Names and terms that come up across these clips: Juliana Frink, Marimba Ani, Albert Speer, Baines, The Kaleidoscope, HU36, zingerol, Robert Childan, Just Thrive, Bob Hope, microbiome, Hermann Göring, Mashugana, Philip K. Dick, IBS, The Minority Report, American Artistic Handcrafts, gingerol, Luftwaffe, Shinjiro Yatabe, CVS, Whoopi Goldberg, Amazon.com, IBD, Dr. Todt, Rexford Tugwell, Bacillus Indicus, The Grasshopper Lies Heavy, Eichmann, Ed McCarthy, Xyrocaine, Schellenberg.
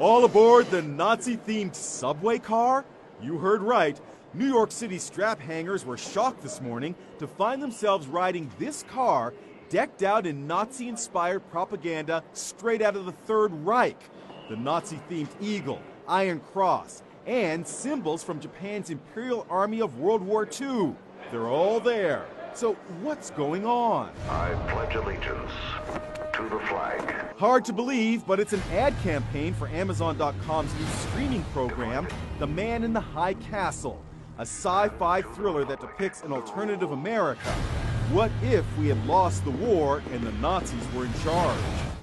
All aboard the Nazi-themed subway car? You heard right. New York City strap hangers were shocked this morning to find themselves riding this car decked out in Nazi-inspired propaganda straight out of the Third Reich. The Nazi-themed eagle, Iron Cross, and symbols from Japan's Imperial Army of World War II. They're all there. So what's going on? I pledge allegiance to the flag. Hard to believe, but it's an ad campaign for Amazon.com's new streaming program, The Man in the High Castle, a sci-fi thriller that depicts an alternative America. What if we had lost the war and the Nazis were in charge?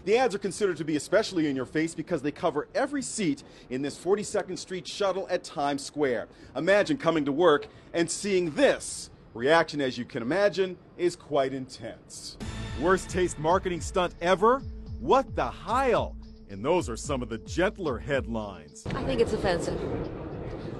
The ads are considered to be especially in your face because they cover every seat in this 42nd Street shuttle at Times Square. Imagine coming to work and seeing this. Reaction, as you can imagine, is quite intense. Worst taste marketing stunt ever? What the Heil? And those are some of the gentler headlines. I think it's offensive.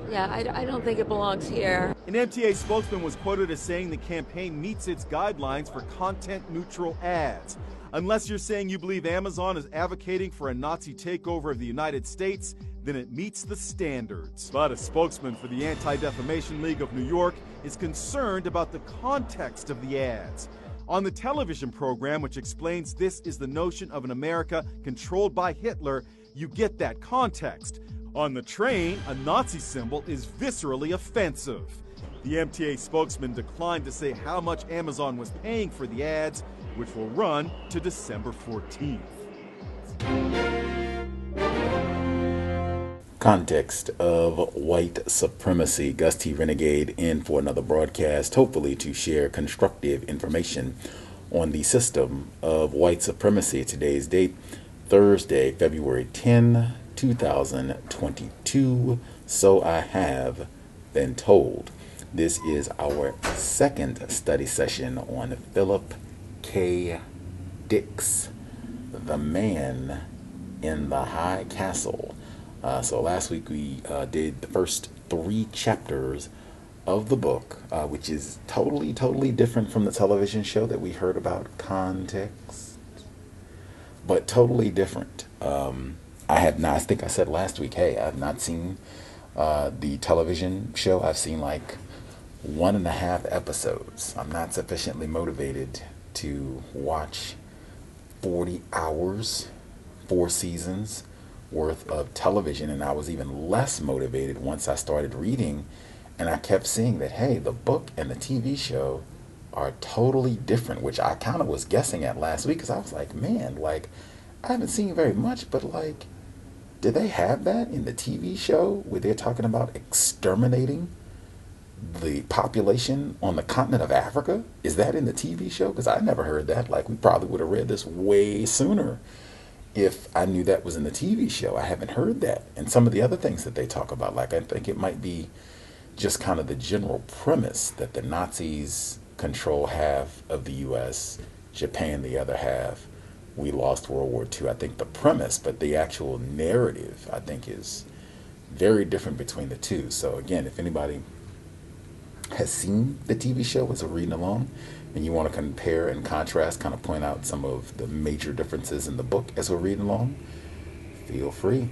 Yeah, I don't think it belongs here. An MTA spokesman was quoted as saying the campaign meets its guidelines for content-neutral ads. Unless you're saying you believe Amazon is advocating for a Nazi takeover of the United States, then it meets the standards. But a spokesman for the Anti-Defamation League of New York is concerned about the context of the ads. On the television program, which explains this is the notion of an America controlled by Hitler, you get that context. On the train, a Nazi symbol is viscerally offensive. The MTA spokesman declined to say how much Amazon was paying for the ads, which will run to December 14th. Context of white supremacy. Gus T. Renegade in for another broadcast, hopefully to share constructive information on the system of white supremacy. Today's date, Thursday, February 10, 2022. So I have been told. This is our second study session on Philip K. Dick's The Man in the High Castle. So last week we did the first three chapters of the book, which is totally different from the television show that we heard about. Context, but totally different. I have not, I think I said last week, hey, I've not seen the television show. I've seen like 1.5 episodes. I'm not sufficiently motivated to watch 40 hours, 4 seasons worth of television. And I was even less motivated once I started reading, and I kept seeing that, hey, the book and the TV show are totally different, which I kind of was guessing at last week, because I was like, man, like, I haven't seen very much, but like, did they have that in the TV show where they're talking about exterminating the population on the continent of Africa? Is that in the TV show? Because I never heard that. Like, we probably would have read this way sooner if I knew that was in the TV show. I haven't heard that. And some of the other things that they talk about, like, I think it might be just kind of the general premise that the Nazis control half of the U.S., Japan the other half. We lost World War II. I think the premise, but the actual narrative, I think, is very different between the two. So again, if anybody has seen the TV show as a reading along and you want to compare and contrast, kind of point out some of the major differences in the book as we're reading along, feel free.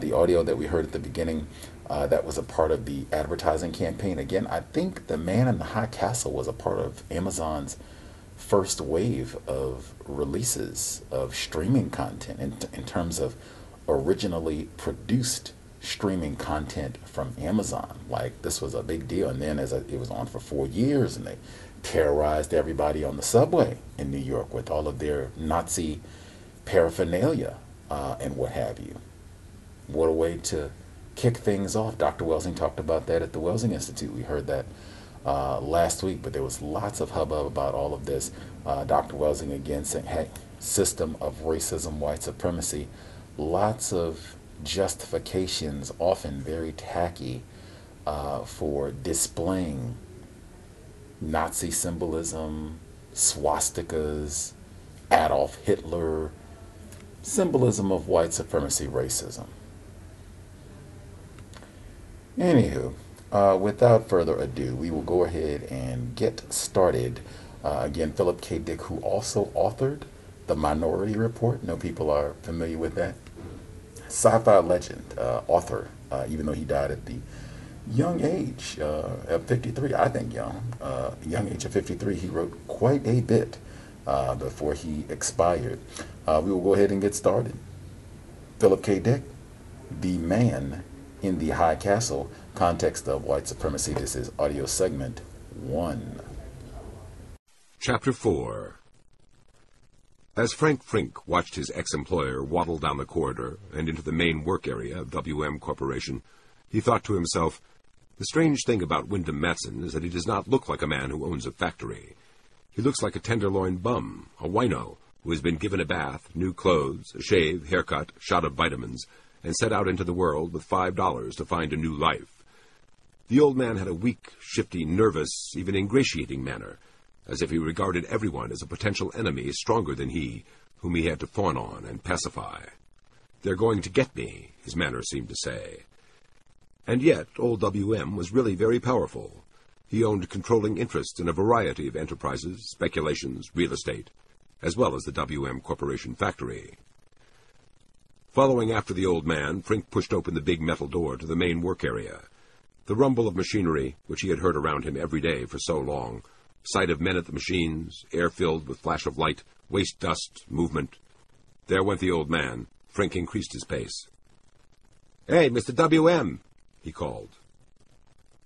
The audio that we heard at the beginning, that was a part of the advertising campaign. Again, I think The Man in the High Castle was a part of Amazon's first wave of releases of streaming content in terms of originally produced streaming content from Amazon. Like, this was a big deal. And then it was on for 4 years, and they terrorized everybody on the subway in New York with all of their Nazi paraphernalia and what have you. What a way to kick things off. Dr. Welsing talked about that at the Welsing Institute. We heard that last week, but there was lots of hubbub about all of this. Dr. Welsing again saying, hey, system of racism, white supremacy, lots of justifications, often very tacky, for displaying Nazi symbolism, swastikas, Adolf Hitler, symbolism of white supremacy, racism. Anywho, without further ado, we will go ahead and get started. Again, Philip K. Dick, who also authored The Minority Report. No people are familiar with that. sci-fi legend, author, even though he died at the young age of 53, I think young, young age of 53, he wrote quite a bit before he expired. We will go ahead and get started. Philip K. Dick, The Man in the High Castle, Context of White Supremacy. This is audio segment 1. Chapter 4. As Frank Frink watched his ex-employer waddle down the corridor and into the main work area of WM Corporation, he thought to himself, the strange thing about Wyndham Matson is that he does not look like a man who owns a factory. He looks like a tenderloin bum, a wino, who has been given a bath, new clothes, a shave, haircut, shot of vitamins, and set out into the world with $5 to find a new life. The old man had a weak, shifty, nervous, even ingratiating manner, as if he regarded everyone as a potential enemy stronger than he, whom he had to fawn on and pacify. "They're going to get me," his manner seemed to say. And yet, old WM was really very powerful. He owned controlling interests in a variety of enterprises, speculations, real estate, as well as the WM Corporation factory. Following after the old man, Frink pushed open the big metal door to the main work area. The rumble of machinery, which he had heard around him every day for so long, sight of men at the machines, air filled with flash of light, waste dust, movement. There went the old man. Frink increased his pace. "Hey, Mr. W.M.," he called.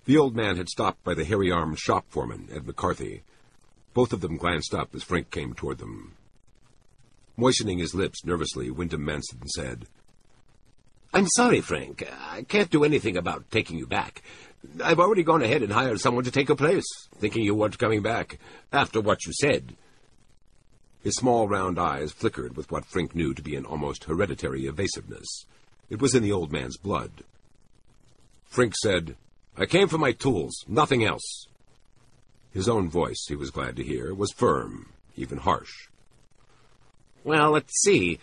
The old man had stopped by the hairy-armed shop foreman, Ed McCarthy. Both of them glanced up as Frink came toward them. Moistening his lips nervously, Wyndham Matson said, "I'm sorry, Frank. I can't do anything about taking you back. I've already gone ahead and hired someone to take your place, thinking you weren't coming back, after what you said." His small round eyes flickered with what Frink knew to be an almost hereditary evasiveness. It was in the old man's blood. Frink said, "I came for my tools, nothing else." His own voice, he was glad to hear, was firm, even harsh. "Well, let's see,"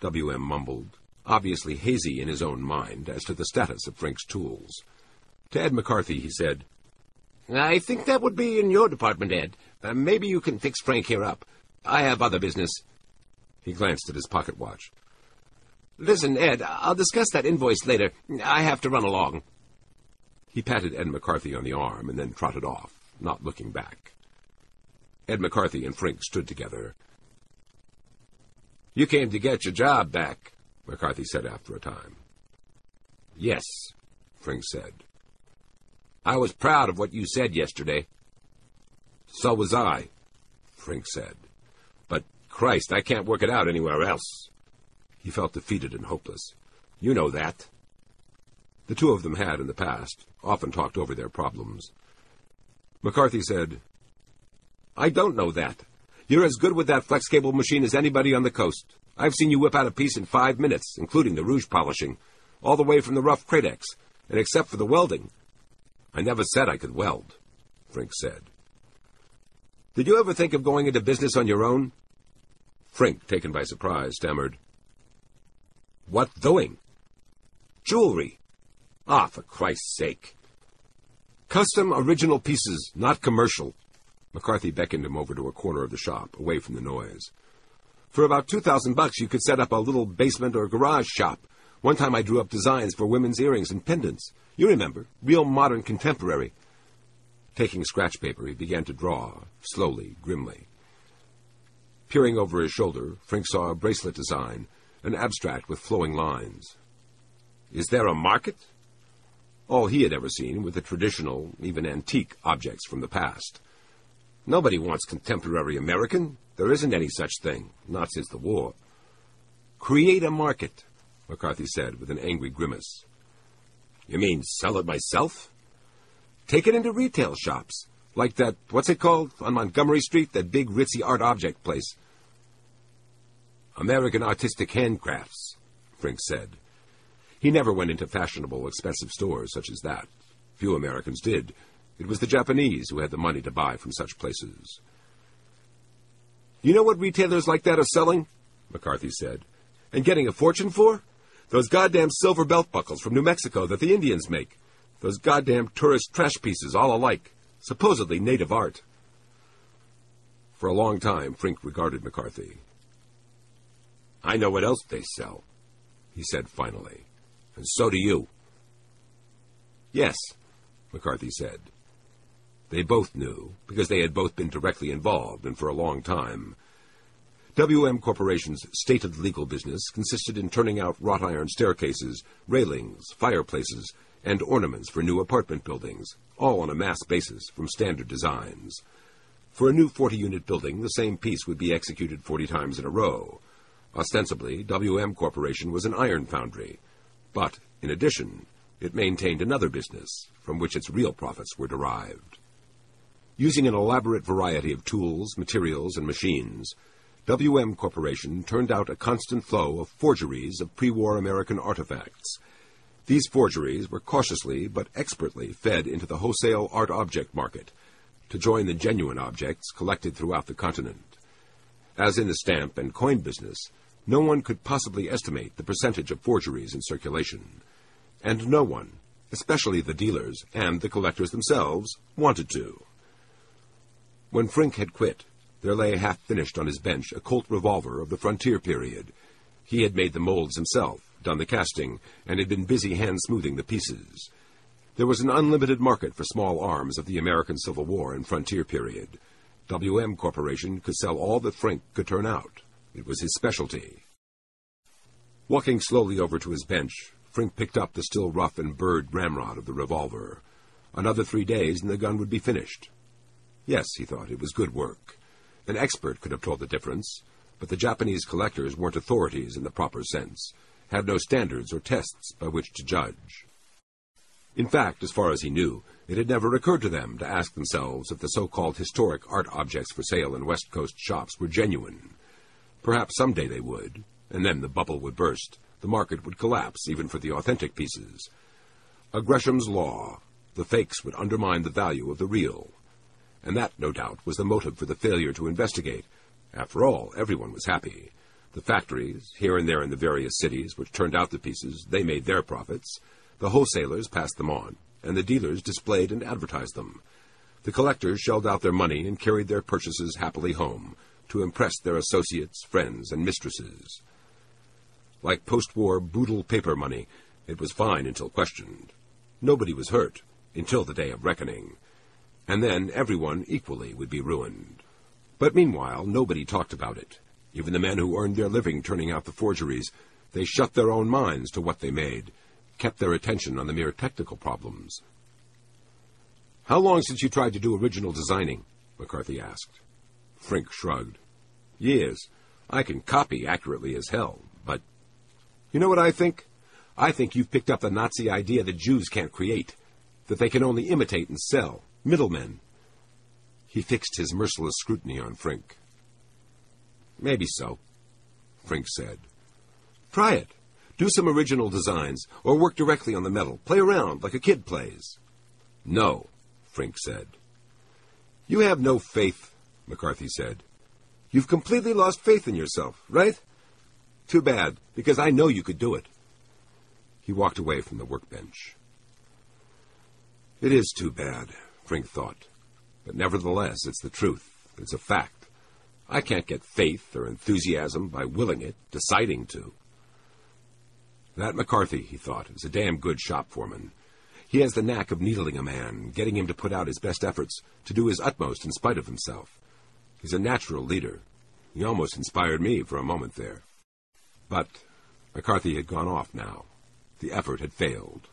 W.M. mumbled, obviously hazy in his own mind as to the status of Frink's tools. To Ed McCarthy, he said, "I think that would be in your department, Ed. Maybe you can fix Frank here up. I have other business." He glanced at his pocket watch. "Listen, Ed, I'll discuss that invoice later. I have to run along." He patted Ed McCarthy on the arm and then trotted off, not looking back. Ed McCarthy and Frink stood together. "You came to get your job back," McCarthy said after a time. "Yes," Frink said. "I was proud of what you said yesterday." "So was I," Frink said. "But, Christ, I can't work it out anywhere else." He felt defeated and hopeless. "You know that." The two of them had, in the past, often talked over their problems. McCarthy said, "I don't know that. You're as good with that flex cable machine as anybody on the coast. I've seen you whip out a piece in 5 minutes, including the rouge polishing, all the way from the rough Kratex, and except for the welding." "I never said I could weld," Frink said. "Did you ever think of going into business on your own?" Frink, taken by surprise, stammered, "What doing?" "Jewelry." "Ah, for Christ's sake." "Custom original pieces, not commercial." McCarthy beckoned him over to a corner of the shop, away from the noise. "For about $2,000 you could set up a little basement or garage shop. One time I drew up designs for women's earrings and pendants. You remember, real modern contemporary." Taking scratch paper, he began to draw, slowly, grimly. Peering over his shoulder, Frink saw a bracelet design, an abstract with flowing lines. "Is there a market?" All he had ever seen were the traditional, even antique, objects from the past. "Nobody wants contemporary American. There isn't any such thing, not since the war." "Create a market," McCarthy said with an angry grimace. "You mean sell it myself?" "Take it into retail shops, like that, what's it called, on Montgomery Street, that big ritzy art object place." "American Artistic Handcrafts," Frink said. He never went into fashionable, expensive stores such as that. Few Americans did. It was the Japanese who had the money to buy from such places. "You know what retailers like that are selling?" McCarthy said. "And getting a fortune for? Those goddamn silver belt buckles from New Mexico that the Indians make. Those goddamn tourist trash pieces all alike. Supposedly native art." For a long time, Frink regarded McCarthy. "I know what else they sell. he said finally. And so do you. Yes, McCarthy said. They both knew, because they had both been directly involved, and for a long time. WM Corporation's stated legal business consisted in turning out wrought-iron staircases, railings, fireplaces, and ornaments for new apartment buildings, all on a mass basis from standard designs. For a new 40-unit building, the same piece would be executed 40 times in a row. Ostensibly, WM Corporation was an iron foundry, but, in addition, it maintained another business from which its real profits were derived. Using an elaborate variety of tools, materials, and machines, WM Corporation turned out a constant flow of forgeries of pre-war American artifacts. These forgeries were cautiously but expertly fed into the wholesale art object market, to join the genuine objects collected throughout the continent. As in the stamp and coin business, no one could possibly estimate the percentage of forgeries in circulation, and no one, especially the dealers and the collectors themselves, wanted to. When Frink had quit, there lay half-finished on his bench a Colt revolver of the frontier period. He had made the molds himself, done the casting, and had been busy hand-smoothing the pieces. There was an unlimited market for small arms of the American Civil War and frontier period. WM Corporation could sell all that Frink could turn out. It was his specialty. Walking slowly over to his bench, Frink picked up the still rough and burred ramrod of the revolver. Another 3 days and the gun would be finished. Yes, he thought, it was good work. An expert could have told the difference, but the Japanese collectors weren't authorities in the proper sense, had no standards or tests by which to judge. In fact, as far as he knew, it had never occurred to them to ask themselves if the so-called historic art objects for sale in West Coast shops were genuine. Perhaps someday they would, and then the bubble would burst, the market would collapse even for the authentic pieces. A Gresham's Law, the fakes would undermine the value of the real. And that, no doubt, was the motive for the failure to investigate. After all, everyone was happy. The factories, here and there in the various cities, which turned out the pieces, they made their profits. The wholesalers passed them on, and the dealers displayed and advertised them. The collectors shelled out their money and carried their purchases happily home, to impress their associates, friends, and mistresses. Like post-war boodle paper money, it was fine until questioned. Nobody was hurt, until the day of reckoning. And then everyone equally would be ruined. But meanwhile, nobody talked about it. Even the men who earned their living turning out the forgeries, they shut their own minds to what they made, kept their attention on the mere technical problems. "How long since you tried to do original designing?" McCarthy asked. Frink shrugged. "Years. I can copy accurately as hell, but... You know what I think? I think you've picked up the Nazi idea that Jews can't create, that they can only imitate and sell. Middlemen." He fixed his merciless scrutiny on Frink. "Maybe so," Frink said. "Try it. Do some original designs, or work directly on the metal. Play around, like a kid plays." "No," Frink said. "You have no faith," McCarthy said. "You've completely lost faith in yourself, right? Too bad, because I know you could do it." He walked away from the workbench. It is too bad, Frink thought. But nevertheless, it's the truth. It's a fact. I can't get faith or enthusiasm by willing it, deciding to. That McCarthy, he thought, is a damn good shop foreman. He has the knack of needling a man, getting him to put out his best efforts, to do his utmost in spite of himself. He's a natural leader. He almost inspired me for a moment there. But McCarthy had gone off now. The effort had failed.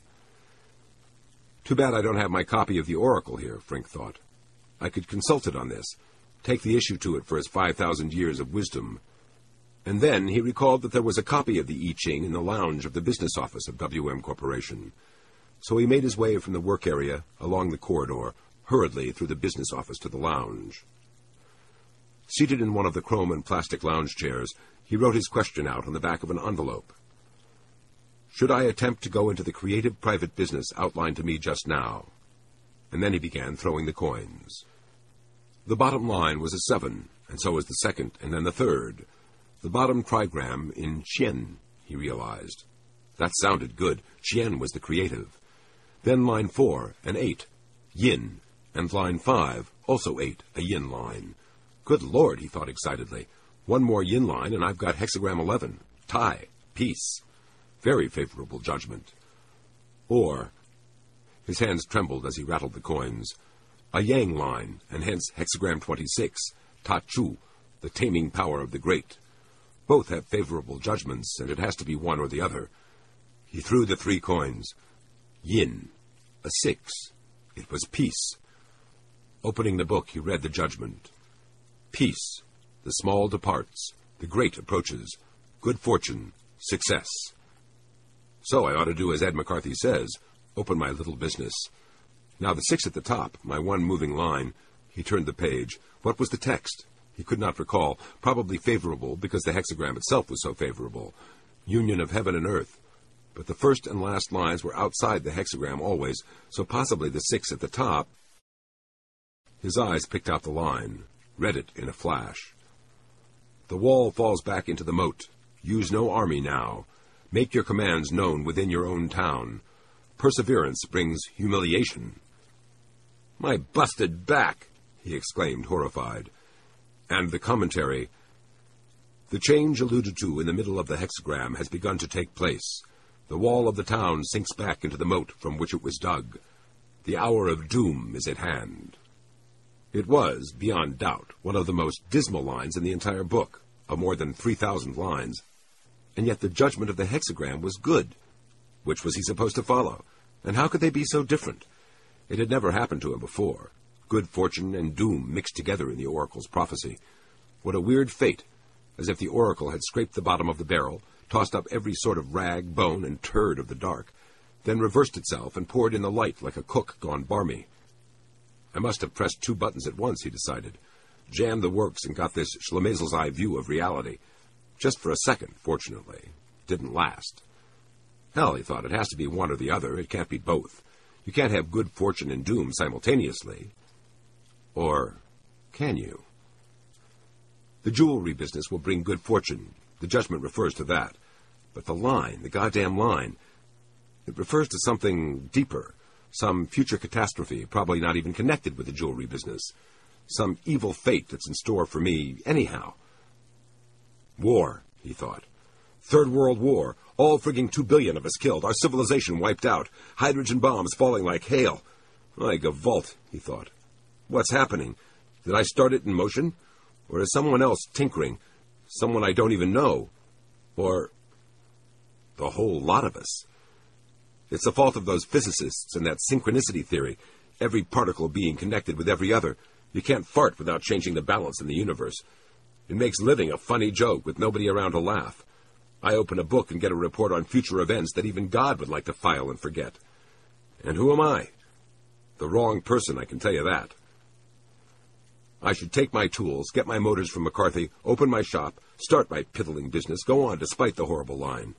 Too bad I don't have my copy of the Oracle here, Frink thought. I could consult it on this, take the issue to it for his 5,000 years of wisdom. And then he recalled that there was a copy of the I Ching in the lounge of the business office of WM Corporation. So he made his way from the work area, along the corridor, hurriedly through the business office to the lounge. Seated in one of the chrome and plastic lounge chairs, he wrote his question out on the back of an envelope. Should I attempt to go into the creative private business outlined to me just now? And then he began throwing the coins. The bottom line was a 7, and so was the second, and then the third. The bottom trigram in Chien, he realized. That sounded good. Chien was the creative. Then line 4, an 8, yin, and line 5, also 8, a yin line. Good Lord, he thought excitedly. One more yin line, and I've got hexagram 11. Tie. Peace. very favorable judgment. Or, his hands trembled as he rattled the coins, a yang line, and hence hexagram 26, Tachu, the taming power of the great. Both have favorable judgments, and it has to be one or the other. He threw the three coins. Yin, a 6. It was peace. Opening the book, he read the judgment. Peace, the small departs, the great approaches, good fortune, success. So I ought to do as Ed McCarthy says, open my little business. Now the 6 at the top, my one moving line. He turned the page. What was the text? He could not recall. Probably favorable, because the hexagram itself was so favorable. Union of heaven and earth. But the first and last lines were outside the hexagram always, so possibly the 6 at the top. His eyes picked out the line, read it in a flash. The wall falls back into the moat. Use no army now. Make your commands known within your own town. Perseverance brings humiliation. My busted back, he exclaimed, horrified. And the commentary. The change alluded to in the middle of the hexagram has begun to take place. The wall of the town sinks back into the moat from which it was dug. The hour of doom is at hand. It was, beyond doubt, one of the most dismal lines in the entire book, of more than 3,000 lines, and yet the judgment of the hexagram was good. Which was he supposed to follow? And how could they be so different? It had never happened to him before. Good fortune and doom mixed together in the oracle's prophecy. What a weird fate, as if the oracle had scraped the bottom of the barrel, tossed up every sort of rag, bone, and turd of the dark, then reversed itself and poured in the light like a cook gone barmy. I must have pressed 2 buttons at once, he decided, jammed the works and got this Schlemazel's-eye view of reality. Just for a second, fortunately. Didn't last. Hell, he thought, it has to be one or the other. It can't be both. You can't have good fortune and doom simultaneously. Or can you? The jewelry business will bring good fortune. The judgment refers to that. But the line, the goddamn line, it refers to something deeper, some future catastrophe, probably not even connected with the jewelry business, some evil fate that's in store for me anyhow. War, he thought. 3rd World War, all frigging 2 billion of us killed, our civilization wiped out, hydrogen bombs falling like hail. My gavolt, he thought. What's happening? Did I start it in motion? Or is someone else tinkering? Someone I don't even know, or the whole lot of us. It's the fault of those physicists and that synchronicity theory, every particle being connected with every other. You can't fart without changing the balance in the universe. It makes living a funny joke with nobody around to laugh. I open a book and get a report on future events that even God would like to file and forget. And who am I? The wrong person, I can tell you that. I should take my tools, get my motors from McCarthy, open my shop, start my piddling business, go on despite the horrible line.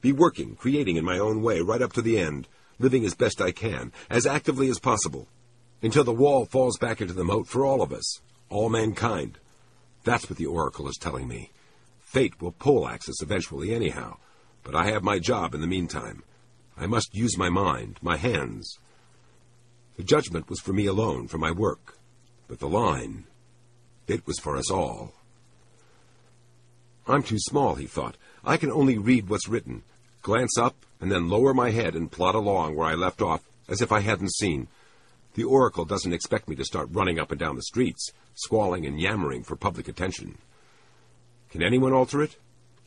Be working, creating in my own way right up to the end, living as best I can, as actively as possible, until the wall falls back into the moat for all of us, all mankind. That's what the oracle is telling me. Fate will poleaxe us eventually anyhow, but I have my job in the meantime. I must use my mind, my hands. The judgment was for me alone, for my work. But the line, it was for us all. I'm too small, he thought. I can only read what's written, glance up, and then lower my head and plod along where I left off, as if I hadn't seen. The oracle doesn't expect me to start running up and down the streets, squalling and yammering for public attention. Can anyone alter it?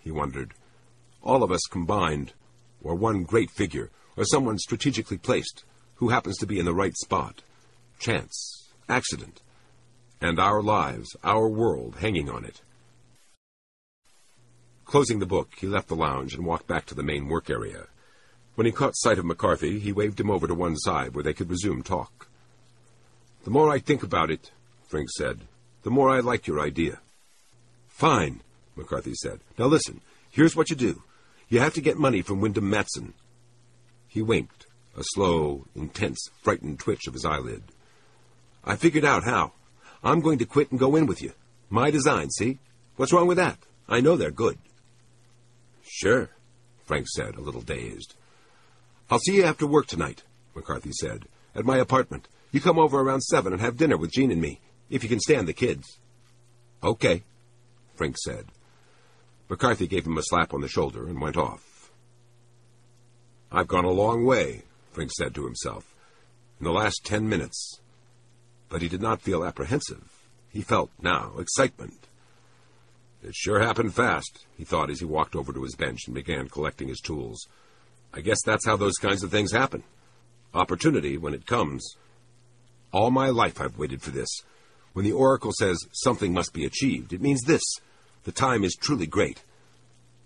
He wondered. All of us combined, or one great figure, or someone strategically placed, who happens to be in the right spot. Chance. Accident, and our lives, our world, hanging on it. Closing the book, he left the lounge and walked back to the main work area. When he caught sight of McCarthy, he waved him over to one side where they could resume talk. The more I think about it, Frink said, the more I like your idea. Fine, McCarthy said. Now listen, here's what you do. You have to get money from Wyndham Matson. He winked, a slow, intense, frightened twitch of his eyelid. I figured out how. I'm going to quit and go in with you. My design, see? What's wrong with that? I know they're good. Sure, Frank said, a little dazed. I'll see you after work tonight, McCarthy said, at my apartment. You come over around 7 and have dinner with Jean and me, if you can stand the kids. Okay, Frank said. McCarthy gave him a slap on the shoulder and went off. I've gone a long way, Frink said to himself, in the last 10 minutes. But he did not feel apprehensive. He felt, now, excitement. It sure happened fast, he thought as he walked over to his bench and began collecting his tools. I guess that's how those kinds of things happen. Opportunity, when it comes. All my life I've waited for this. When the oracle says something must be achieved, it means this. The time is truly great.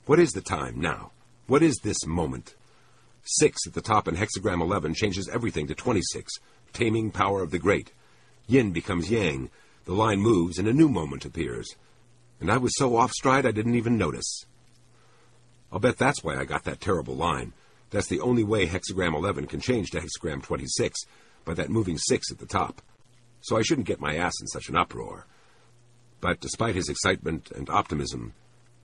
What is the time now? What is this moment? 6 at the top in hexagram 11 changes everything to 26. Taming power of the great. Yin becomes yang. The line moves and a new moment appears. And I was so off stride I didn't even notice. I'll bet that's why I got that terrible line. That's the only way hexagram 11 can change to hexagram 26, by that moving 6 at the top. So I shouldn't get my ass in such an uproar. But despite his excitement and optimism,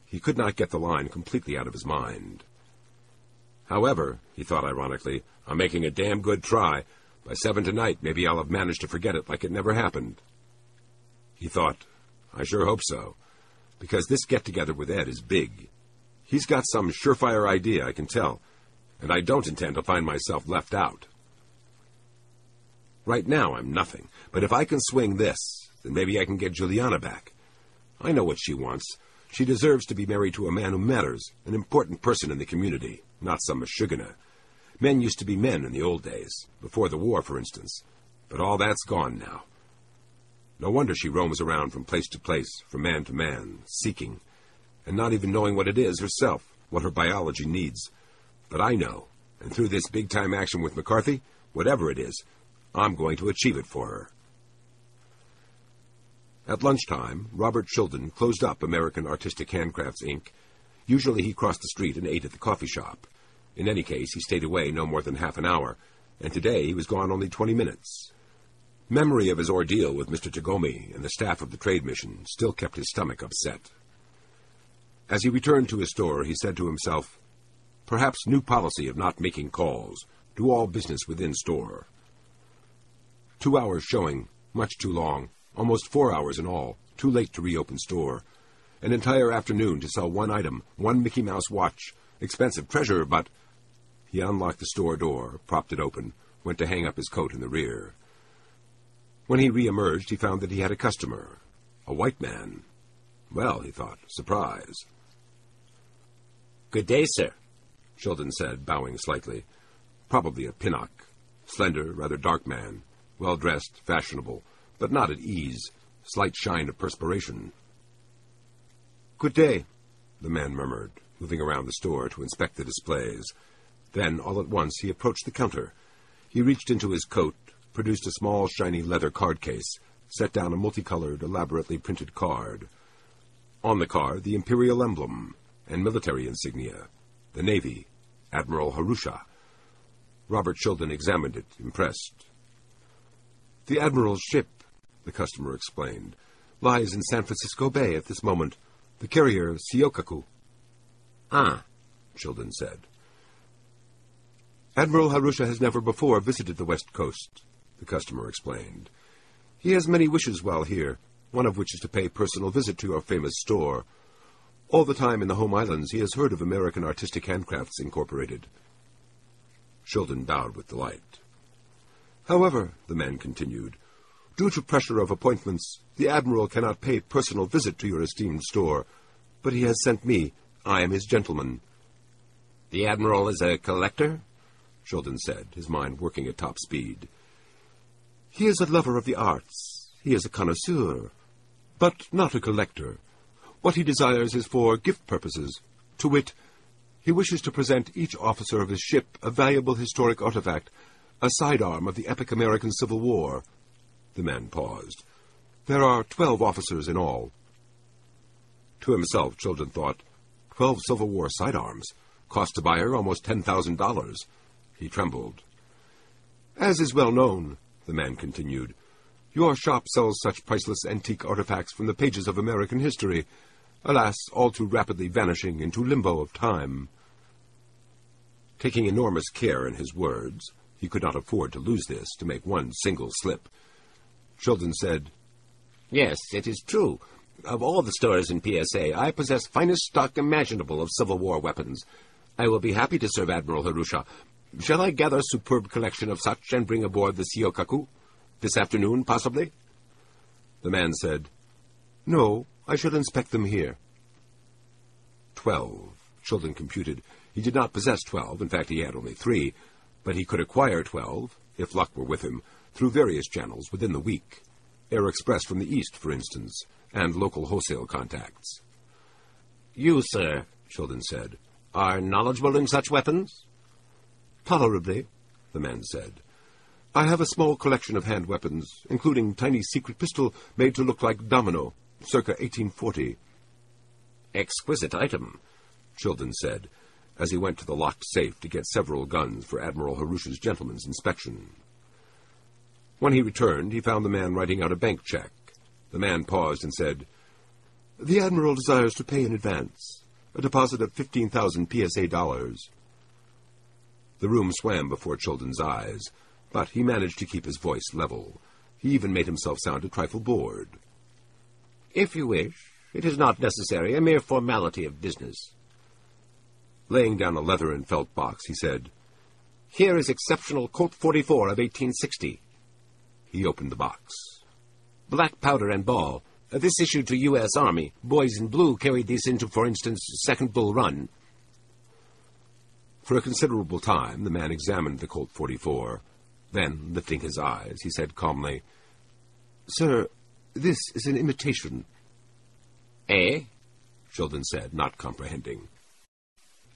he could not get the line completely out of his mind. However, he thought ironically, I'm making a damn good try. By 7 tonight, maybe I'll have managed to forget it like it never happened. He thought, I sure hope so, because this get-together with Ed is big. He's got some surefire idea, I can tell, and I don't intend to find myself left out. Right now I'm nothing, but if I can swing this, then maybe I can get Juliana back. I know what she wants. She deserves to be married to a man who matters, an important person in the community, not some mashugana. Men used to be men in the old days, before the war, for instance, but all that's gone now. No wonder she roams around from place to place, from man to man, seeking, and not even knowing what it is herself, what her biology needs. But I know, and through this big-time action with McCarthy, whatever it is, I'm going to achieve it for her. At lunchtime, Robert Childan closed up American Artistic Handcrafts, Inc. Usually he crossed the street and ate at the coffee shop. In any case, he stayed away no more than half an hour, and today he was gone only 20 minutes. Memory of his ordeal with Mr. Tagomi and the staff of the trade mission still kept his stomach upset. As he returned to his store, he said to himself, perhaps new policy of not making calls, do all business within store. 2 hours showing, much too long, almost 4 hours in all, too late to reopen store. An entire afternoon to sell one item, one Mickey Mouse watch, expensive treasure, but... He unlocked the store door, propped it open, went to hang up his coat in the rear. When he re-emerged, he found that he had a customer, a white man. Well, he thought, surprise. Good day, sir, Childan said, bowing slightly. Probably a pinnock, slender, rather dark man, well-dressed, fashionable, but not at ease, slight shine of perspiration. Good day, the man murmured, moving around the store to inspect the displays. Then, all at once, he approached the counter. He reached into his coat, produced a small, shiny leather card case, set down a multicolored, elaborately printed card. On the card, the imperial emblem and military insignia, the Navy, Admiral Harusha. Robert Childan examined it, impressed. The Admiral's ship, the customer explained, lies in San Francisco Bay at this moment. The carrier, Shōkaku. Ah, Childan said. Admiral Harusha has never before visited the West Coast, the customer explained. He has many wishes while here, one of which is to pay personal visit to your famous store. All the time in the home islands he has heard of American Artistic Handcrafts, Incorporated. Childan bowed with delight. However, the man continued, due to pressure of appointments, the Admiral cannot pay personal visit to your esteemed store, but he has sent me. I am his gentleman. The Admiral is a collector? Childan said, his mind working at top speed. He is a lover of the arts. He is a connoisseur, but not a collector. What he desires is for gift purposes. To wit, he wishes to present each officer of his ship a valuable historic artifact, a sidearm of the epic American Civil War. The man paused. There are 12 officers in all. To himself, Childan thought, 12 Civil War sidearms. Cost to buyer almost $10,000. He trembled. As is well known, the man continued, your shop sells such priceless antique artifacts from the pages of American history, alas, all too rapidly vanishing into limbo of time. Taking enormous care in his words, he could not afford to lose this, to make one single slip. Childan said, Yes, it is true. Of all the stores in PSA, I possess finest stock imaginable of Civil War weapons. I will be happy to serve Admiral Harusha. Shall I gather a superb collection of such and bring aboard the Shōkaku? This afternoon, possibly?' The man said, 'No, I shall inspect them here.' 12. Childan computed. He did not possess 12. In fact, he had only 3. But he could acquire 12, if luck were with him, through various channels within the week. Air express from the East, for instance, and local wholesale contacts. "'You, sir,' Childan said, "'are knowledgeable in such weapons?' "'Tolerably,' the man said. "'I have a small collection of hand weapons, including tiny secret pistol made to look like domino, circa 1840.' "'Exquisite item,' Childan said, as he went to the locked safe to get several guns for Admiral Harusha's gentleman's inspection. When he returned, he found the man writing out a bank check. The man paused and said, "'The Admiral desires to pay in advance, a deposit of 15,000 PSA dollars.' The room swam before Childan's eyes, but he managed to keep his voice level. He even made himself sound a trifle bored. "'If you wish, it is not necessary, a mere formality of business.' Laying down a leather and felt box, he said, "'Here is exceptional Colt 44 of 1860.' He opened the box. "'Black powder and ball. This issued to U.S. Army. Boys in blue carried this into, for instance, Second Bull Run.' For a considerable time the man examined the Colt 44. Then, lifting his eyes, he said calmly, "'Sir, this is an imitation.' "'Eh?' Childan said, not comprehending.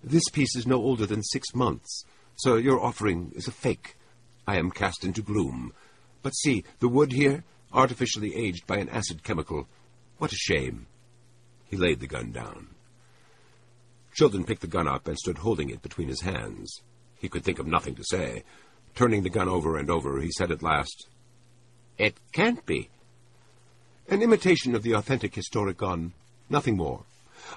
"'This piece is no older than 6 months. Sir, your offering is a fake. I am cast into gloom. But see, the wood here, artificially aged by an acid chemical. What a shame!' He laid the gun down. Childan picked the gun up and stood holding it between his hands. He could think of nothing to say. Turning the gun over and over, he said at last, "'It can't be.' "'An imitation of the authentic historic gun. Nothing more.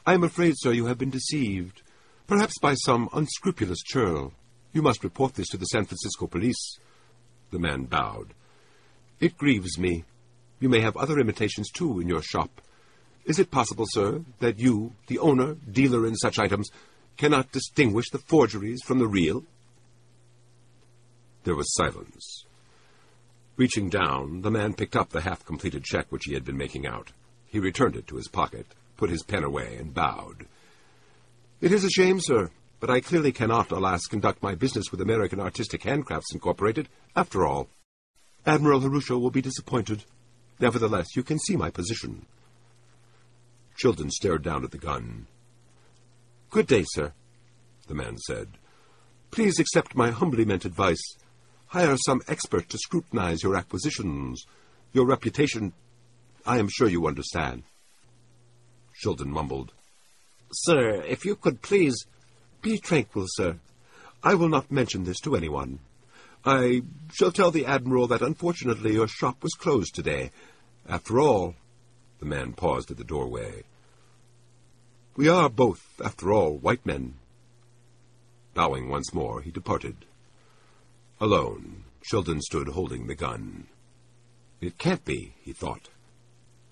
I am afraid, sir, you have been deceived.' "'Perhaps by some unscrupulous churl. You must report this to the San Francisco police.' The man bowed. "'It grieves me. You may have other imitations, too, in your shop. Is it possible, sir, that you, the owner, dealer in such items, cannot distinguish the forgeries from the real?' There was silence. Reaching down, the man picked up the half-completed check which he had been making out. He returned it to his pocket, put his pen away, and bowed. "'It is a shame, sir, but I clearly cannot, alas, conduct my business with American Artistic Handcrafts Incorporated, after all. Admiral Harusha will be disappointed. Nevertheless, you can see my position.' Childan stared down at the gun. "'Good day, sir,' the man said. "'Please accept my humbly meant advice. Hire some expert to scrutinize your acquisitions. Your reputation, I am sure you understand.' Childan mumbled, "'Sir, if you could please—' "'Be tranquil, sir. I will not mention this to anyone. I shall tell the Admiral that unfortunately your shop was closed today. After all—' The man paused at the doorway. "'We are both, after all, white men.' Bowing once more, he departed. Alone, Childan stood holding the gun. "'It can't be,' he thought.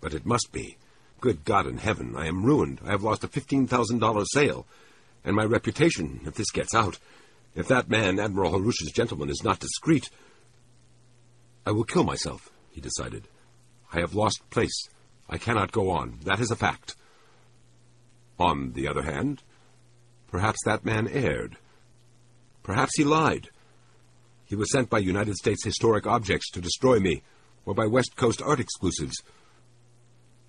"'But it must be. Good God in heaven, I am ruined. I have lost a $15,000 sale. And my reputation, if this gets out, if that man, Admiral Harusha's gentleman, is not discreet. I will kill myself,' he decided. I have lost place. I cannot go on. That is a fact. On the other hand, perhaps that man erred. Perhaps he lied. He was sent by United States Historic Objects to destroy me, or by West Coast Art Exclusives.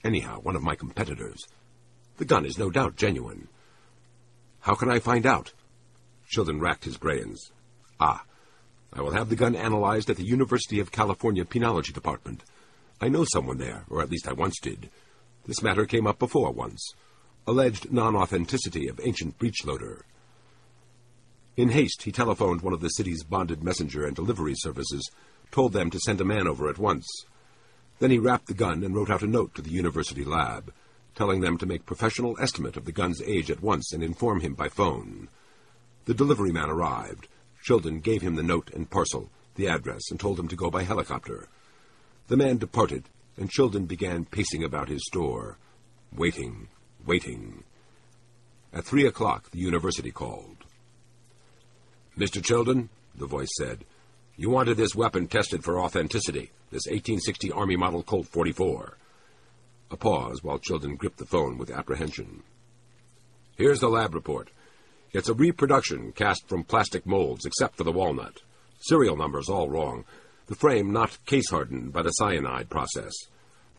Anyhow, one of my competitors. The gun is no doubt genuine. How can I find out? Childan racked his brains. Ah, I will have the gun analyzed at the University of California Penology Department. I know someone there, or at least I once did. This matter came up before once. Alleged non-authenticity of ancient breechloader. In haste, he telephoned one of the city's bonded messenger and delivery services, told them to send a man over at once. Then he wrapped the gun and wrote out a note to the university lab, telling them to make professional estimate of the gun's age at once and inform him by phone. The delivery man arrived. Childan gave him the note and parcel, the address, and told him to go by helicopter. The man departed, and Childan began pacing about his store, waiting. At 3 o'clock the university called. "Mr. Childan," the voice said, "you wanted this weapon tested for authenticity, this 1860 Army model Colt 44. A pause while Childan gripped the phone with apprehension. "Here's the lab report. It's a reproduction cast from plastic molds except for the walnut. Serial numbers all wrong. The frame not case-hardened by the cyanide process.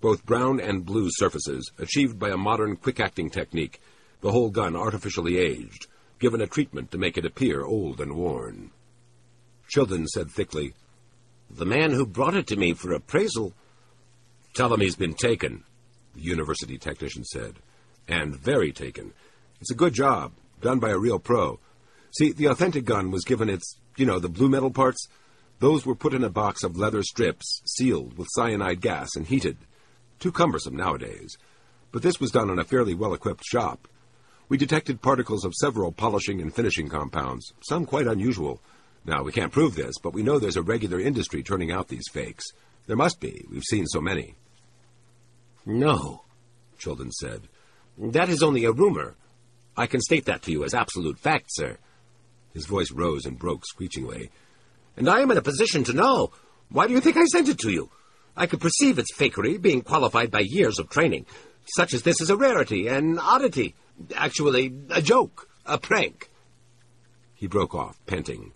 Both brown and blue surfaces achieved by a modern quick-acting technique, the whole gun artificially aged, given a treatment to make it appear old and worn." Childan said thickly, "The man who brought it to me for appraisal—" "Tell him he's been taken," the university technician said. "And very taken. It's a good job, done by a real pro. See, the authentic gun was given its, the blue metal parts. Those were put in a box of leather strips, sealed with cyanide gas and heated. Too cumbersome nowadays. But this was done in a fairly well-equipped shop. We detected particles of several polishing and finishing compounds, some quite unusual. Now, we can't prove this, but we know there's a regular industry turning out these fakes. There must be. We've seen so many." "No," Childan said. "That is only a rumor. I can state that to you as absolute fact, sir." His voice rose and broke screechingly. "And I am in a position to know. Why do you think I sent it to you? I could perceive its fakery being qualified by years of training. Such as this is a rarity, an oddity, actually a joke, a prank." He broke off, panting.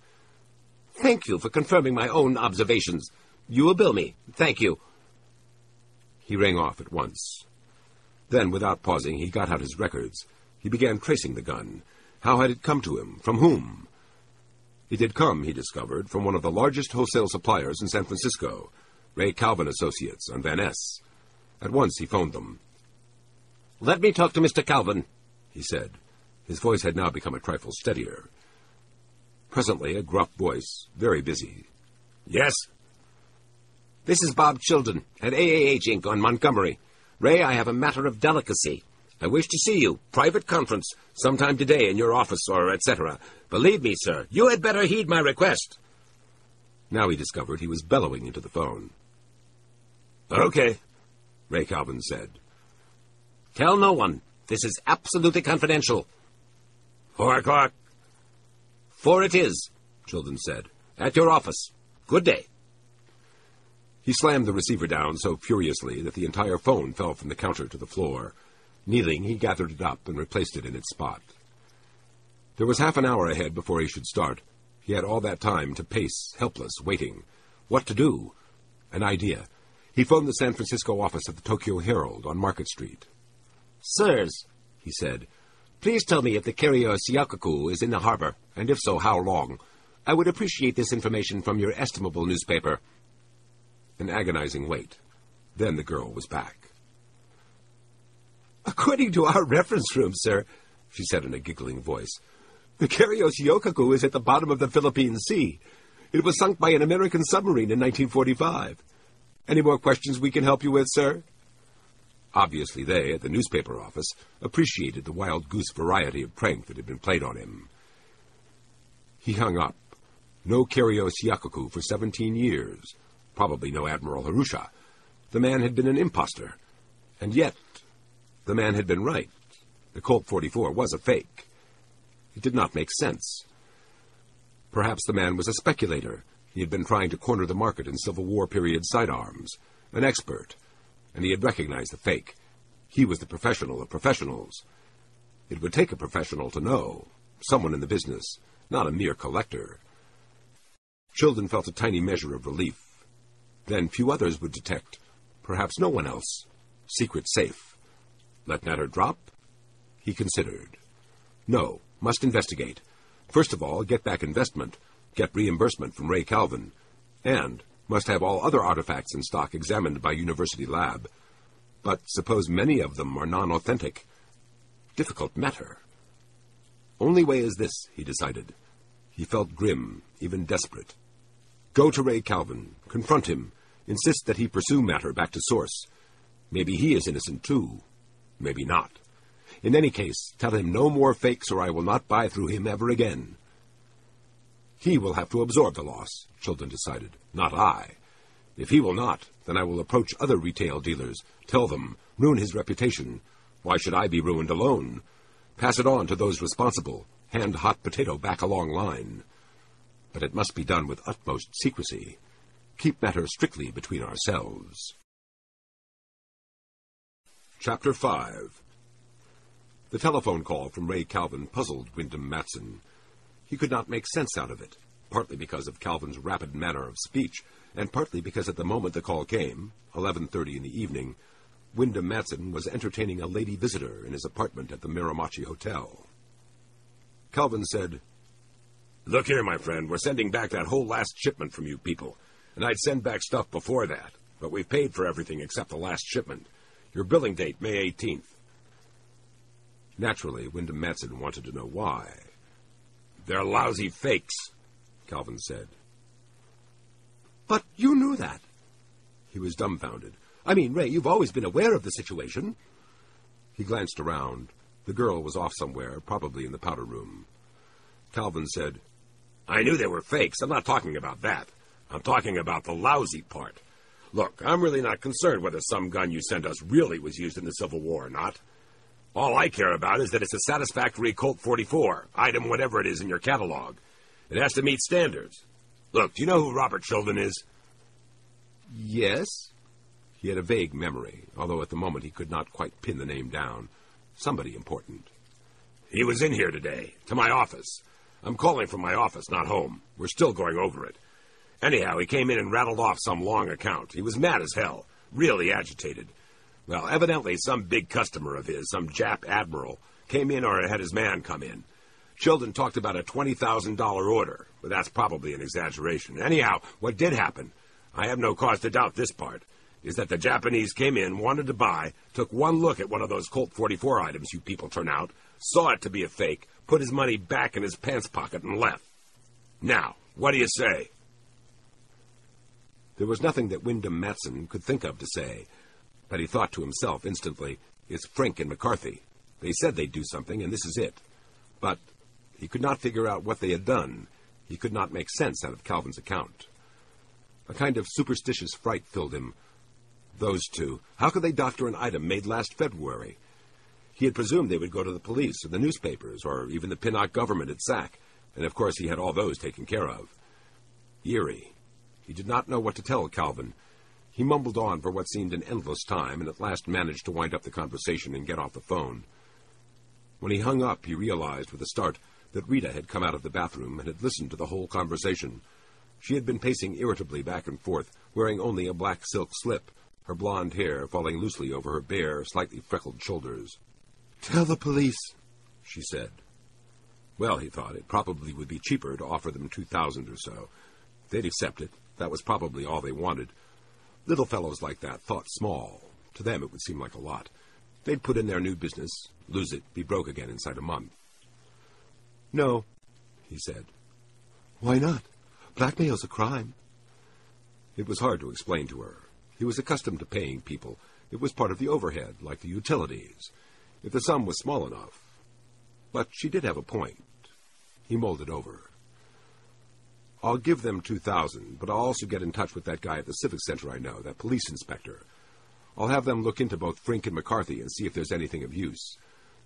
"Thank you for confirming my own observations. You will bill me. Thank you." He rang off at once. Then, without pausing, he got out his records. He began tracing the gun. How had it come to him? From whom? It had come, he discovered, from one of the largest wholesale suppliers in San Francisco, Ray Calvin Associates on Van Ness. At once he phoned them. "Let me talk to Mr. Calvin," he said. His voice had now become a trifle steadier. Presently, a gruff voice, very busy. "Yes?" "This is Bob Childan, at AAH Inc. on Montgomery. Ray, I have a matter of delicacy. I wish to see you, private conference, sometime today in your office or etc. Believe me, sir, you had better heed my request." Now he discovered he was bellowing into the phone. "Okay," Ray Calvin said. "Tell no one. This is absolutely confidential." "4 o'clock. "4 it is," Childan said. "At your office. Good day." He slammed the receiver down so furiously that the entire phone fell from the counter to the floor. Kneeling, he gathered it up and replaced it in its spot. There was half an hour ahead before he should start. He had all that time to pace, helpless, waiting. What to do? An idea. He phoned the San Francisco office of the Tokyo Herald on Market Street. "Sirs," he said, "please tell me if the Karyos Yokoku is in the harbor, and if so, how long. I would appreciate this information from your estimable newspaper." An agonizing wait. Then the girl was back. "According to our reference room, sir," she said in a giggling voice, "the Karyos Yokoku is at the bottom of the Philippine Sea. It was sunk by an American submarine in 1945. Any more questions we can help you with, sir?" Obviously they, at the newspaper office, appreciated the wild goose variety of prank that had been played on him. He hung up. No Karyos Yokoku for 17 years. Probably no Admiral Harusha. The man had been an imposter. And yet, the man had been right. The Colt 44 was a fake. It did not make sense. Perhaps the man was a speculator. He had been trying to corner the market in Civil War period sidearms. An expert. And he had recognized the fake. He was the professional of professionals. It would take a professional to know. Someone in the business, not a mere collector. Childan felt a tiny measure of relief. Then few others would detect. Perhaps no one else. Secret safe. Let matter drop? He considered. No, must investigate. First of all, get back investment, get reimbursement from Ray Calvin, and must have all other artifacts in stock examined by University Lab. But suppose many of them are non-authentic. Difficult matter. Only way is this, he decided. He felt grim, even desperate. Go to Ray Calvin, confront him, insist that he pursue matter back to source. Maybe he is innocent too. Maybe not. In any case, tell him no more fakes or I will not buy through him ever again. He will have to absorb the loss, Childan decided, not I. If he will not, then I will approach other retail dealers, tell them, ruin his reputation. Why should I be ruined alone? Pass it on to those responsible, hand hot potato back along line. but it must be done with utmost secrecy. Keep matters strictly between ourselves. Chapter 5. The telephone call from Ray Calvin puzzled Wyndham Matson. He could not make sense out of it, partly because of Calvin's rapid manner of speech, and partly because at the moment the call came, 11:30 in the evening, Wyndham Matson was entertaining a lady visitor in his apartment at the Miramichi Hotel. Calvin said, "Look here, my friend, we're sending back that whole last shipment from you people, and I'd send back stuff before that, but we've paid for everything except the last shipment. Your billing date, May 18th. Naturally, Wyndham Matson wanted to know why. "They're lousy fakes," Calvin said. "But you knew that." He was dumbfounded. "I mean, Ray, you've always been aware of the situation." He glanced around. The girl was off somewhere, probably in the powder room. Calvin said, "I knew they were fakes. I'm not talking about that. I'm talking about the lousy part. Look, I'm really not concerned whether some gun you sent us really was used in the Civil War or not. All I care about is that it's a satisfactory Colt 44, item whatever it is in your catalog. It has to meet standards. Look, do you know who Robert Childan is?" "Yes." He had a vague memory, although at the moment he could not quite pin the name down. Somebody important. "He was in here today, to my office. I'm calling from my office, not home. We're still going over it. Anyhow, he came in and rattled off some long account. He was mad as hell, really agitated. Well, evidently some big customer of his, some Jap admiral, came in or had his man come in. Childan talked about a $20,000 order, but that's probably an exaggeration. Anyhow, what did happen, I have no cause to doubt this part, is that the Japanese came in, wanted to buy, took one look at one of those Colt 44 items you people turn out, saw it to be a fake, put his money back in his pants pocket and left. Now, what do you say?" There was nothing that Wyndham Matson could think of to say, but he thought to himself instantly, "It's Frink and McCarthy. They said they'd do something, and this is it." But he could not figure out what they had done. He could not make sense out of Calvin's account. A kind of superstitious fright filled him. Those two, how could they doctor an item made last February? He had presumed they would go to the police or the newspapers or even the Pinnock government at SAC, and of course he had all those taken care of. Eerie. He did not know what to tell Calvin. He mumbled on for what seemed an endless time, and at last managed to wind up the conversation and get off the phone. When he hung up, he realized with a start that Rita had come out of the bathroom and had listened to the whole conversation. She had been pacing irritably back and forth, wearing only a black silk slip, her blonde hair falling loosely over her bare, slightly freckled shoulders. "Tell the police," she said. Well, he thought, it probably would be cheaper to offer them 2,000 or so. They'd accept it. That was probably all they wanted. Little fellows like that thought small. To them it would seem like a lot. They'd put in their new business, lose it, be broke again inside a month. "No," he said. "Why not? Blackmail's a crime." It was hard to explain to her. He was accustomed to paying people. It was part of the overhead, like the utilities, if the sum was small enough. But she did have a point. He mulled it over. "I'll give them 2,000, but I'll also get in touch with that guy at the Civic Center I know, that police inspector. I'll have them look into both Frink and McCarthy and see if there's anything of use.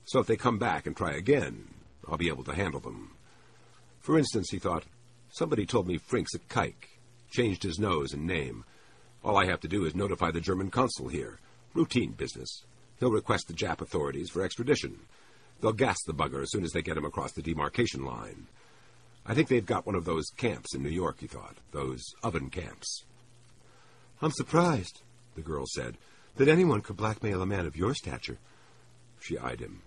So if they come back and try again, I'll be able to handle them. For instance," he thought, "somebody told me Frink's at Kike, changed his nose and name. All I have to do is notify the German consul here. Routine business. He'll request the Jap authorities for extradition. They'll gas the bugger as soon as they get him across the demarcation line. I think they've got one of those camps in New York," he thought, "those oven camps." "I'm surprised," the girl said, "that anyone could blackmail a man of your stature." She eyed him.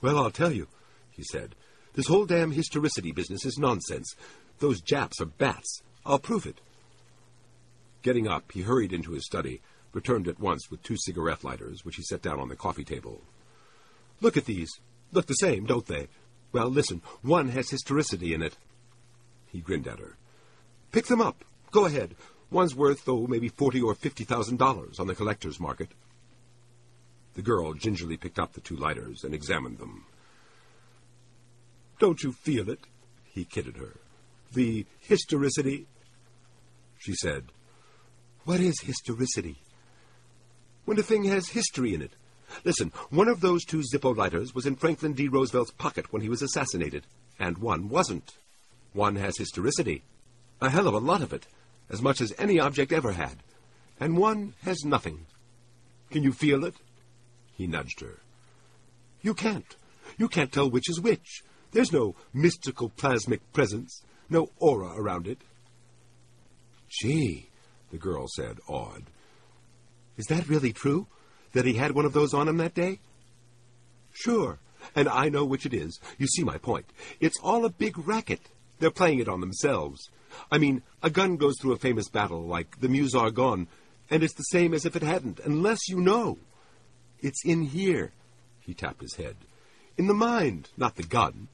"Well, I'll tell you," he said. "This whole damn historicity business is nonsense. Those Japs are bats. I'll prove it." Getting up, he hurried into his study, returned at once with 2 cigarette lighters, which he set down on the coffee table. "Look at these. Look the same, don't they? Well, listen, one has historicity in it." He grinned at her. "Pick them up. Go ahead. One's worth, oh, maybe $40,000 or $50,000 on the collector's market." The girl gingerly picked up the 2 lighters and examined them. "Don't you feel it?" he kidded her. "The historicity?" She said, "What is historicity?" "When a thing has history in it. Listen, one of those 2 Zippo lighters was in Franklin D. Roosevelt's pocket when he was assassinated, and one wasn't." One has historicity, a hell of a lot of it, as much as any object ever had, and one has nothing. Can you feel it? He nudged her. You can't. You can't tell which is which. There's no mystical plasmic presence, no aura around it. Gee, the girl said, awed. Is that really true, that he had one of those on him that day? Sure, and I know which it is. You see my point. It's all a big racket. They're playing it on themselves. I mean, a gun goes through a famous battle like the Meuse Argonne, and it's the same as if it hadn't, unless you know. It's in here, he tapped his head. In the mind, not the gun.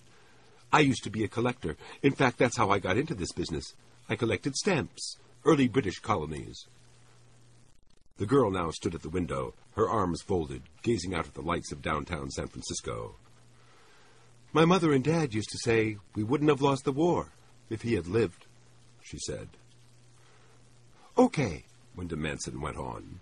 I used to be a collector. In fact, that's how I got into this business. I collected stamps, early British colonies. The girl now stood at the window, her arms folded, gazing out at the lights of downtown San Francisco. My mother and Dad used to say we wouldn't have lost the war if he had lived, she said. Okay, Wyndham Matson went on.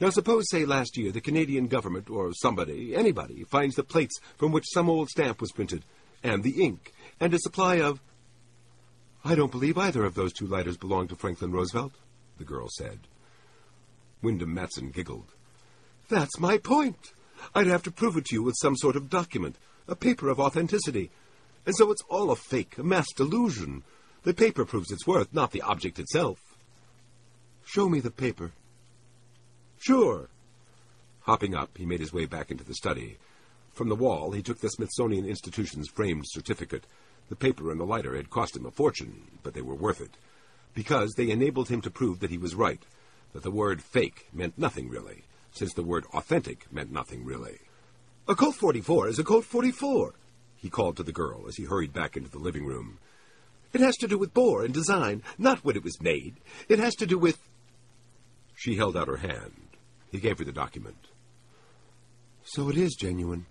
Now suppose, say, last year, the Canadian government, or somebody, anybody, finds the plates from which some old stamp was printed, and the ink, and a supply of... I don't believe either of those two lighters belonged to Franklin Roosevelt, the girl said. Wyndham Matson giggled. That's my point. I'd have to prove it to you with some sort of document, a paper of authenticity. And so it's all a fake, a mass delusion. The paper proves its worth, not the object itself. Show me the paper. Sure. Hopping up, he made his way back into the study. From the wall, he took the Smithsonian Institution's framed certificate. The paper and the lighter had cost him a fortune, but they were worth it, because they enabled him to prove that he was right, that the word fake meant nothing really, since the word authentic meant nothing really. A Colt 44 is a Colt 44, he called to the girl as he hurried back into the living room. It has to do with bore and design, not when it was made. It has to do with... She held out her hand. He gave her the document. So it is genuine,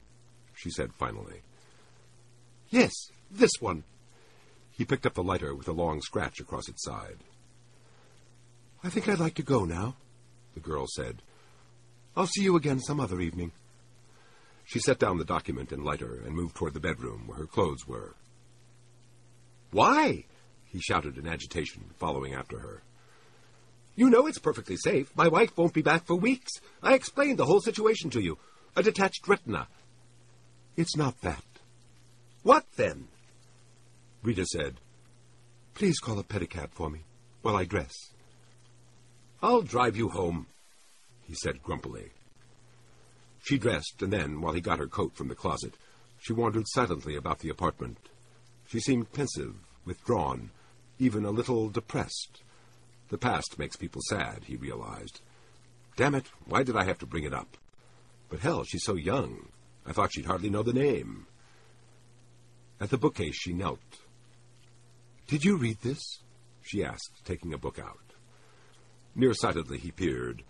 she said finally. Yes, this one. He picked up the lighter with a long scratch across its side. I think I'd like to go now, the girl said. I'll see you again some other evening. She set down the document and lighter and moved toward the bedroom where her clothes were. Why? He shouted in agitation, following after her. You know it's perfectly safe. My wife won't be back for weeks. I explained the whole situation to you. A detached retina. It's not that. What, then? Rita said, Please call a pedicab for me while I dress. I'll drive you home, he said grumpily. She dressed, and then, while he got her coat from the closet, she wandered silently about the apartment. She seemed pensive, withdrawn, even a little depressed. The past makes people sad, he realized. Damn it, why did I have to bring it up? But hell, she's so young. I thought she'd hardly know the name. At the bookcase she knelt. Did you read this? She asked, taking a book out. Nearsightedly he peered.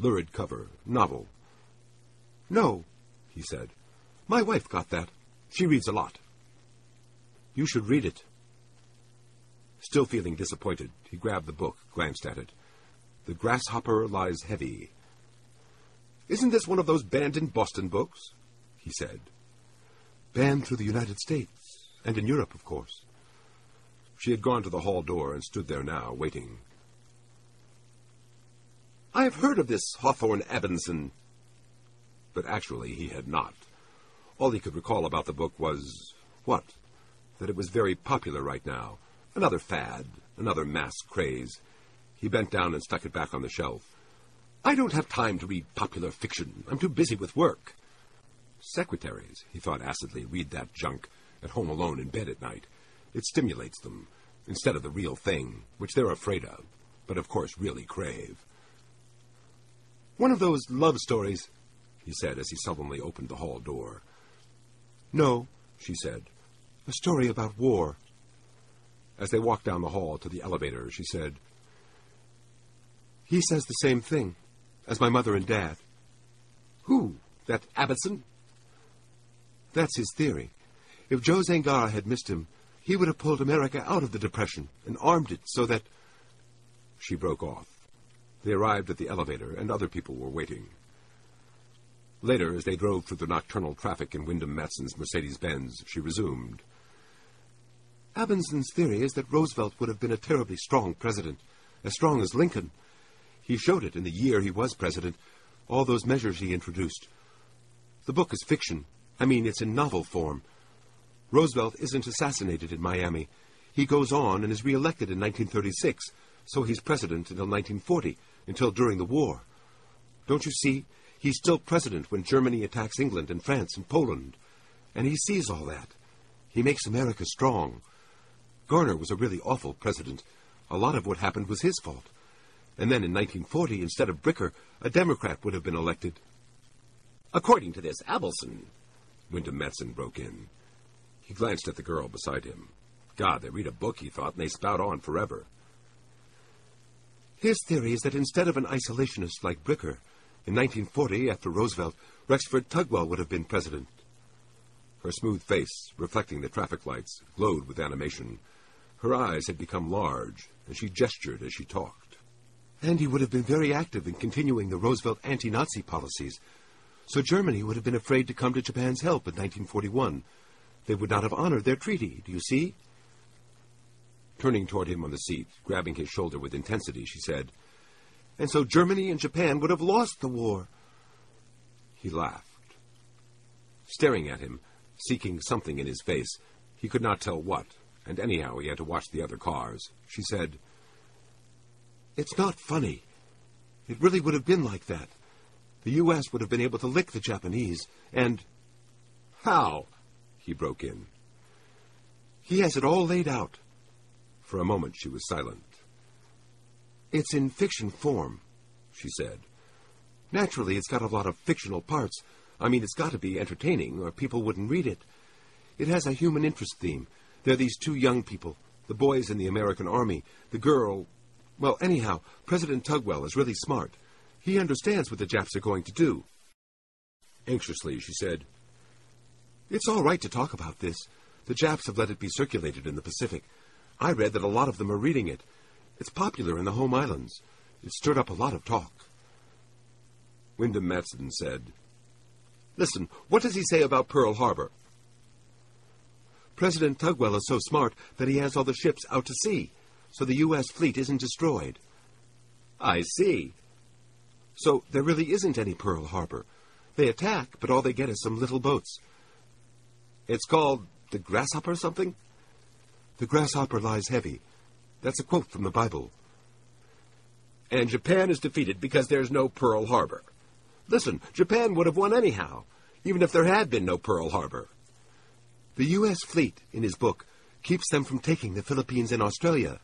Lurid cover, novel. No, he said. My wife got that. She reads a lot. You should read it. Still feeling disappointed, he grabbed the book, glanced at it. The Grasshopper Lies Heavy. Isn't this one of those banned in Boston books? He said. Banned through the United States, and in Europe, of course. She had gone to the hall door and stood there now, waiting. I have heard of this Hawthorne Abendsen. But actually he had not. All he could recall about the book was... what? That it was very popular right now. Another fad, another mass craze. He bent down and stuck it back on the shelf. I don't have time to read popular fiction. I'm too busy with work. Secretaries, he thought acidly, read that junk at home alone in bed at night. It stimulates them, instead of the real thing, which they're afraid of, but of course really crave. One of those love stories, he said as he sullenly opened the hall door. No, she said, a story about war. As they walked down the hall to the elevator, she said, He says the same thing as my mother and dad. Who? That Abbottson? That's his theory. If Joe Zangara had missed him, he would have pulled America out of the Depression and armed it so that... She broke off. They arrived at the elevator, and other people were waiting. Later, as they drove through the nocturnal traffic in Wyndham Matson's Mercedes-Benz, she resumed. Abendsen's theory is that Roosevelt would have been a terribly strong president, as strong as Lincoln. He showed it in the year he was president, all those measures he introduced. The book is fiction. I mean, it's in novel form. Roosevelt isn't assassinated in Miami. He goes on and is re-elected in 1936, so he's president until 1940, until during the war. Don't you see? He's still president when Germany attacks England and France and Poland. And he sees all that. He makes America strong. Garner was a really awful president. A lot of what happened was his fault. And then in 1940, instead of Bricker, a Democrat would have been elected. According to this Abelson, Wyndham Matson broke in. He glanced at the girl beside him. God, they read a book, he thought, and they spout on forever. His theory is that instead of an isolationist like Bricker, in 1940, after Roosevelt, Rexford Tugwell would have been president. Her smooth face, reflecting the traffic lights, glowed with animation. Her eyes had become large, and she gestured as she talked. And he would have been very active in continuing the Roosevelt anti-Nazi policies, so Germany would have been afraid to come to Japan's help in 1941. They would not have honored their treaty, do you see? Turning toward him on the seat, grabbing his shoulder with intensity, she said, "And so Germany and Japan would have lost the war." He laughed. Staring at him, seeking something in his face, he could not tell what, and anyhow he had to watch the other cars, she said, "It's not funny. It really would have been like that. The U.S. would have been able to lick the Japanese, and—" "How?" he broke in. "He has it all laid out." For a moment she was silent. "It's in fiction form," she said. "Naturally, it's got a lot of fictional parts. I mean, it's got to be entertaining, or people wouldn't read it. It has a human interest theme. There are these two young people, the boys in the American Army, the girl. Well, anyhow, President Tugwell is really smart. He understands what the Japs are going to do." Anxiously, she said, "It's all right to talk about this. The Japs have let it be circulated in the Pacific. I read that a lot of them are reading it. It's popular in the home islands. It stirred up a lot of talk." Wyndham Matson said, "Listen, what does he say about Pearl Harbor?" "President Tugwell is so smart that he has all the ships out to sea, so the U.S. fleet isn't destroyed." "I see." "So there really isn't any Pearl Harbor. They attack, but all they get is some little boats." "It's called The Grasshopper something?" "The Grasshopper Lies Heavy. That's a quote from the Bible." "And Japan is defeated because there's no Pearl Harbor. Listen, Japan would have won anyhow, even if there had been no Pearl Harbor." "The U.S. fleet, in his book, keeps them from taking the Philippines and Australia."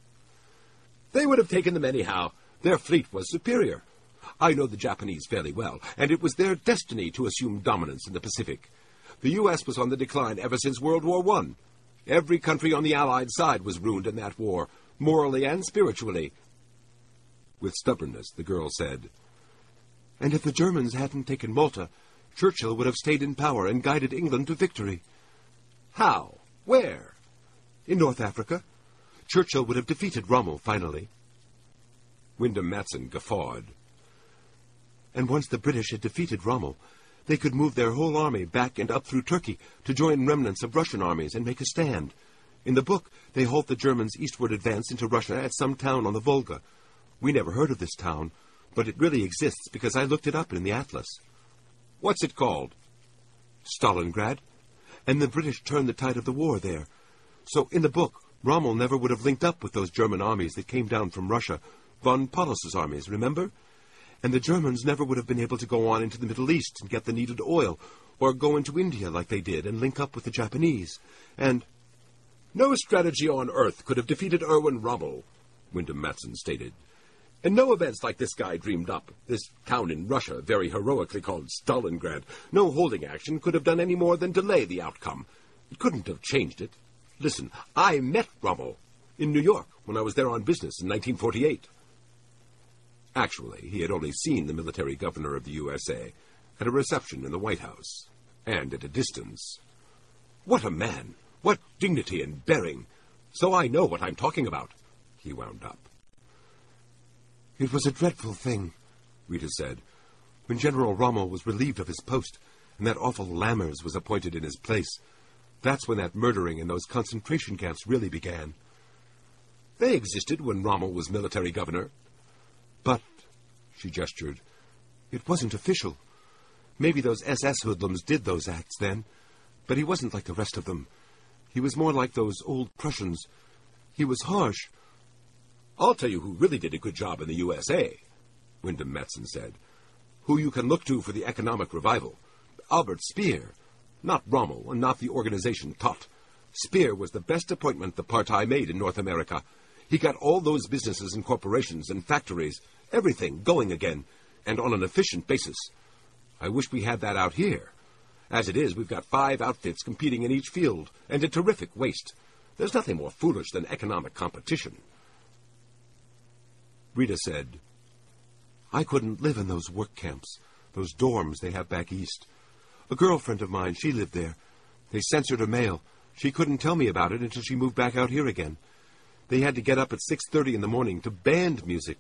"They would have taken them anyhow. Their fleet was superior. I know the Japanese fairly well, and it was their destiny to assume dominance in the Pacific. The U.S. was on the decline ever since World War I. Every country on the Allied side was ruined in that war, morally and spiritually." With stubbornness, the girl said, "And if the Germans hadn't taken Malta, Churchill would have stayed in power and guided England to victory." "How? Where?" "In North Africa. Churchill would have defeated Rommel, finally." Wyndham Matson guffawed. "And once the British had defeated Rommel, they could move their whole army back and up through Turkey to join remnants of Russian armies and make a stand. In the book, they halt the Germans' eastward advance into Russia at some town on the Volga. We never heard of this town, but it really exists because I looked it up in the atlas." "What's it called?" "Stalingrad. And the British turned the tide of the war there. So in the book, Rommel never would have linked up with those German armies that came down from Russia, von Paulus's armies, remember? And the Germans never would have been able to go on into the Middle East and get the needed oil, or go into India like they did and link up with the Japanese, and—" "No strategy on earth could have defeated Erwin Rommel," Wyndham Matson stated. "And no events like this guy dreamed up, this town in Russia, very heroically called Stalingrad, no holding action could have done any more than delay the outcome. It couldn't have changed it. Listen, I met Rommel in New York when I was there on business in 1948. Actually, he had only seen the military governor of the USA at a reception in the White House, and at a distance. What a man! What dignity and bearing! So I know what I'm talking about," he wound up. "It was a dreadful thing," Rita said, "when General Rommel was relieved of his post, and that awful Lammers was appointed in his place. That's when that murdering in those concentration camps really began. They existed when Rommel was military governor. But, she gestured, it wasn't official. Maybe those SS hoodlums did those acts then, but he wasn't like the rest of them. He was more like those old Prussians. He was harsh. I'll tell you who really did a good job in the USA, Wyndham Matson said, who you can look to for the economic revival. Albert Speer, not Rommel and not the organization Todt. Speer was the best appointment the Party made in North America. He got all those businesses and corporations and factories, everything going again, and on an efficient basis. I wish we had that out here. As it is, we've got 5 outfits competing in each field, and a terrific waste. There's nothing more foolish than economic competition. Rita said, I couldn't live in those work camps, those dorms they have back east. A girlfriend of mine, she lived there. They censored her mail. She couldn't tell me about it until she moved back out here again. They had to get up at 6:30 in the morning to band music.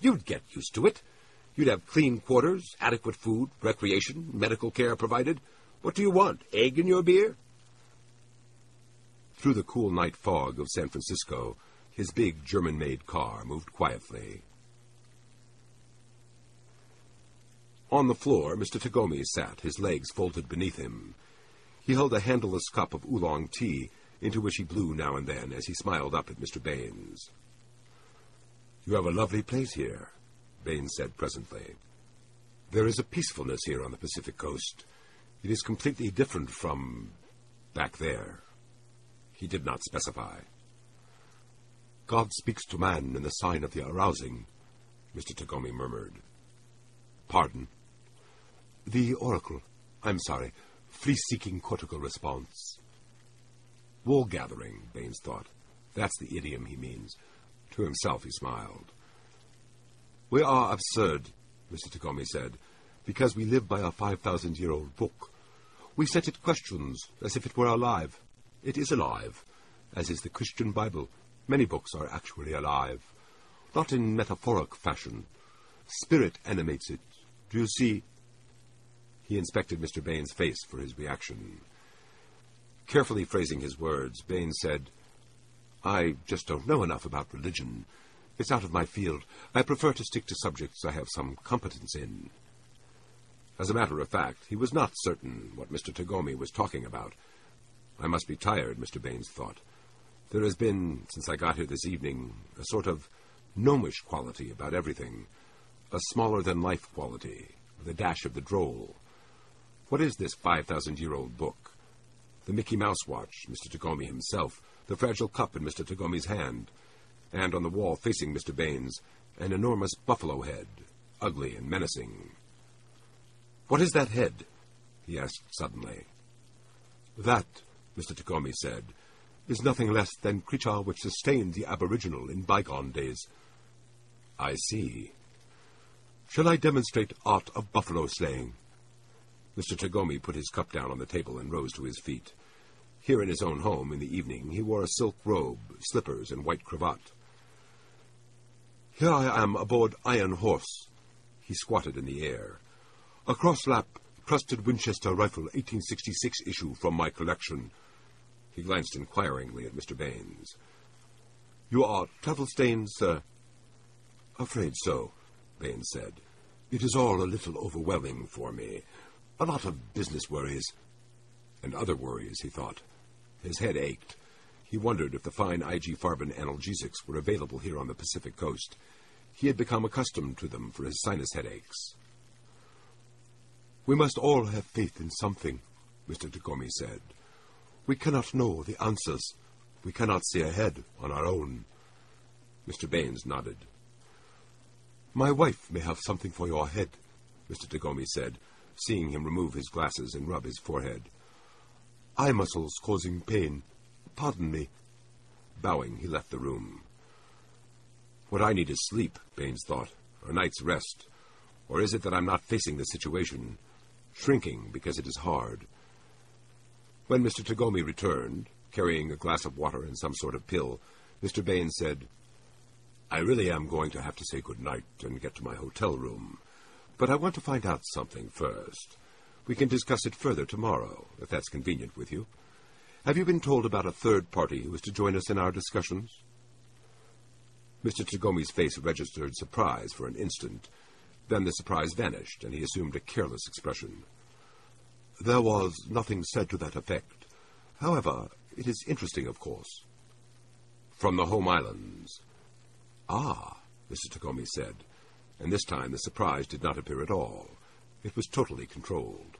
You'd get used to it. You'd have clean quarters, adequate food, recreation, medical care provided. What do you want, egg in your beer? Through the cool night fog of San Francisco, his big German-made car moved quietly. On the floor, Mr. Tagomi sat, his legs folded beneath him. He held a handleless cup of oolong tea, into which he blew now and then as he smiled up at Mr. Baines. You have a lovely place here, Baines said presently. There is a peacefulness here on the Pacific coast. It is completely different from back there. He did not specify. God speaks to man in the sign of the arousing, Mr. Tagomi murmured. Pardon? The oracle. I'm sorry. Fleece-seeking cortical response. Wool-gathering, Baines thought. That's the idiom he means. To himself he smiled. We are absurd, Mr. Tagomi said, because we live by a 5,000-year-old book. We set it questions, as if it were alive. It is alive, as is the Christian Bible. Many books are actually alive. Not in metaphoric fashion. Spirit animates it. Do you see? He inspected Mr. Baines' face for his reaction. Carefully phrasing his words, Baines said, I just don't know enough about religion. It's out of my field. I prefer to stick to subjects I have some competence in. As a matter of fact, he was not certain what Mr. Tagomi was talking about. I must be tired, Mr. Baines thought. There has been, since I got here this evening, a sort of gnomish quality about everything, a smaller-than-life quality, with a dash of the droll. What is this 5,000-year-old book? The Mickey Mouse watch, Mr. Tagomi himself, the fragile cup in Mr. Tagomi's hand, and on the wall facing Mr. Baines, an enormous buffalo head, ugly and menacing. What is that head? He asked suddenly. That, Mr. Tagomi said, is nothing less than creature which sustained the aboriginal in bygone days. I see. Shall I demonstrate art of buffalo slaying? Mr. Tagomi put his cup down on the table and rose to his feet. Here in his own home in the evening he wore a silk robe, slippers, and white cravat. Here I am aboard Iron Horse. He squatted in the air. A cross-lap, crusted Winchester rifle 1866 issue from my collection. He glanced inquiringly at Mr. Baines. You are travel-stained, sir? Afraid so, Baines said. It is all a little overwhelming for me. A lot of business worries. And other worries, he thought. His head ached. He wondered if the fine I.G. Farben analgesics were available here on the Pacific coast. He had become accustomed to them for his sinus headaches. We must all have faith in something, Mr. Tagomi said. We cannot know the answers. We cannot see ahead on our own. Mr. Baines nodded. My wife may have something for your head, Mr. Tagomi said, seeing him remove his glasses and rub his forehead. Eye muscles causing pain. Pardon me. Bowing, he left the room. What I need is sleep, Baines thought, or night's rest. Or is it that I'm not facing the situation, shrinking because it is hard? When Mr. Tagomi returned, carrying a glass of water and some sort of pill, Mr. Baines said, I really am going to have to say good night and get to my hotel room, but I want to find out something first. We can discuss it further tomorrow, if that's convenient with you. Have you been told about a third party who is to join us in our discussions? Mr. Tagomi's face registered surprise for an instant. Then the surprise vanished, and he assumed a careless expression. There was nothing said to that effect. However, it is interesting, of course. From the home islands. Ah, Mr. Tagomi said, and this time the surprise did not appear at all. It was totally controlled.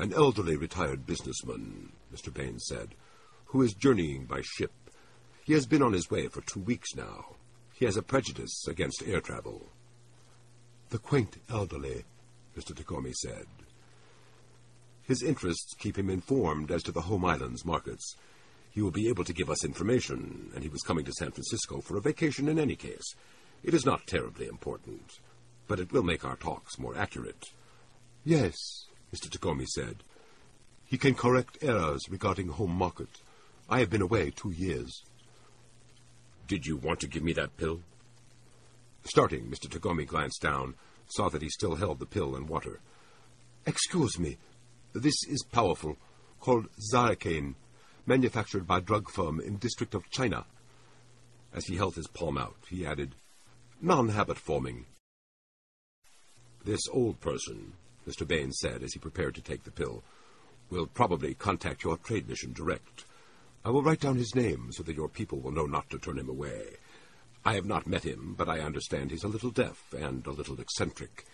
An elderly retired businessman, Mr. Baines said, who is journeying by ship. He has been on his way for 2 weeks now. He has a prejudice against air travel. The quaint elderly, Mr. Tagomi said. His interests keep him informed as to the home islands markets. He will be able to give us information, and he was coming to San Francisco for a vacation in any case. It is not terribly important, but it will make our talks more accurate. Yes, Mr. Tagomi said. He can correct errors regarding home market. I have been away 2 years. Did you want to give me that pill? Starting, Mr. Tagomi glanced down, saw that he still held the pill and water. Excuse me. This is powerful, called Xyrocaine, manufactured by drug firm in District of China. As he held his palm out, he added, non-habit-forming. This old person, Mr. Baines said as he prepared to take the pill, will probably contact your trade mission direct. I will write down his name so that your people will know not to turn him away. I have not met him, but I understand he's a little deaf and a little eccentric.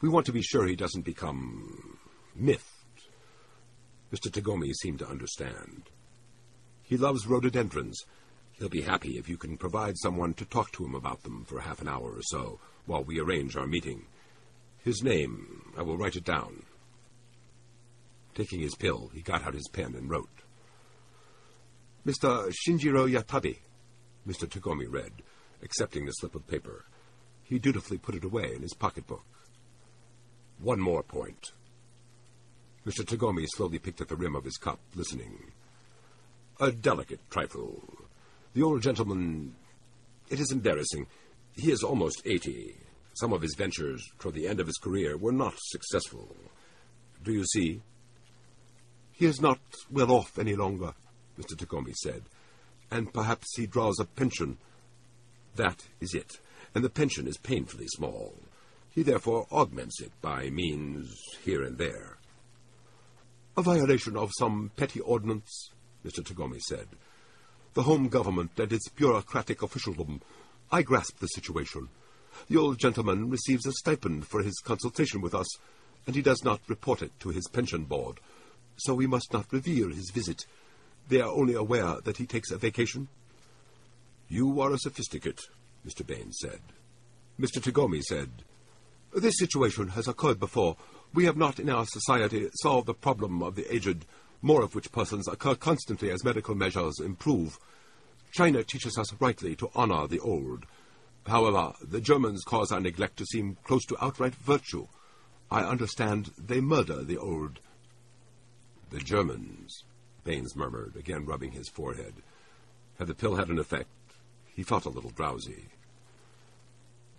We want to be sure he doesn't become miffed. Mr. Tagomi seemed to understand. He loves rhododendrons. He'll be happy if you can provide someone to talk to him about them for half an hour or so while we arrange our meeting. His name, I will write it down. Taking his pill, he got out his pen and wrote. Mr. Shinjiro Yatabe, Mr. Tagomi read, accepting the slip of paper. He dutifully put it away in his pocketbook. One more point. Mr. Tagomi slowly picked at the rim of his cup, listening. A delicate trifle. The old gentleman... It is embarrassing. He is almost 80. Some of his ventures toward the end of his career were not successful. Do you see? He is not well off any longer, Mr. Tagomi said. And perhaps he draws a pension. That is it, and the pension is painfully small. He therefore augments it by means here and there. A violation of some petty ordinance, Mr. Tagomi said. The home government and its bureaucratic officialdom. I grasp the situation. The old gentleman receives a stipend for his consultation with us, and he does not report it to his pension board, so we must not reveal his visit. They are only aware that he takes a vacation. You are a sophisticate, Mr. Baines said. Mr. Tagomi said, this situation has occurred before. We have not in our society solved the problem of the aged, more of which persons occur constantly as medical measures improve. China teaches us rightly to honor the old. However, the Germans cause our neglect to seem close to outright virtue. I understand they murder the old. The Germans... Baines murmured, again rubbing his forehead. Had the pill had an effect? He felt a little drowsy.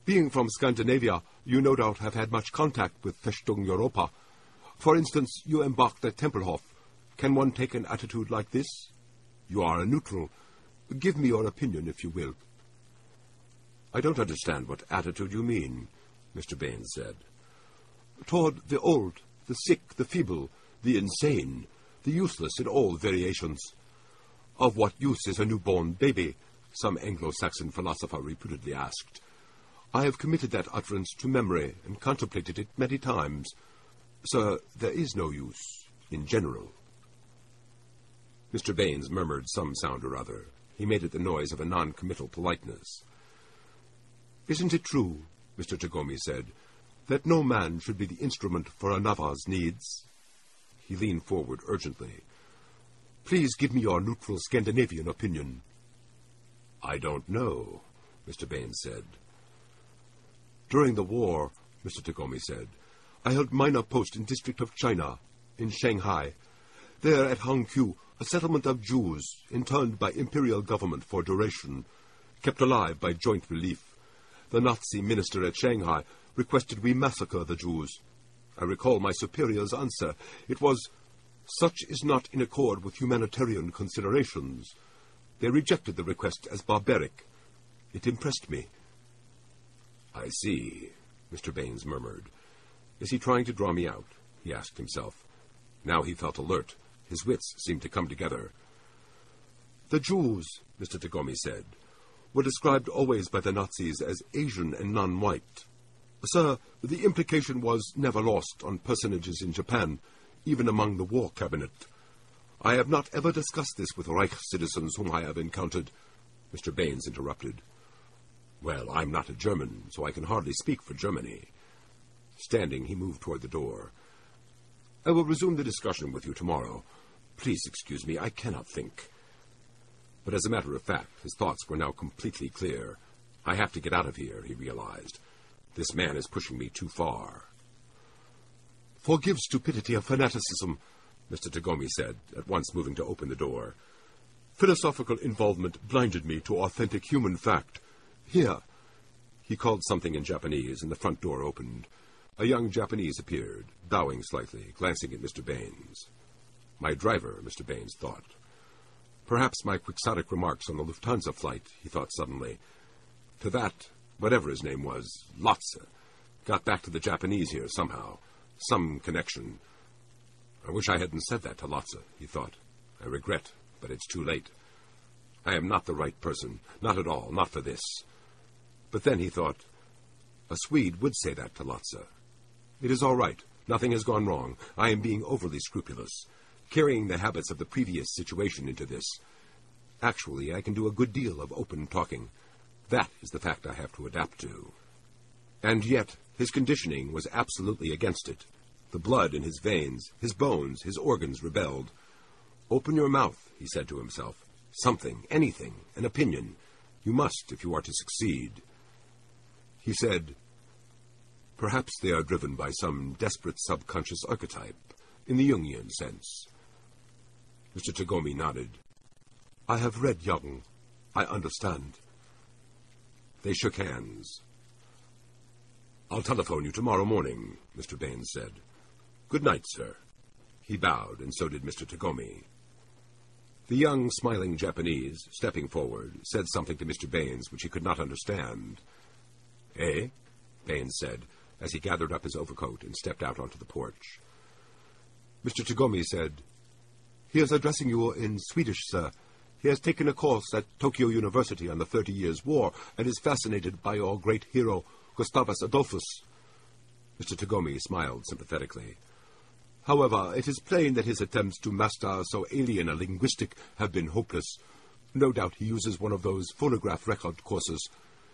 Being from Scandinavia, you no doubt have had much contact with Festung Europa. For instance, you embarked at Tempelhof. Can one take an attitude like this? You are a neutral. Give me your opinion, if you will. I don't understand what attitude you mean, Mr. Baines said. Toward the old, the sick, the feeble, the insane... the useless in all variations. Of what use is a newborn baby? Some Anglo-Saxon philosopher reputedly asked. I have committed that utterance to memory and contemplated it many times. Sir, there is no use, in general. Mr. Baines murmured some sound or other. He made it the noise of a non-committal politeness. Isn't it true, Mr. Tagomi said, that no man should be the instrument for another's needs? He leaned forward urgently. Please give me your neutral Scandinavian opinion. I don't know, Mr. Baines said. During the war, Mr. Tagomi said, I held minor post in District of China, in Shanghai. There at Hangqiu, a settlement of Jews, interned by imperial government for duration, kept alive by joint relief. The Nazi minister at Shanghai requested we massacre the Jews. I recall my superior's answer. It was, such is not in accord with humanitarian considerations. They rejected the request as barbaric. It impressed me." "I see," Mr. Baines murmured. "Is he trying to draw me out?" he asked himself. Now he felt alert. His wits seemed to come together. "The Jews," Mr. Tagomi said, "were described always by the Nazis as Asian and non-white. Sir, the implication was never lost on personages in Japan, even among the war cabinet. I have not ever discussed this with Reich citizens whom I have encountered." Mr. Baines interrupted. "Well, I'm not a German, so I can hardly speak for Germany." Standing, he moved toward the door. "I will resume the discussion with you tomorrow. Please excuse me, I cannot think." But as a matter of fact, his thoughts were now completely clear. I have to get out of here, he realized. This man is pushing me too far. "Forgive stupidity of fanaticism," Mr. Tagomi said, at once moving to open the door. "Philosophical involvement blinded me to authentic human fact. Here." He called something in Japanese, and the front door opened. A young Japanese appeared, bowing slightly, glancing at Mr. Baines. My driver, Mr. Baines thought. Perhaps my quixotic remarks on the Lufthansa flight, he thought suddenly. To that, whatever his name was, Lotze, got back to the Japanese here somehow. Some connection. I wish I hadn't said that to Lotze, he thought. I regret, but it's too late. I am not the right person. Not at all. Not for this. But then he thought, a Swede would say that to Lotze. It is all right. Nothing has gone wrong. I am being overly scrupulous, carrying the habits of the previous situation into this. Actually, I can do a good deal of open talking. That is the fact I have to adapt to. And yet, his conditioning was absolutely against it. The blood in his veins, his bones, his organs rebelled. "Open your mouth," he said to himself. "Something, anything, an opinion. You must, if you are to succeed." He said, "Perhaps they are driven by some desperate subconscious archetype, in the Jungian sense." Mr. Tagomi nodded. "I have read Jung. I understand." They shook hands. "I'll telephone you tomorrow morning," Mr. Baines said. "Good night, sir." He bowed, and so did Mr. Tagomi. The young, smiling Japanese, stepping forward, said something to Mr. Baines which he could not understand. "Eh?" Baines said, as he gathered up his overcoat and stepped out onto the porch. Mr. Tagomi said, "He is addressing you in Swedish, sir. He has taken a course at Tokyo University on the 30 Years' War and is fascinated by your great hero, Gustavus Adolphus." Mr. Tagomi smiled sympathetically. "However, it is plain that his attempts to master so alien a linguistic have been hopeless. No doubt he uses one of those phonograph record courses.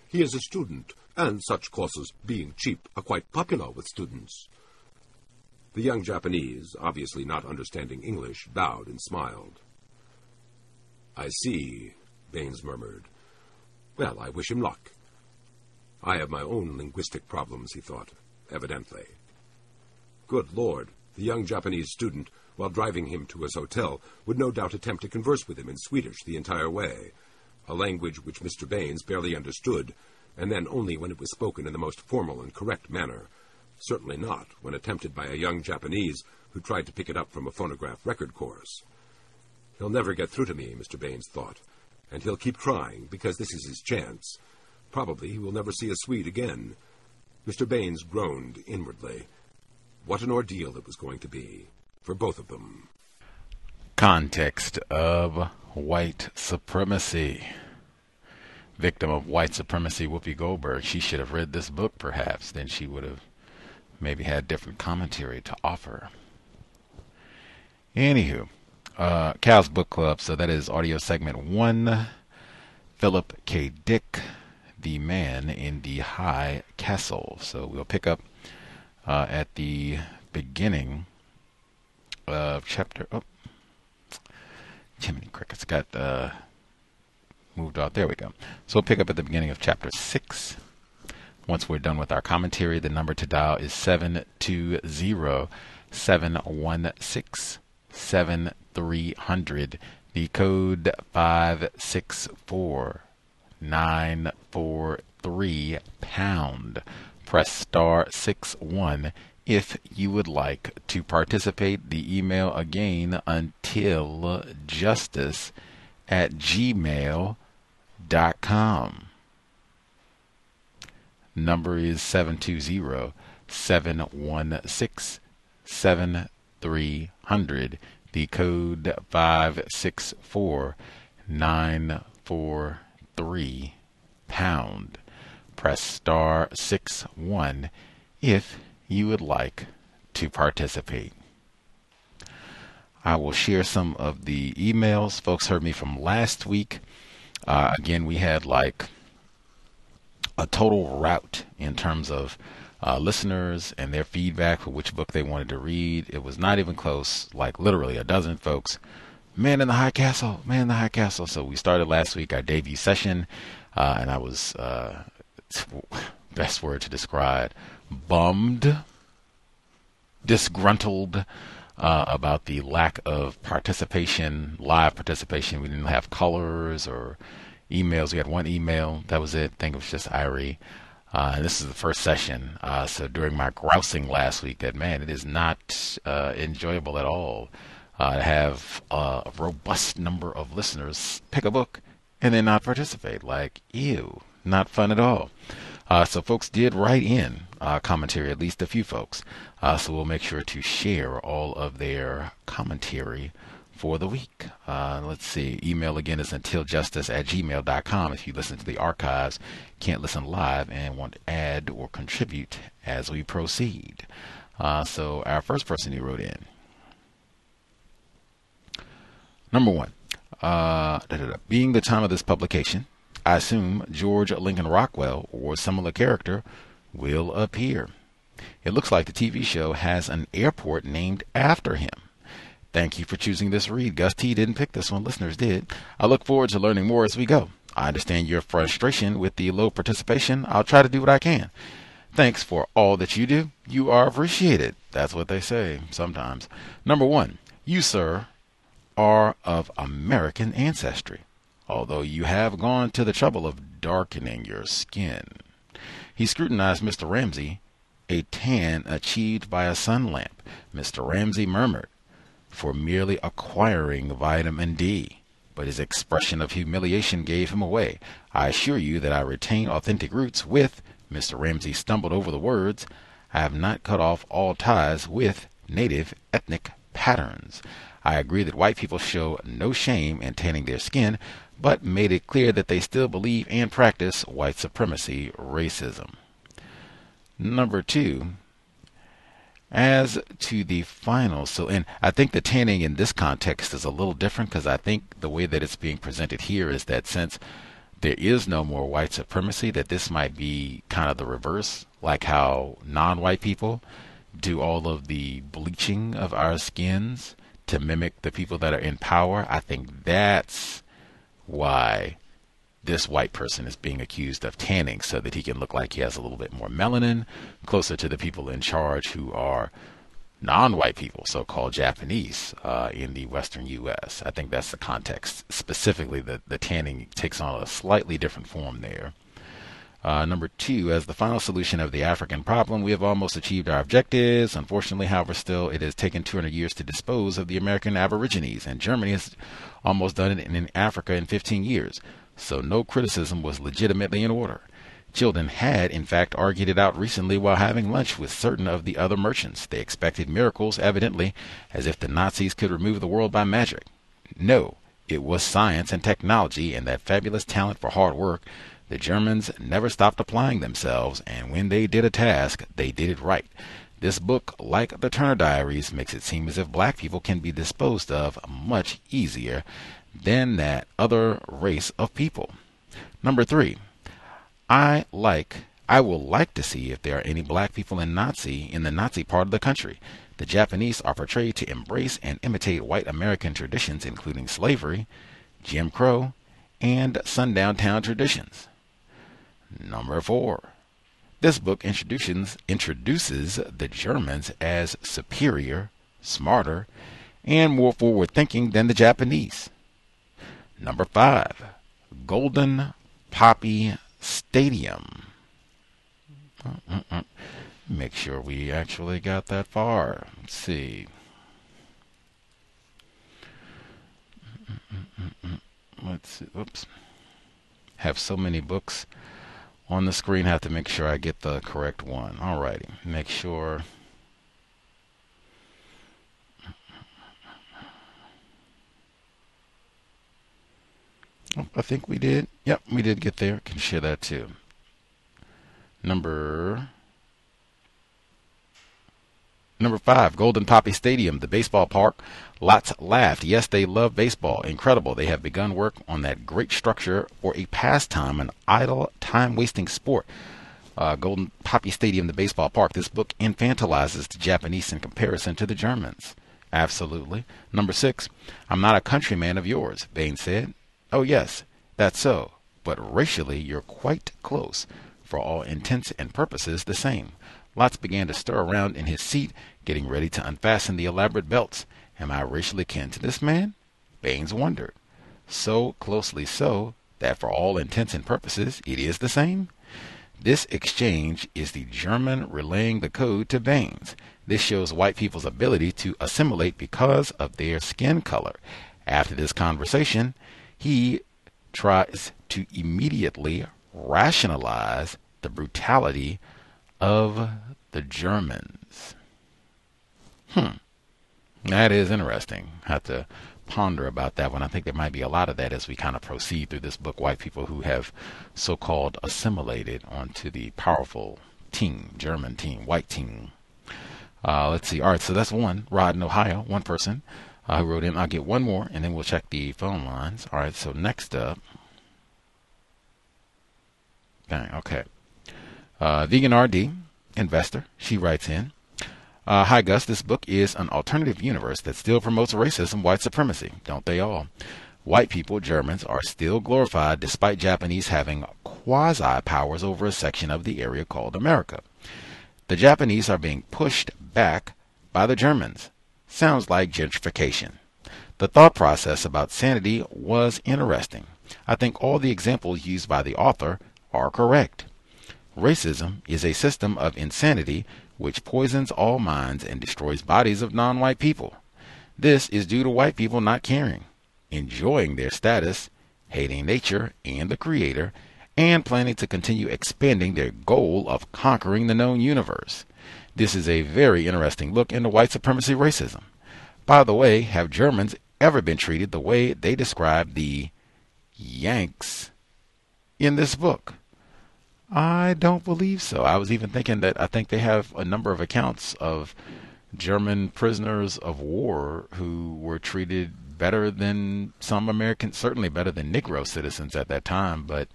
He is a student, and such courses, being cheap, are quite popular with students." The young Japanese, obviously not understanding English, bowed and smiled. "I see," Baines murmured. "Well, I wish him luck." I have my own linguistic problems, he thought, evidently. Good Lord, the young Japanese student, while driving him to his hotel, would no doubt attempt to converse with him in Swedish the entire way, a language which Mr. Baines barely understood, and then only when it was spoken in the most formal and correct manner, certainly not when attempted by a young Japanese who tried to pick it up from a phonograph record course. "He'll never get through to me," Mr. Baines thought, "and he'll keep trying, because this is his chance. Probably he will never see a Swede again." Mr. Baines groaned inwardly. What an ordeal it was going to be, for both of them. Context of white supremacy. Victim of white supremacy, Whoopi Goldberg. She should have read this book, perhaps. Then she would have maybe had different commentary to offer. Anywho, Cal's Book Club, so that is audio segment 1. Philip K. Dick, The Man in the High Castle. So we'll pick up at the beginning of chapter... Oh, Jiminy Crickets got moved out. There we go. So we'll pick up at the beginning of chapter 6. Once we're done with our commentary, the number to dial is 720-716-7300. The code 564-943#. Press *61 if you would like to participate. The email again, untiljustice@gmail.com. Number is 720-716-7300. The code 564-943#. Press *61 if you would like to participate. I will share some of the emails folks heard me from last week. Again, we had like a total rout in terms of listeners and their feedback for which book they wanted to read. It was not even close, like literally a dozen folks. Man in the High Castle, Man in the High Castle. So we started last week, our debut session, and I was, best word to describe, bummed, disgruntled about the lack of participation, live participation. We didn't have callers or emails. We had one email. That was it. I think it was just Irie. This is the first session. So during my grousing last week that, man, it is not enjoyable at all to have a robust number of listeners pick a book and then not participate. Like, ew, not fun at all. So folks did write in commentary, at least a few folks. So we'll make sure to share all of their commentary for the week. Let's see. Email again is untiljustice@gmail.com. If you listen to the archives, can't listen live, and want to add or contribute as we proceed. So our first person who wrote in. Number one, being the time of this publication, I assume George Lincoln Rockwell or similar character will appear. It looks like the TV show has an airport named after him. Thank you for choosing this read. Gus T didn't pick this one. Listeners did. I look forward to learning more as we go. I understand your frustration with the low participation. I'll try to do what I can. Thanks for all that you do. You are appreciated. That's what they say sometimes. Number one, you, sir, are of American ancestry, although you have gone to the trouble of darkening your skin. He scrutinized Mr. Ramsey, a tan achieved by a sun lamp. Mr. Ramsey murmured, for merely acquiring vitamin D, but his expression of humiliation gave him away. I assure you that I retain authentic roots with, Mr. Ramsey stumbled over the words, I have not cut off all ties with native ethnic patterns. I agree that white people show no shame in tanning their skin, but made it clear that they still believe and practice white supremacy racism. Number two, as to the final, and I think the tanning in this context is a little different, because I think the way that it's being presented here is that since there is no more white supremacy, that this might be kind of the reverse, like how non-white people do all of the bleaching of our skins to mimic the people that are in power. I think that's why this white person is being accused of tanning, so that he can look like he has a little bit more melanin, closer to the people in charge who are non-white people, so-called Japanese in the Western U.S. I think that's the context. Specifically, the tanning takes on a slightly different form there. Number two, as the final solution of the African problem, we have almost achieved our objectives. Unfortunately, however, still, it has taken 200 years to dispose of the American aborigines, and Germany has almost done it in Africa in 15 years. So no criticism was legitimately in order. Childan had, in fact, argued it out recently while having lunch with certain of the other merchants. They expected miracles, evidently, as if the Nazis could remove the world by magic. No, it was science and technology and that fabulous talent for hard work. The Germans never stopped applying themselves, and when they did a task, they did it right. This book, like the Turner Diaries, makes it seem as if black people can be disposed of much easier than that other race of people. Number three, I will like to see if there are any black people in the Nazi part of the country. The Japanese are portrayed to embrace and imitate white American traditions, including slavery, Jim Crow, and sundown town traditions. Number four, this book introduces the Germans as superior, smarter, and more forward-thinking than the Japanese. Number five, Golden Poppy Stadium. make sure we actually got that far. Let's see. Let's see. Oops. Have so many books on the screen. Have to make sure I get the correct one. Alrighty. Make sure. Oh, I think we did. Yep, we did get there. Can share that too. Number 5, Golden Poppy Stadium, the baseball park. Lots laughed. Yes, they love baseball. Incredible. They have begun work on that great structure for a pastime, an idle, time-wasting sport. Golden Poppy Stadium, the baseball park. This book infantilizes the Japanese in comparison to the Germans. Absolutely. Number 6, I'm not a countryman of yours, Bain said. Oh, yes, that's so. But racially, you're quite close. For all intents and purposes, the same. Lots began to stir around in his seat, getting ready to unfasten the elaborate belts. Am I racially kin to this man? Baines wondered. So closely so, that for all intents and purposes, it is the same? This exchange is the German relaying the code to Baines. This shows white people's ability to assimilate because of their skin color. After this conversation, he tries to immediately rationalize the brutality of the Germans. That is interesting. I have to ponder about that one. I think there might be a lot of that as we kind of proceed through this book. White people who have so-called assimilated onto the powerful team, German team, white team. Let's see. All right, so that's one. Rod in Ohio, one person who wrote in. I'll get one more, and then we'll check the phone lines. All right, so next up. Dang, okay. Vegan RD, investor, she writes in, hi Gus, this book is an alternative universe that still promotes racism, white supremacy. Don't they all? White people, Germans, are still glorified despite Japanese having quasi-powers over a section of the area called America. The Japanese are being pushed back by the Germans. Sounds like gentrification. The thought process about sanity was interesting. I think all the examples used by the author are correct. Racism is a system of insanity which poisons all minds and destroys bodies of non-white people. This is due to white people not caring, enjoying their status, hating nature and the creator, and planning to continue expanding their goal of conquering the known universe. This is a very interesting look into white supremacy racism. By the way, have Germans ever been treated the way they describe the Yanks in this book? I don't believe so. I was even thinking that I think they have a number of accounts of German prisoners of war who were treated better than some Americans, certainly better than Negro citizens at that time. But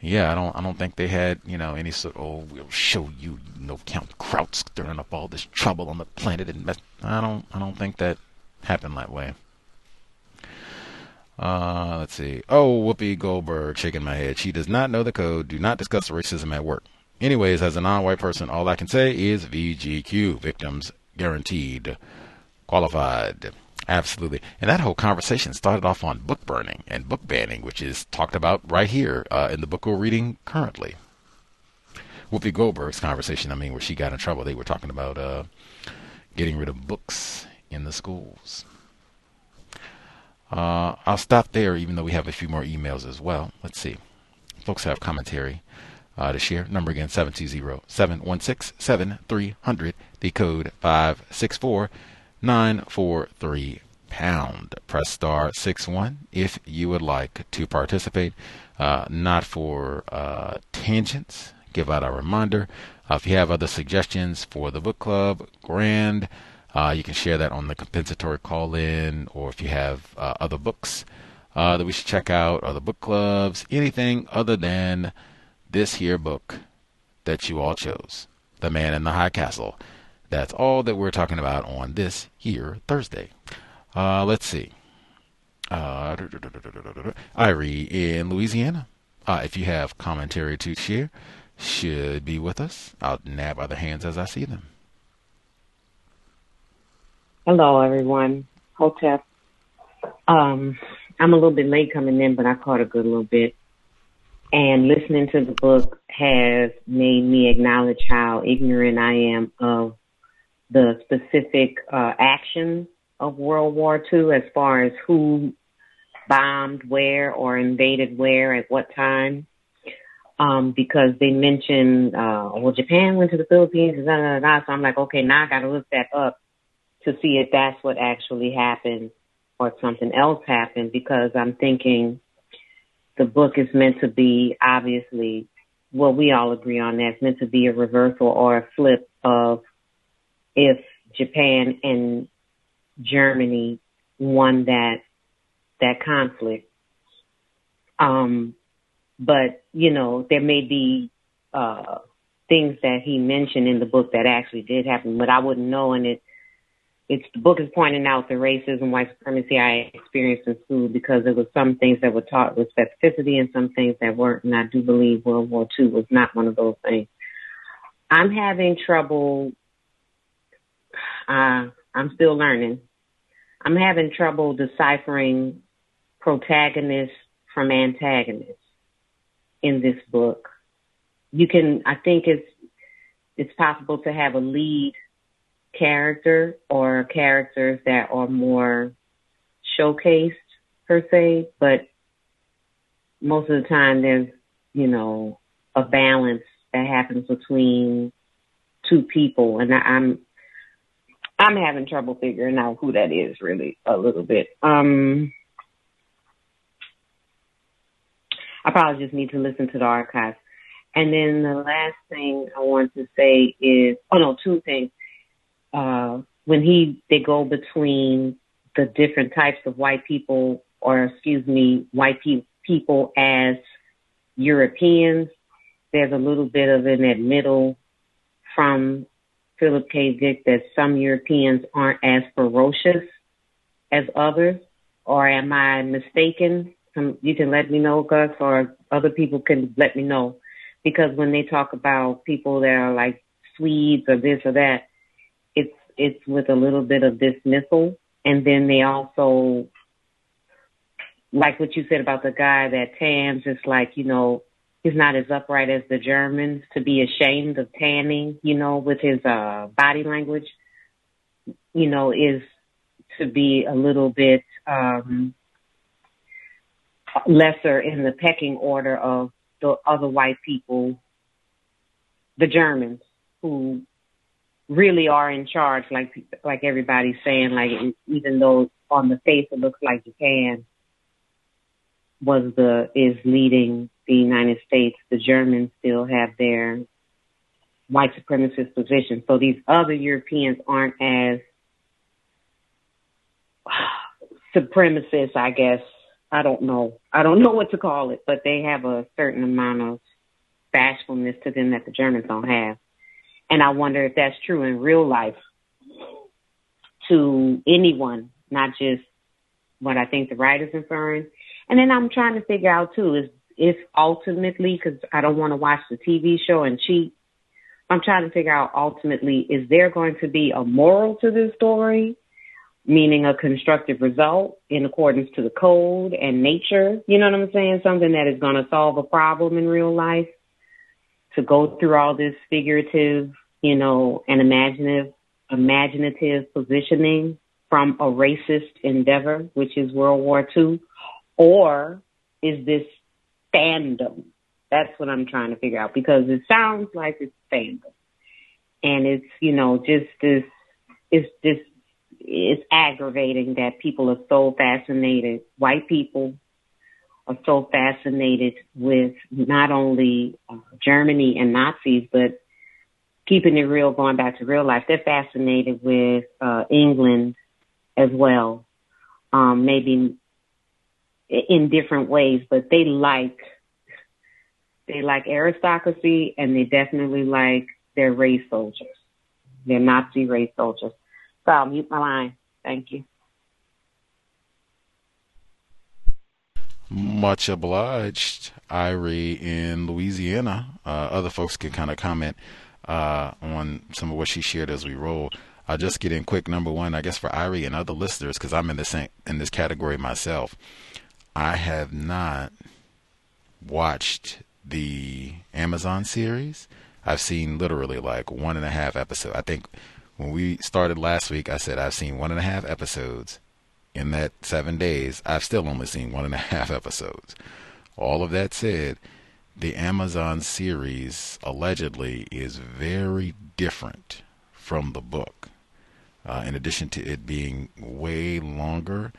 yeah, I don't think they had, you know, any sort of, oh, we'll show you, you know, Count Kraut stirring up all this trouble on the planet, and I don't think that happened that way. Let's see. Oh, Whoopi Goldberg shaking my head. She does not know the code. Do not discuss racism at work. Anyways, as a non-white person, all I can say is VGQ, victims guaranteed, qualified. Absolutely. And that whole conversation started off on book burning and book banning, which is talked about right here in the book we're reading currently. Whoopi Goldberg's conversation, I mean, where she got in trouble. They were talking about getting rid of books in the schools. I'll stop there, even though we have a few more emails as well. Let's see. Folks have commentary to share. Number again, 720-716-7300. The code 564-943#. Press *61 if you would like to participate. Not for tangents. Give out a reminder. If you have other suggestions for the book club, grand. You can share that on the compensatory call-in, or if you have other books that we should check out, other book clubs, anything other than this here book that you all chose, The Man in the High Castle. That's all that we're talking about on this here Thursday. Let's see. Irie in Louisiana. If you have commentary to share, should be with us. I'll nab other hands as I see them. Hello, everyone. Hotep. I'm a little bit late coming in, but I caught a good little bit. And listening to the book has made me acknowledge how ignorant I am of the specific actions of World War II as far as who bombed where or invaded where at what time. Because they mentioned, Japan went to the Philippines and so I'm like, okay, now I got to look that up to see if that's what actually happened or something else happened, because I'm thinking the book is meant to be, obviously, what we all agree on, that's meant to be a reversal or a flip of if Japan and Germany won that conflict. But, you know, there may be things that he mentioned in the book that actually did happen, but I wouldn't know. And the book is pointing out the racism, white supremacy I experienced in school, because there were some things that were taught with specificity and some things that weren't. And I do believe World War II was not one of those things. I'm having trouble. I'm still learning. I'm having trouble deciphering protagonist from antagonist in this book. I think it's possible to have a lead character or characters that are more showcased per se, but most of the time there's, you know, a balance that happens between two people, and I'm having trouble figuring out who that is really a little bit. I probably just need to listen to the archives. And then the last thing I want to say is, two things. When they go between the different types of white people as Europeans, there's a little bit of an admittal from Philip K. Dick that some Europeans aren't as ferocious as others, or am I mistaken? You can let me know, Gus, or other people can let me know, because when they talk about people that are like Swedes or this or that, it's with a little bit of dismissal. And then they also, like what you said about the guy that tans, it's like, you know, he's not as upright as the Germans, to be ashamed of tanning, you know, with his body language, you know, is to be a little bit lesser in the pecking order of the other white people, the Germans, who really are in charge, like everybody's saying, like even though on the face it looks like Japan is leading the United States, the Germans still have their white supremacist position. So these other Europeans aren't as supremacists, I guess. I don't know what to call it, but they have a certain amount of bashfulness to them that the Germans don't have. And I wonder if that's true in real life to anyone, not just what I think the writer's inferring. And then I'm trying to figure out, too, is if ultimately, because I don't want to watch the TV show and cheat, I'm trying to figure out ultimately, is there going to be a moral to this story, meaning a constructive result in accordance to the code and nature? You know what I'm saying? Something that is going to solve a problem in real life, to go through all this figurative, you know, and imaginative positioning from a racist endeavor, which is World War II, or is this fandom? That's what I'm trying to figure out, because it sounds like it's fandom. And it's, you know, just this, it's aggravating that people are so fascinated, white people are so fascinated with not only Germany and Nazis, but keeping it real, going back to real life, they're fascinated with England as well, maybe in different ways, but they like aristocracy, and they definitely like their race soldiers, their Nazi race soldiers. So I'll mute my line. Thank you. Much obliged, Irie in Louisiana. Other folks can kind of comment on some of what she shared as we roll. I'll just get in quick. Number one, I guess for Irie and other listeners, because I'm in this category myself. I have not watched the Amazon series. I've seen literally like 1.5 episodes. I think when we started last week, I said I've seen 1.5 episodes. In that 7 days, I've still only seen 1.5 episodes. All of that said, the Amazon series allegedly is very different from the book. In addition to it being way longer,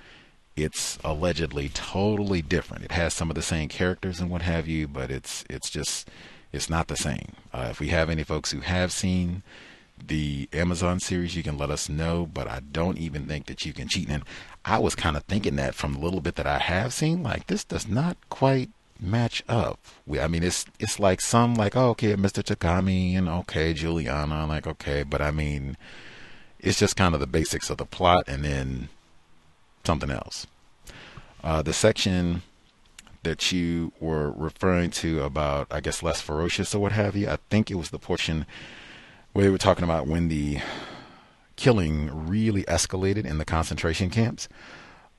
it's allegedly totally different. It has some of the same characters and what have you, but it's not the same. If we have any folks who have seen the Amazon series, you can let us know, but I don't even think that you can cheat. And I was kind of thinking that from a little bit that I have seen, like, this does not quite match up. I mean, it's like some, like, oh, okay, Mr. Tagomi, and okay, Juliana, like, okay, but I mean, it's just kind of the basics of the plot and then something else. The section that you were referring to about, I guess, less ferocious or what have you, I think it was the portion where they were talking about when the killing really escalated in the concentration camps,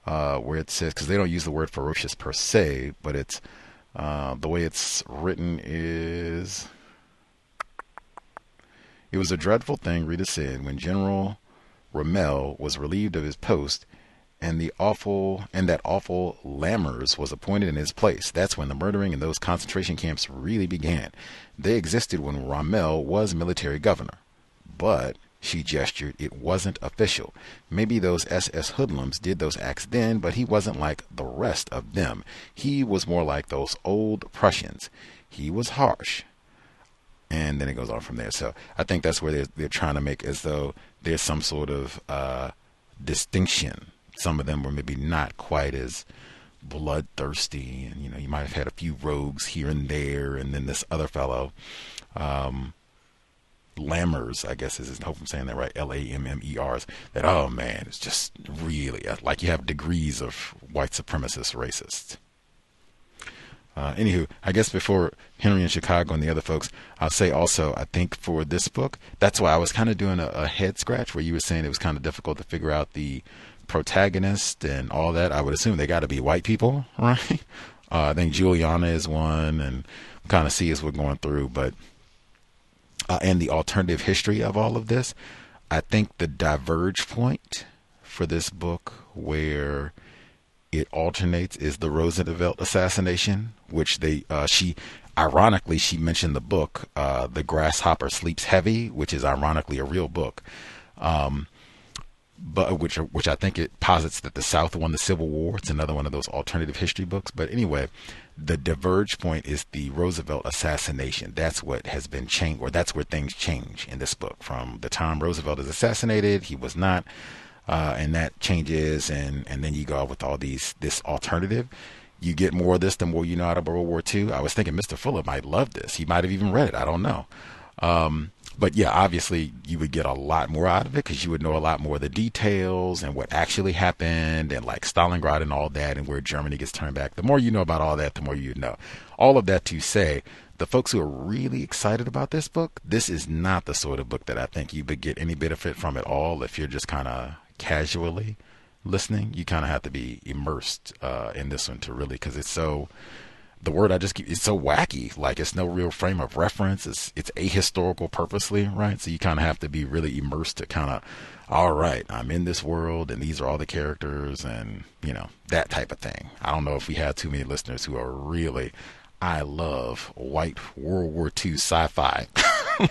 where it says, because they don't use the word ferocious per se, but it's the way it's written is, it was a dreadful thing, Rita said, when General Rommel was relieved of his post and that awful Lammers was appointed in his place. That's when the murdering in those concentration camps really began. They existed when Rommel was military governor. But, she gestured, it wasn't official. Maybe those SS hoodlums did those acts then, but he wasn't like the rest of them. He was more like those old Prussians. He was harsh. And then it goes on from there. So I think that's where they're trying to make as though there's some sort of distinction. Some of them were maybe not quite as bloodthirsty, and, you know, you might have had a few rogues here and there, and then this other fellow, Lammers, I guess is, I hope I'm saying that right, Lammers, that, oh man, it's just really, like, you have degrees of white supremacist racists. Anywho, I guess before Henry in Chicago and the other folks, I'll say also, I think for this book, that's why I was kind of doing a head scratch where you were saying it was kind of difficult to figure out the protagonist and all that. I would assume they got to be white people, right? I think Juliana is one, and kind of see as we're going through, but and the alternative history of all of this, I think the diverge point for this book where it alternates is the Roosevelt assassination, which they she mentioned the book The Grasshopper Sleeps Heavy, which is ironically a real book. But which I think it posits that the South won the Civil War. It's another one of those alternative history books. But anyway, the diverge point is the Roosevelt assassination. That's what has been changed, or that's where things change in this book. From the time Roosevelt is assassinated, he was not, and that changes. And then you go out with all this alternative. You get more of this than what you know out of World War II. I was thinking Mr. Fuller might love this. He might have even read it. I don't know. But yeah, obviously you would get a lot more out of it because you would know a lot more of the details and what actually happened and like Stalingrad and all that and where Germany gets turned back. The more you know about all that, the more you know. All of that to say, the folks who are really excited about this book, this is not the sort of book that I think you would get any benefit from at all if you're just kind of casually listening. You kind of have to be immersed in this one to really, because it's so... the word I just keep, it's so wacky, like it's no real frame of reference. It's ahistorical purposely, right? So you kind of have to be really immersed to kind of, all right, I'm in this world and these are all the characters and, you know, that type of thing. I don't know if we have too many listeners who are really, I love white World War II sci-fi.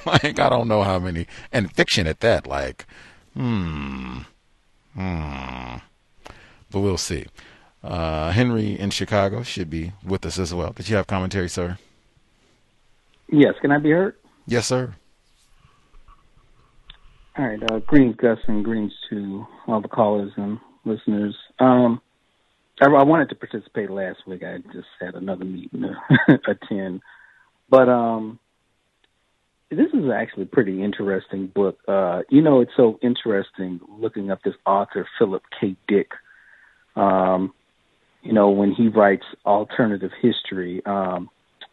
Like, I don't know how many, and fiction at that, like, but we'll see. Henry in Chicago should be with us as well. Did you have commentary, sir? Yes. Can I be heard? Yes, sir. All right. Greetings, Gus, and greetings to all the callers and listeners. I wanted to participate last week. I just had another meeting to attend. But this is actually a pretty interesting book. You know, it's so interesting looking up this author, Philip K. Dick. You know, when he writes alternative history,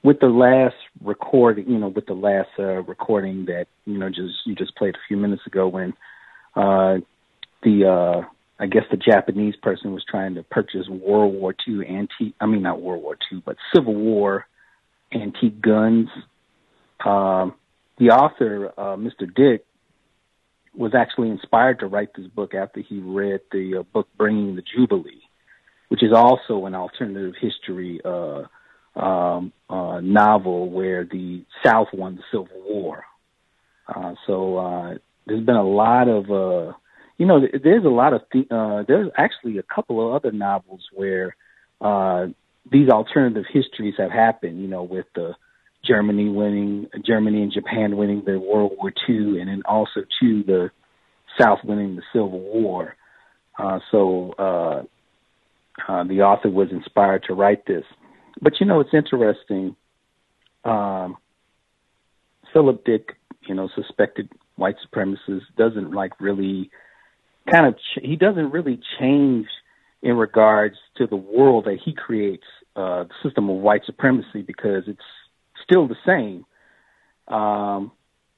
with the last recording, you know, with the last recording that, you know, you just played a few minutes ago when I guess the Japanese person was trying to purchase World War II antique, I mean, not World War II, but Civil War antique guns. The author, Mr. Dick, was actually inspired to write this book after he read the book Bringing the Jubilee, which is also an alternative history novel where the South won the Civil War. So there's been a lot of, there's a lot of, there's actually a couple of other novels where these alternative histories have happened, with the Germany and Japan winning the World War II, and then also to the South winning the Civil War. So the author was inspired to write this. But, it's interesting. Philip Dick, suspected white supremacist, doesn't he doesn't really change in regards to the world that he creates, the system of white supremacy, because it's still the same.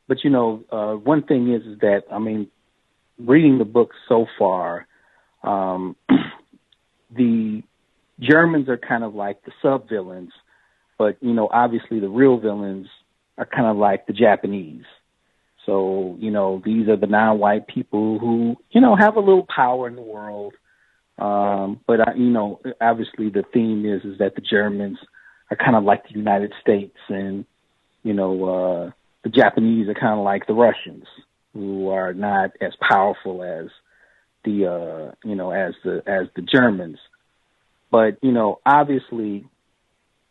But one thing is that, reading the book so far, the Germans are kind of like the sub-villains, but, obviously the real villains are kind of like the Japanese. So, these are the non-white people who, have a little power in the world. But obviously the theme is that the Germans are kind of like the United States, and, the Japanese are kind of like the Russians, who are not as powerful as the, as the Germans. But, obviously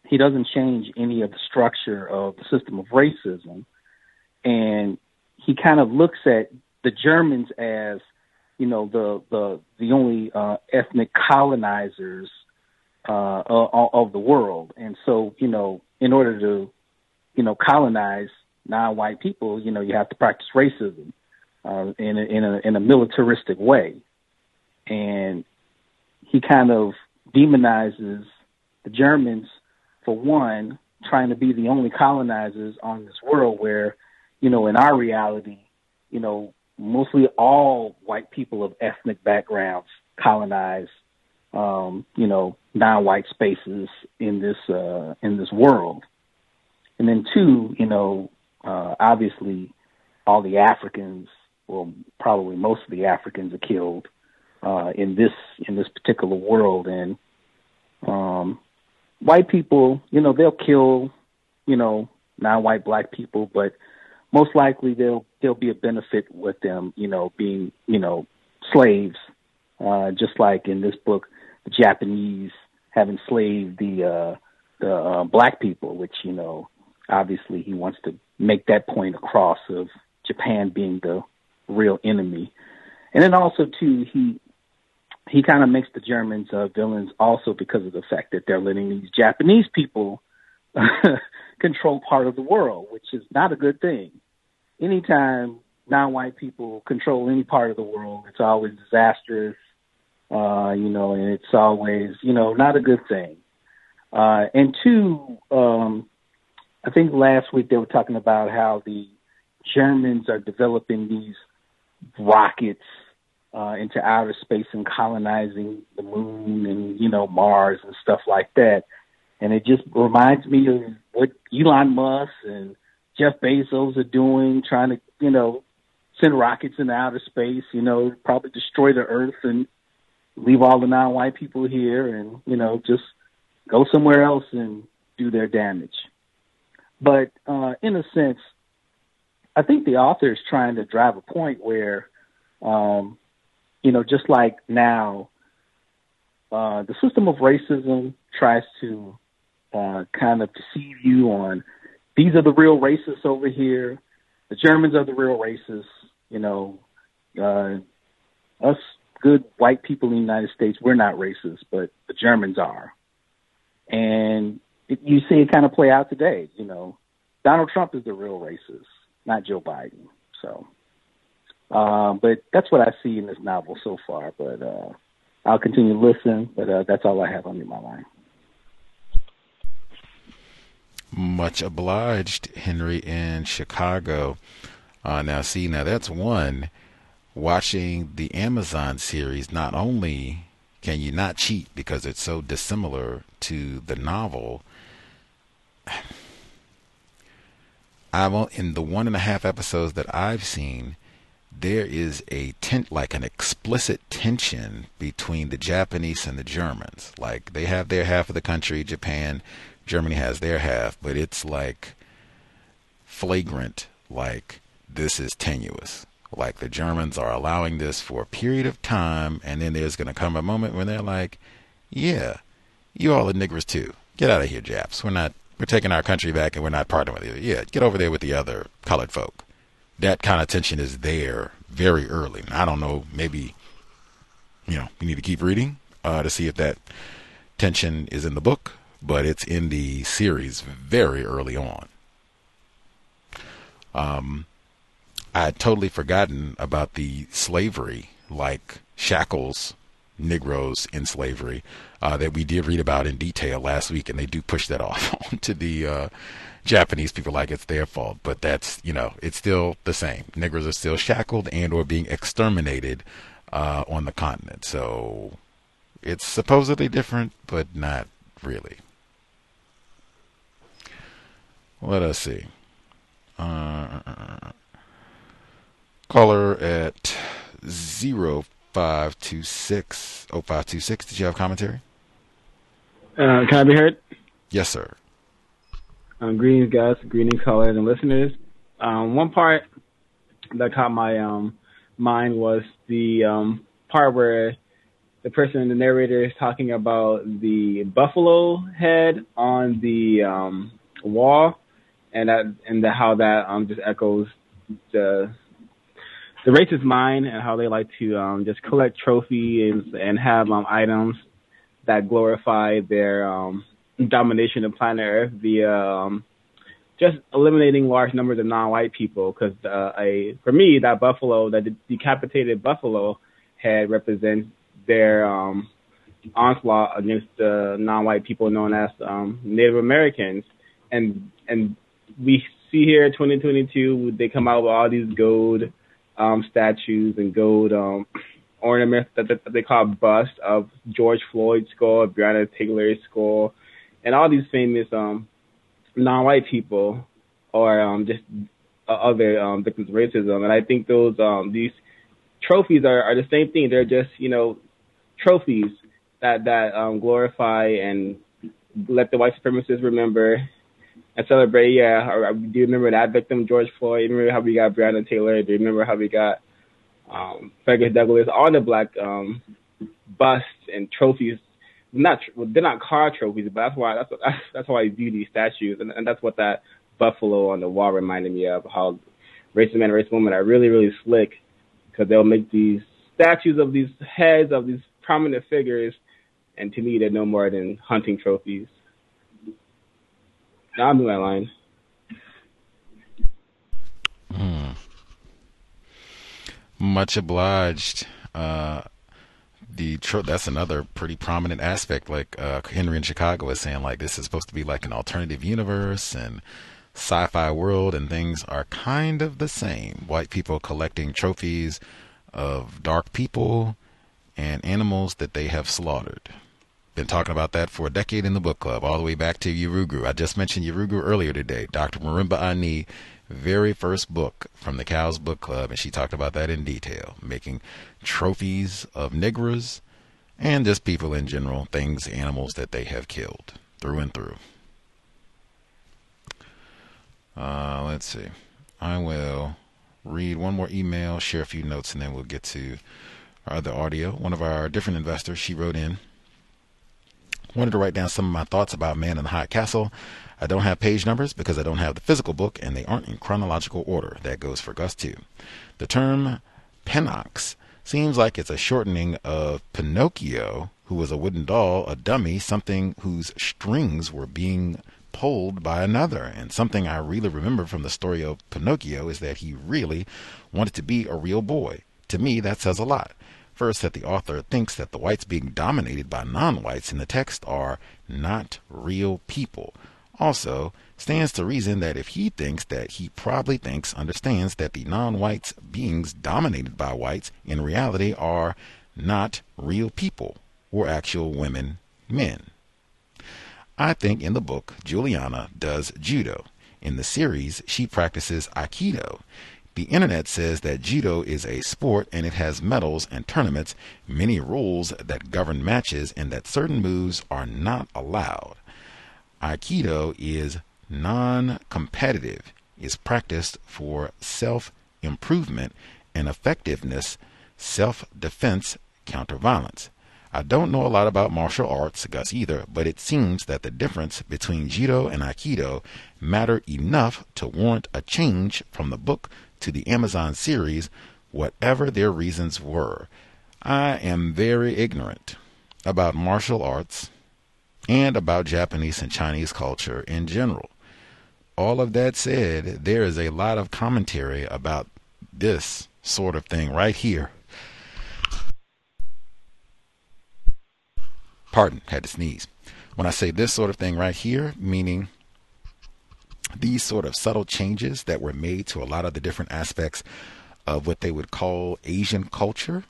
he doesn't change any of the structure of the system of racism. And he kind of looks at the Germans as, the only ethnic colonizers of the world. And so, in order to, colonize non-white people, you have to practice racism in a militaristic way. And he kind of demonizes the Germans for one, trying to be the only colonizers on this world where, in our reality, mostly all white people of ethnic backgrounds colonize, non-white spaces in this world. And then two, obviously all the Africans, well, probably most of the Africans are killed, in this particular world. And, white people, they'll kill, non-white black people, but most likely there'll be a benefit with them, being, slaves. Just like in this book, the Japanese have enslaved the black people, which, obviously he wants to make that point across of Japan being the real enemy. And then also too, he kind of makes the Germans villains also because of the fact that they're letting these Japanese people control part of the world, which is not a good thing. Anytime non-white people control any part of the world, it's always disastrous, and it's always, not a good thing. And two, I think last week they were talking about how the Germans are developing these rockets into outer space and colonizing the moon and, Mars and stuff like that. And it just reminds me of what Elon Musk and Jeff Bezos are doing, trying to, send rockets into outer space, probably destroy the Earth and leave all the non-white people here and, just go somewhere else and do their damage. But in a sense, I think the author is trying to drive a point where, just like now, the system of racism tries to kind of deceive you on these are the real racists over here. The Germans are the real racists. Us good white people in the United States, we're not racist, but the Germans are. And you see it kind of play out today. Donald Trump is the real racist, not Joe Biden. So, but that's what I see in this novel so far. But, I'll continue to listen, but that's all I have on my line. Much obliged, Henry in Chicago. Now, that's one. Watching the Amazon series, not only can you not cheat because it's so dissimilar to the novel, In the 1.5 episodes that I've seen, there is an explicit tension between the Japanese and the Germans. Like, they have their half of the country, Japan, Germany has their half, but it's like flagrant, like this is tenuous. Like, the Germans are allowing this for a period of time, and then there's going to come a moment when they're like, yeah, you all are niggers too. Get out of here, Japs. We're taking our country back and we're not partnering with you. Yeah, get over there with the other colored folk. That kind of tension is there very early. And I don't know, maybe, you need to keep reading to see if that tension is in the book, but it's in the series very early on. I had totally forgotten about the slavery, like shackles, Negroes in slavery, that we did read about in detail last week, and they do push that off onto the Japanese people like it's their fault, but that's, it's still the same. Negroes are still shackled and or being exterminated on the continent. So it's supposedly different, but not really. Let us see. Caller at 0526 0526. Did you have commentary? Can I be heard? Yes, sir. Greetings, guys. Greetings, callers and listeners. One part that caught my mind was the part where the person, the narrator, is talking about the buffalo head on the wall, how that just echoes the racist mind and how they like to just collect trophies and have items that glorify their domination of planet Earth via just eliminating large numbers of non-white people. Because for me, that decapitated buffalo head represents their onslaught against the non-white people known as Native Americans, and we see here in 2022 they come out with all these gold statues and gold ornaments that they call busts of George Floyd's skull, Breonna Taylor's skull, and all these famous non-white people or just other victims of racism. And I think those these trophies are the same thing. They're just trophies that glorify and let the white supremacists remember and celebrate, do you remember that victim, George Floyd? Do you remember how we got Breonna Taylor? Do you remember how we got Frederick Douglass? All the black busts and trophies. They're not car trophies, but that's why I view these statues, and that's what that buffalo on the wall reminded me of. How racist men and racist women are really, really slick, because they'll make these statues of these heads of these prominent figures, and to me, they're no more than hunting trophies. Now I'm in my line. Much obliged. That's another pretty prominent aspect. Like Henry in Chicago is saying, like, this is supposed to be like an alternative universe and sci-fi world, and things are kind of the same. White people collecting trophies of dark people and animals that they have slaughtered. Been talking about that for a decade in the book club, all the way back to Uruguru. I just mentioned Uruguru earlier today. Dr. Marimba Ani, very first book from the Cows Book Club, and she talked about that in detail, making trophies of Negras and just people in general, things, animals that they have killed through and through. Let's see. I will read one more email, share a few notes, and then we'll get to our other audio. One of our different investors, she wrote in, wanted to write down some of my thoughts about Man in the High Castle. I don't have page numbers because I don't have the physical book, and they aren't in chronological order. That goes for Gus too. The term Penox seems like it's a shortening of Pinocchio, who was a wooden doll, a dummy, something whose strings were being pulled by another. And something I really remember from the story of Pinocchio is that he really wanted to be a real boy. To me, that says a lot. First, that the author thinks that the whites being dominated by non-whites in the text are not real people. Also, stands to reason that if he thinks that, he probably understands that the non-whites beings dominated by whites in reality are not real people or actual women, men. I think in the book, Juliana does judo. In the series, she practices Aikido. The internet says that Judo is a sport and it has medals and tournaments, many rules that govern matches, and that certain moves are not allowed. Aikido is non-competitive, is practiced for self-improvement and effectiveness, self-defense, counter-violence. I don't know a lot about martial arts, Gus, either, but it seems that the difference between Judo and Aikido matter enough to warrant a change from the book to the Amazon series, whatever their reasons were. I am very ignorant about martial arts and about Japanese and Chinese culture in general. All of that said, there is a lot of commentary about this sort of thing right here. Pardon, had to sneeze. When I say this sort of thing right here, meaning these sort of subtle changes that were made to a lot of the different aspects of what they would call Asian culture.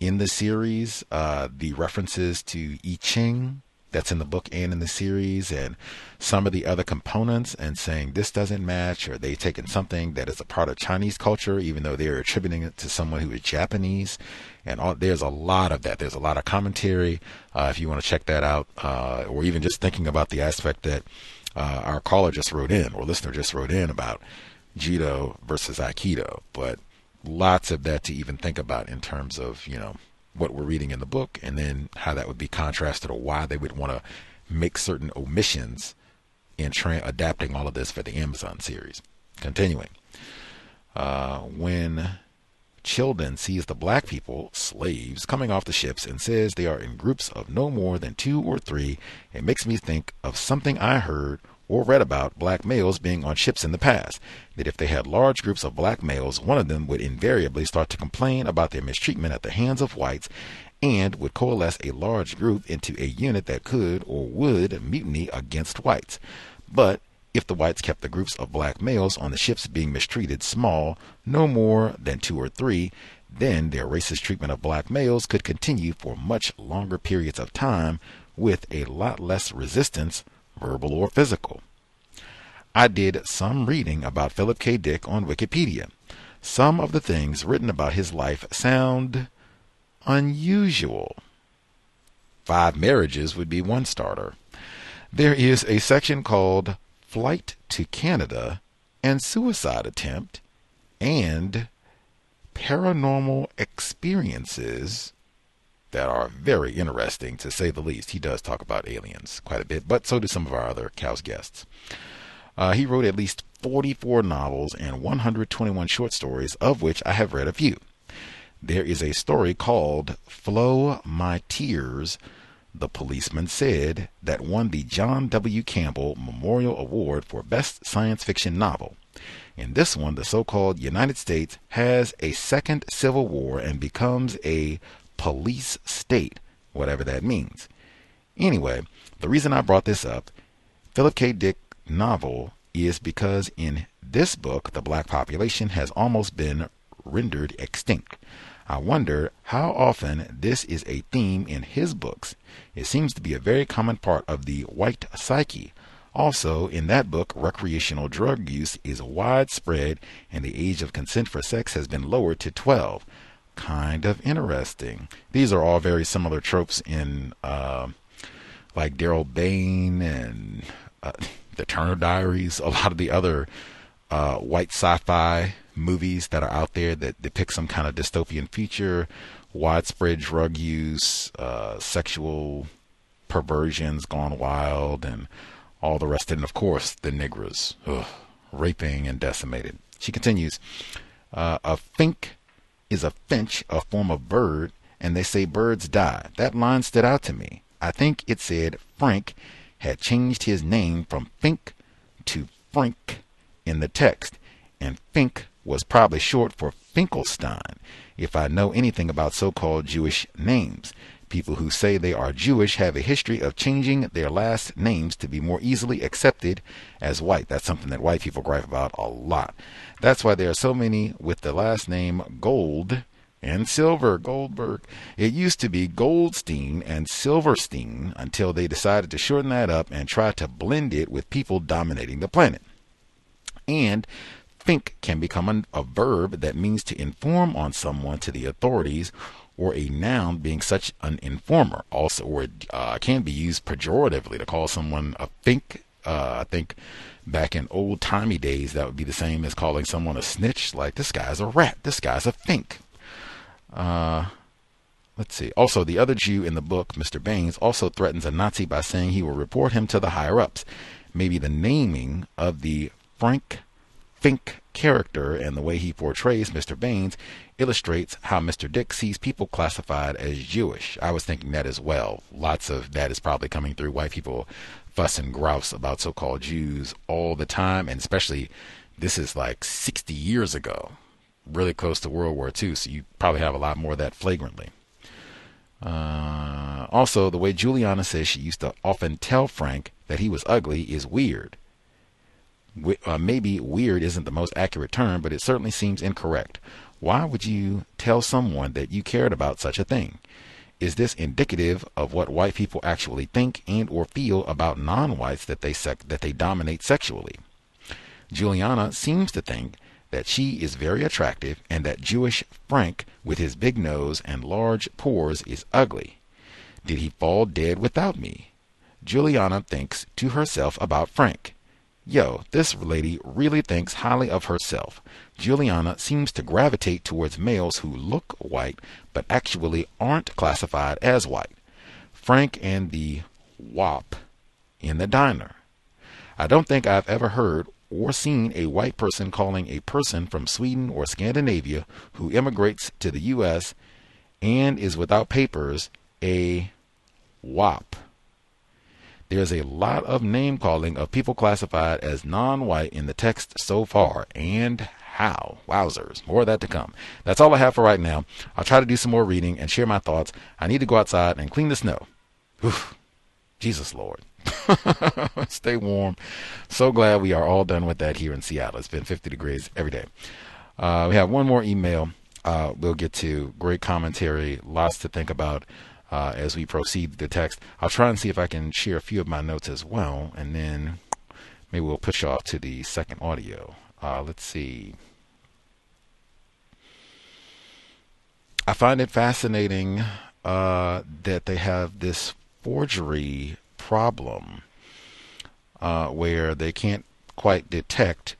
In the series, the references to I Ching that's in the book and in the series, and some of the other components, and saying this doesn't match, or they've taken something that is a part of Chinese culture, even though they're attributing it to someone who is Japanese, and all, there's a lot of that. There's a lot of commentary. If you want to check that out, or even just thinking about the aspect that our caller just wrote in, or listener just wrote in, about Judo versus Aikido, but lots of that to even think about in terms of, you know, what we're reading in the book, and then how that would be contrasted, or why they would want to make certain omissions in adapting all of this for the Amazon series. Continuing. When Childan sees the black people, slaves, coming off the ships and says they are in groups of no more than 2 or 3, it makes me think of something I heard or read about black males being on ships in the past, that if they had large groups of black males, one of them would invariably start to complain about their mistreatment at the hands of whites, and would coalesce a large group into a unit that could or would mutiny against whites. But if the whites kept the groups of black males on the ships being mistreated small, no more than 2 or 3, then their racist treatment of black males could continue for much longer periods of time, with a lot less resistance, verbal or physical. I did some reading about Philip K. Dick on Wikipedia. Some of the things written about his life sound unusual. 5 marriages would be one starter. There is a section called Flight to Canada and Suicide Attempt and Paranormal Experiences that are very interesting, to say the least. He does talk about aliens quite a bit, but so do some of our other Cow's guests. He wrote at least 44 novels and 121 short stories, of which I have read a few. There is a story called Flow My Tears, The Policeman Said, that won the John W. Campbell Memorial Award for Best Science Fiction Novel. In this one, the so-called United States has a second civil war and becomes a police state, whatever that means. Anyway, the reason I brought this up, Philip K. Dick novel, is because in this book, the black population has almost been rendered extinct. I wonder how often this is a theme in his books. It seems to be a very common part of the white psyche. Also, in that book, recreational drug use is widespread, and the age of consent for sex has been lowered to 12. Kind of interesting. These are all very similar tropes in like Daryl Bain and the Turner Diaries, a lot of the other white sci-fi movies that are out there that depict some kind of dystopian future, widespread drug use, sexual perversions gone wild, and all the rest. And of course, the Negras, raping and decimated. She continues, a fink is a finch, a form of bird, and they say birds die. That line stood out to me. I think it said Frank had changed his name from Fink to Frank in the text, and Fink was probably short for Finkelstein. If I know anything about so-called Jewish names, people who say they are Jewish have a history of changing their last names to be more easily accepted as white. That's something that white people gripe about a lot. That's why there are so many with the last name Gold and Silver Goldberg. It used to be Goldstein and Silverstein until they decided to shorten that up and try to blend it with people dominating the planet. And think can become a verb that means to inform on someone to the authorities, or a noun being such an informer. Also, or it can be used pejoratively to call someone a think. I think back in old timey days, that would be the same as calling someone a snitch. Like, this guy's a rat. This guy's a think. Let's see. Also, the other Jew in the book, Mr. Baines, also threatens a Nazi by saying he will report him to the higher-ups. Maybe the naming of the Frank Frink character and the way he portrays Mr. Baines illustrates how Mr. Dick sees people classified as Jewish. I was thinking that as well. Lots of that is probably coming through. White people fuss and grouse about so-called Jews all the time, and especially this is like 60 years ago, really close to World War II, so you probably have a lot more of that flagrantly. Also, the way Juliana says she used to often tell Frank that he was ugly is weird. Maybe weird isn't the most accurate term, but it certainly seems incorrect. Why would you tell someone that you cared about such a thing? Is this indicative of what white people actually think and or feel about non-whites that they dominate sexually? Juliana seems to think that she is very attractive and that Jewish Frank with his big nose and large pores is ugly. Did he fall dead without me? Juliana thinks to herself about Frank. Yo, this lady really thinks highly of herself. Juliana seems to gravitate towards males who look white, but actually aren't classified as white. Frank and the WAP in the diner. I don't think I've ever heard or seen a white person calling a person from Sweden or Scandinavia who immigrates to the U.S. and is without papers a WAP. There's a lot of name-calling of people classified as non-white in the text so far, and how. Wowzers. More of that to come. That's all I have for right now. I'll try to do some more reading and share my thoughts. I need to go outside and clean the snow. Oof. Jesus Lord. Stay warm. So glad we are all done with that here in Seattle. It's been 50 degrees every day. We have one more email. We'll get to great commentary, lots to think about. As we proceed with the text, I'll try and see if I can share a few of my notes as well, and then maybe we'll push off to the second audio. Let's see. I find it fascinating that they have this forgery problem where they can't quite detect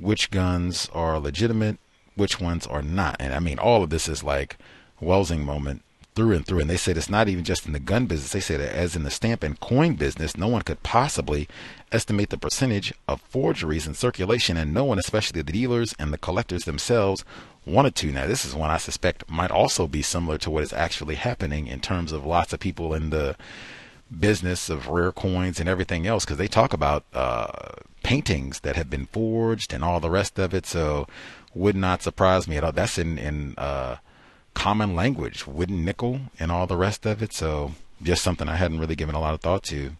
which guns are legitimate, which ones are not. And I mean, all of this is like Welsing moment. Through and through. And they said it's not even just in the gun business. They said as in the stamp and coin business, no one could possibly estimate the percentage of forgeries in circulation, and no one, especially the dealers and the collectors themselves, wanted to. Now, this is one I suspect might also be similar to what is actually happening in terms of lots of people in the business of rare coins and everything else, because they talk about paintings that have been forged and all the rest of it. So would not surprise me at all. That's in common language, wooden nickel and all the rest of it. So just something I hadn't really given a lot of thought to.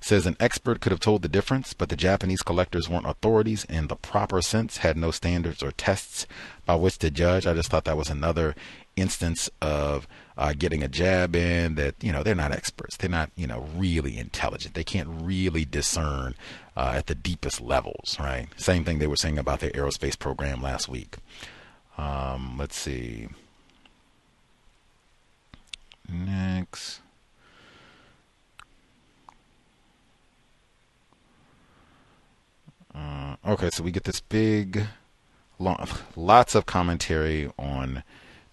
Says an expert could have told the difference, but the Japanese collectors weren't authorities in the proper sense, had no standards or tests by which to judge. I just thought that was another instance of getting a jab in that, you know, they're not experts. They're not, you know, really intelligent. They can't really discern at the deepest levels, right? Same thing they were saying about their aerospace program last week. Let's see. Next. Okay, so we get this big, long, lots of commentary on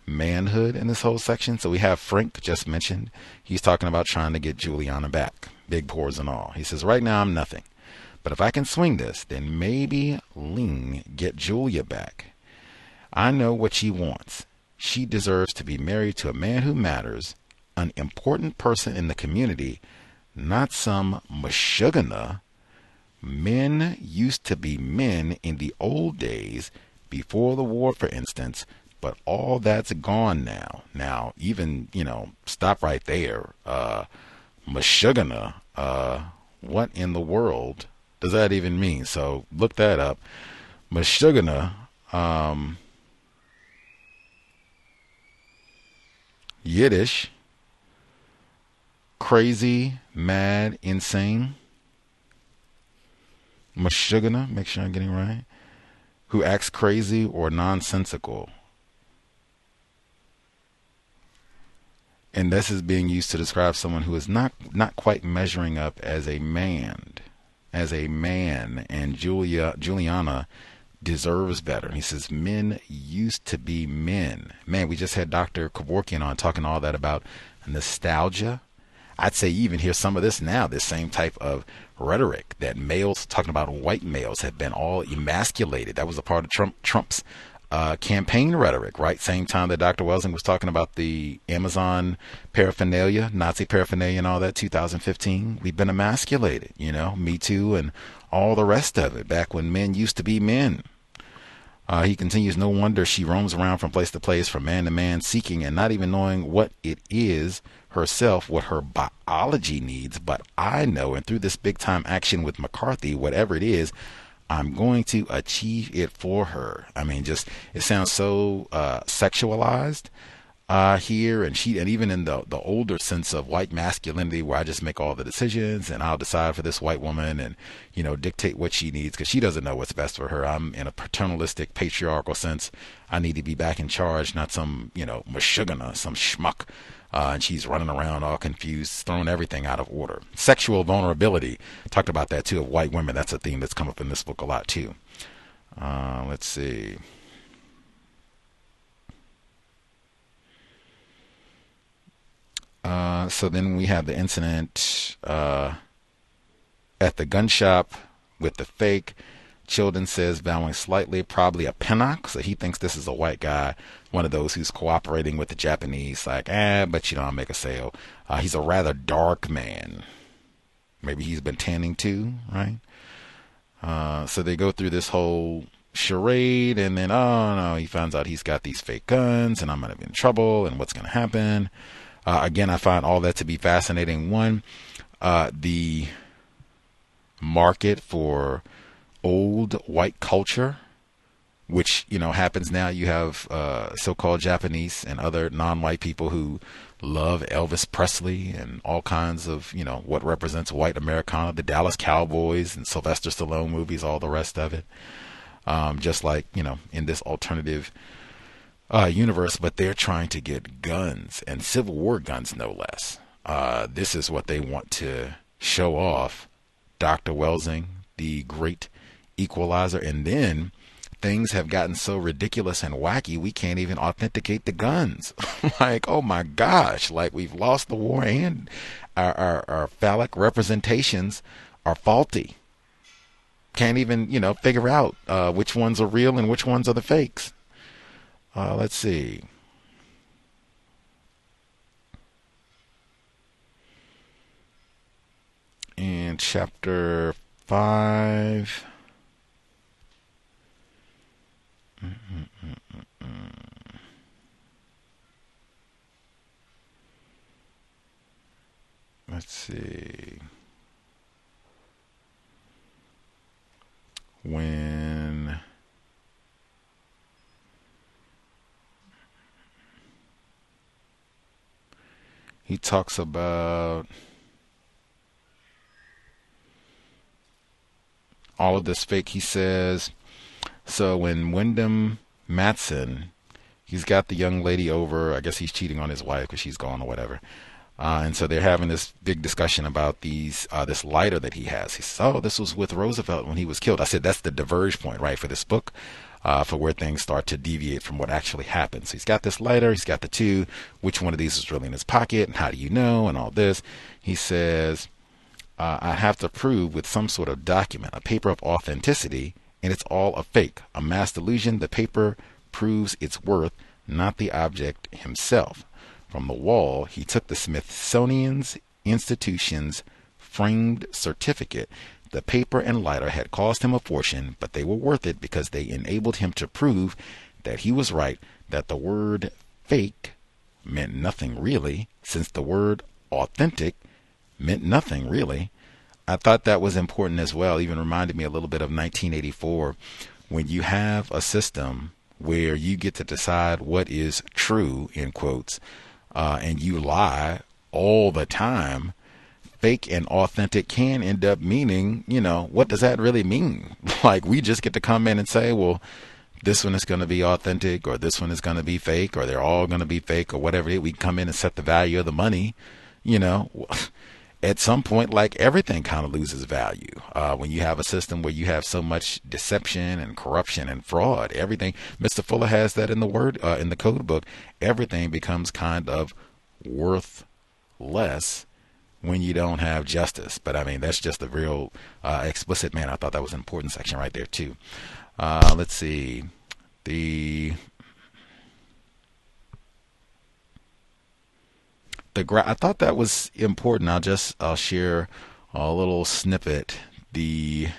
manhood in this whole section. So we have Frank just mentioned. He's talking about trying to get Juliana back, big pores and all. He says, right now I'm nothing, but if I can swing this, then maybe Ling get Julia back. I know what she wants. She deserves to be married to a man who matters, an important person in the community, not some mashugana. Men used to be men in the old days, before the war, for instance, but all that's gone now. Now, even, you know, stop right there. Mashugana, what in the world does that even mean? So look that up. Mashugana, Yiddish, crazy, mad, insane. Mashugana, make sure I'm getting right, who acts crazy or nonsensical. And this is being used to describe someone who is not quite measuring up as a man, and Juliana deserves better. And he says, men used to be men. Man, we just had Dr. Kevorkian on talking all that about nostalgia. I'd say you even hear some of this now, this same type of rhetoric that males, talking about white males, have been all emasculated. That was a part of Trump's campaign rhetoric, right? Same time that Dr. Welsing was talking about the Amazon paraphernalia, Nazi paraphernalia and all that, 2015. We've been emasculated, you know, Me Too and all the rest of it, back when men used to be men. He continues, no wonder she roams around from place to place, from man to man, seeking and not even knowing what it is herself, what her biology needs. But I know, and through this big time action with McCarthy, whatever it is, I'm going to achieve it for her. I mean, just, it sounds so sexualized here, and she, and even in the older sense of white masculinity, where I just make all the decisions and I'll decide for this white woman and, you know, dictate what she needs because she doesn't know what's best for her. I'm in a paternalistic, patriarchal sense. I need to be back in charge, not some, you know, mashugana, some schmuck. And she's running around all confused, throwing everything out of order. Sexual vulnerability. Talked about that, too, of white women. That's a theme that's come up in this book a lot, too. Let's see. So then we have the incident at the gun shop with the fake. Childan says, bowing slightly, probably a pennock. So he thinks this is a white guy, one of those who's cooperating with the Japanese, like, but you know, I'll make a sale. He's a rather dark man. Maybe he's been tanning too, right? So they go through this whole charade, and then, oh no, he finds out he's got these fake guns, and I'm going to be in trouble, and what's going to happen? Again, I find all that to be fascinating. One, the market for old white culture, which, you know, happens now. You have so-called Japanese and other non-white people who love Elvis Presley and all kinds of, you know, what represents white Americana, the Dallas Cowboys and Sylvester Stallone movies, all the rest of it. Just like, you know, in this alternative universe, but they're trying to get guns, and Civil War guns, no less. This is what they want to show off. Dr. Welsing, the great equalizer. And then things have gotten so ridiculous and wacky, we can't even authenticate the guns. Like, oh my gosh, like we've lost the war, and our phallic representations are faulty. Can't even, you know, figure out which ones are real and which ones are the fakes. Let's see. In chapter 5. Let's see. When he talks about all of this fake, he says, so when Wyndham Matson, he's got the young lady over, I guess he's cheating on his wife because she's gone or whatever. And so they're having this big discussion about these, this lighter that he has. He says, oh, this was with Roosevelt when he was killed. I said, that's the diverge point, right, for this book, for where things start to deviate from what actually happened. So he's got this lighter, he's got the two, which one of these is really in his pocket, and how do you know, and all this. He says, I have to prove with some sort of document, a paper of authenticity, and it's all a fake, a mass delusion. The paper proves its worth, not the object himself. From the wall, he took the Smithsonian Institution's framed certificate. The paper and lighter had cost him a fortune, but they were worth it because they enabled him to prove that he was right, that the word fake meant nothing really, since the word authentic meant nothing really. I thought that was important as well. Even reminded me a little bit of 1984, when you have a system where you get to decide what is true, in quotes, and you lie all the time, fake and authentic can end up meaning, you know, what does that really mean? Like, we just get to come in and say, well, this one is going to be authentic, or this one is going to be fake, or they're all going to be fake, or whatever. We come in and set the value of the money, you know. At some point, like, everything kind of loses value. When you have a system where you have so much deception and corruption and fraud, everything, Mr. Fuller has that in the word, in the code book, everything becomes kind of worthless when you don't have justice. But I mean, that's just the real explicit man. I thought that was an important section right there too. Let's see. I thought that was important. I'll share a little snippet. The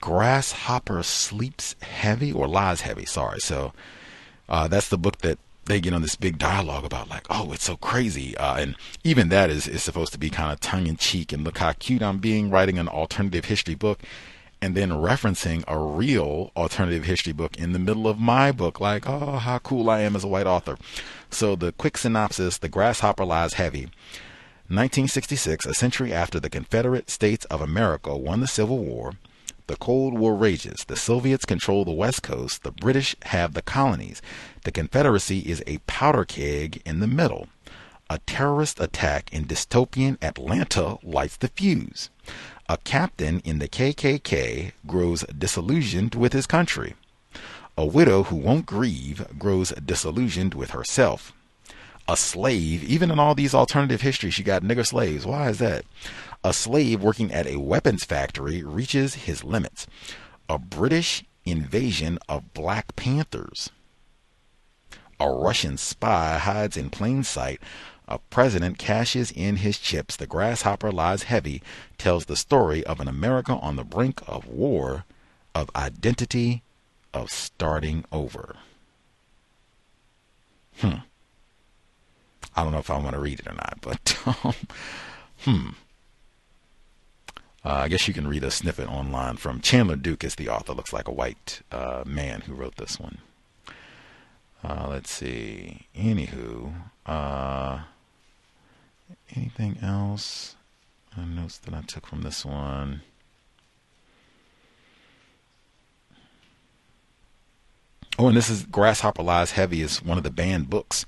Grasshopper Sleeps Heavy, or Lies Heavy, sorry. So that's the book that they get on this big dialogue about, like, oh, it's so crazy. And even that is supposed to be kind of tongue in cheek and look how cute I'm being, writing an alternative history book and then referencing a real alternative history book in the middle of my book. Like, oh, how cool I am as a white author. So the quick synopsis, The Grasshopper Lies Heavy. 1966, a century after the Confederate States of America won the Civil War, the Cold War rages. The Soviets control the West Coast. The British have the colonies. The Confederacy is a powder keg in the middle. A terrorist attack in dystopian Atlanta lights the fuse. A captain in the KKK grows disillusioned with his country. A widow who won't grieve grows disillusioned with herself. A slave, even in all these alternative histories, you got nigger slaves. Why is that? A slave working at a weapons factory reaches his limits. A British invasion of Black Panthers. A Russian spy hides in plain sight. A president cashes in his chips. The Grasshopper Lies Heavy tells the story of an America on the brink of war, of identity, of starting over. I don't know if I want to read it or not, but I guess you can read a snippet online from Chandler Duke is the author. Looks like a white man who wrote this one. Let's see. Anywho, anything else? Notes that I took from this one. Oh, and this is Grasshopper Lies Heavy is one of the banned books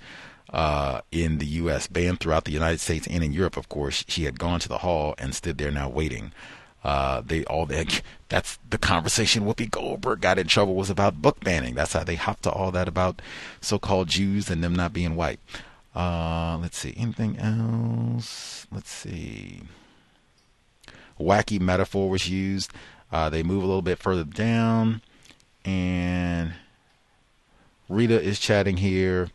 in the U.S., banned throughout the United States and in Europe, of course. She had gone to the hall and stood there now waiting. That's the conversation Whoopi Goldberg got in trouble was about book banning. That's how they hopped to all that about so-called Jews and them not being white. Let's see, anything else? Let's see. Wacky metaphor was used. They move a little bit further down, and Rita is chatting here.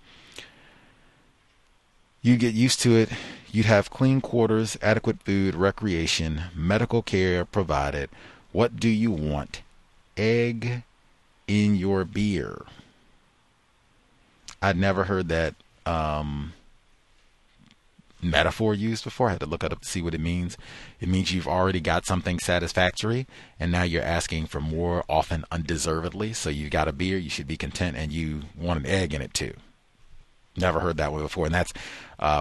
You get used to it. You'd have clean quarters, adequate food, recreation, medical care provided. What do you want? Egg in your beer. I'd never heard that metaphor used before. I had to look it up to see what it means. It means you've already got something satisfactory, and now you're asking for more, often undeservedly. So you got a beer, you should be content, and you want an egg in it too. Never heard that one before. And that's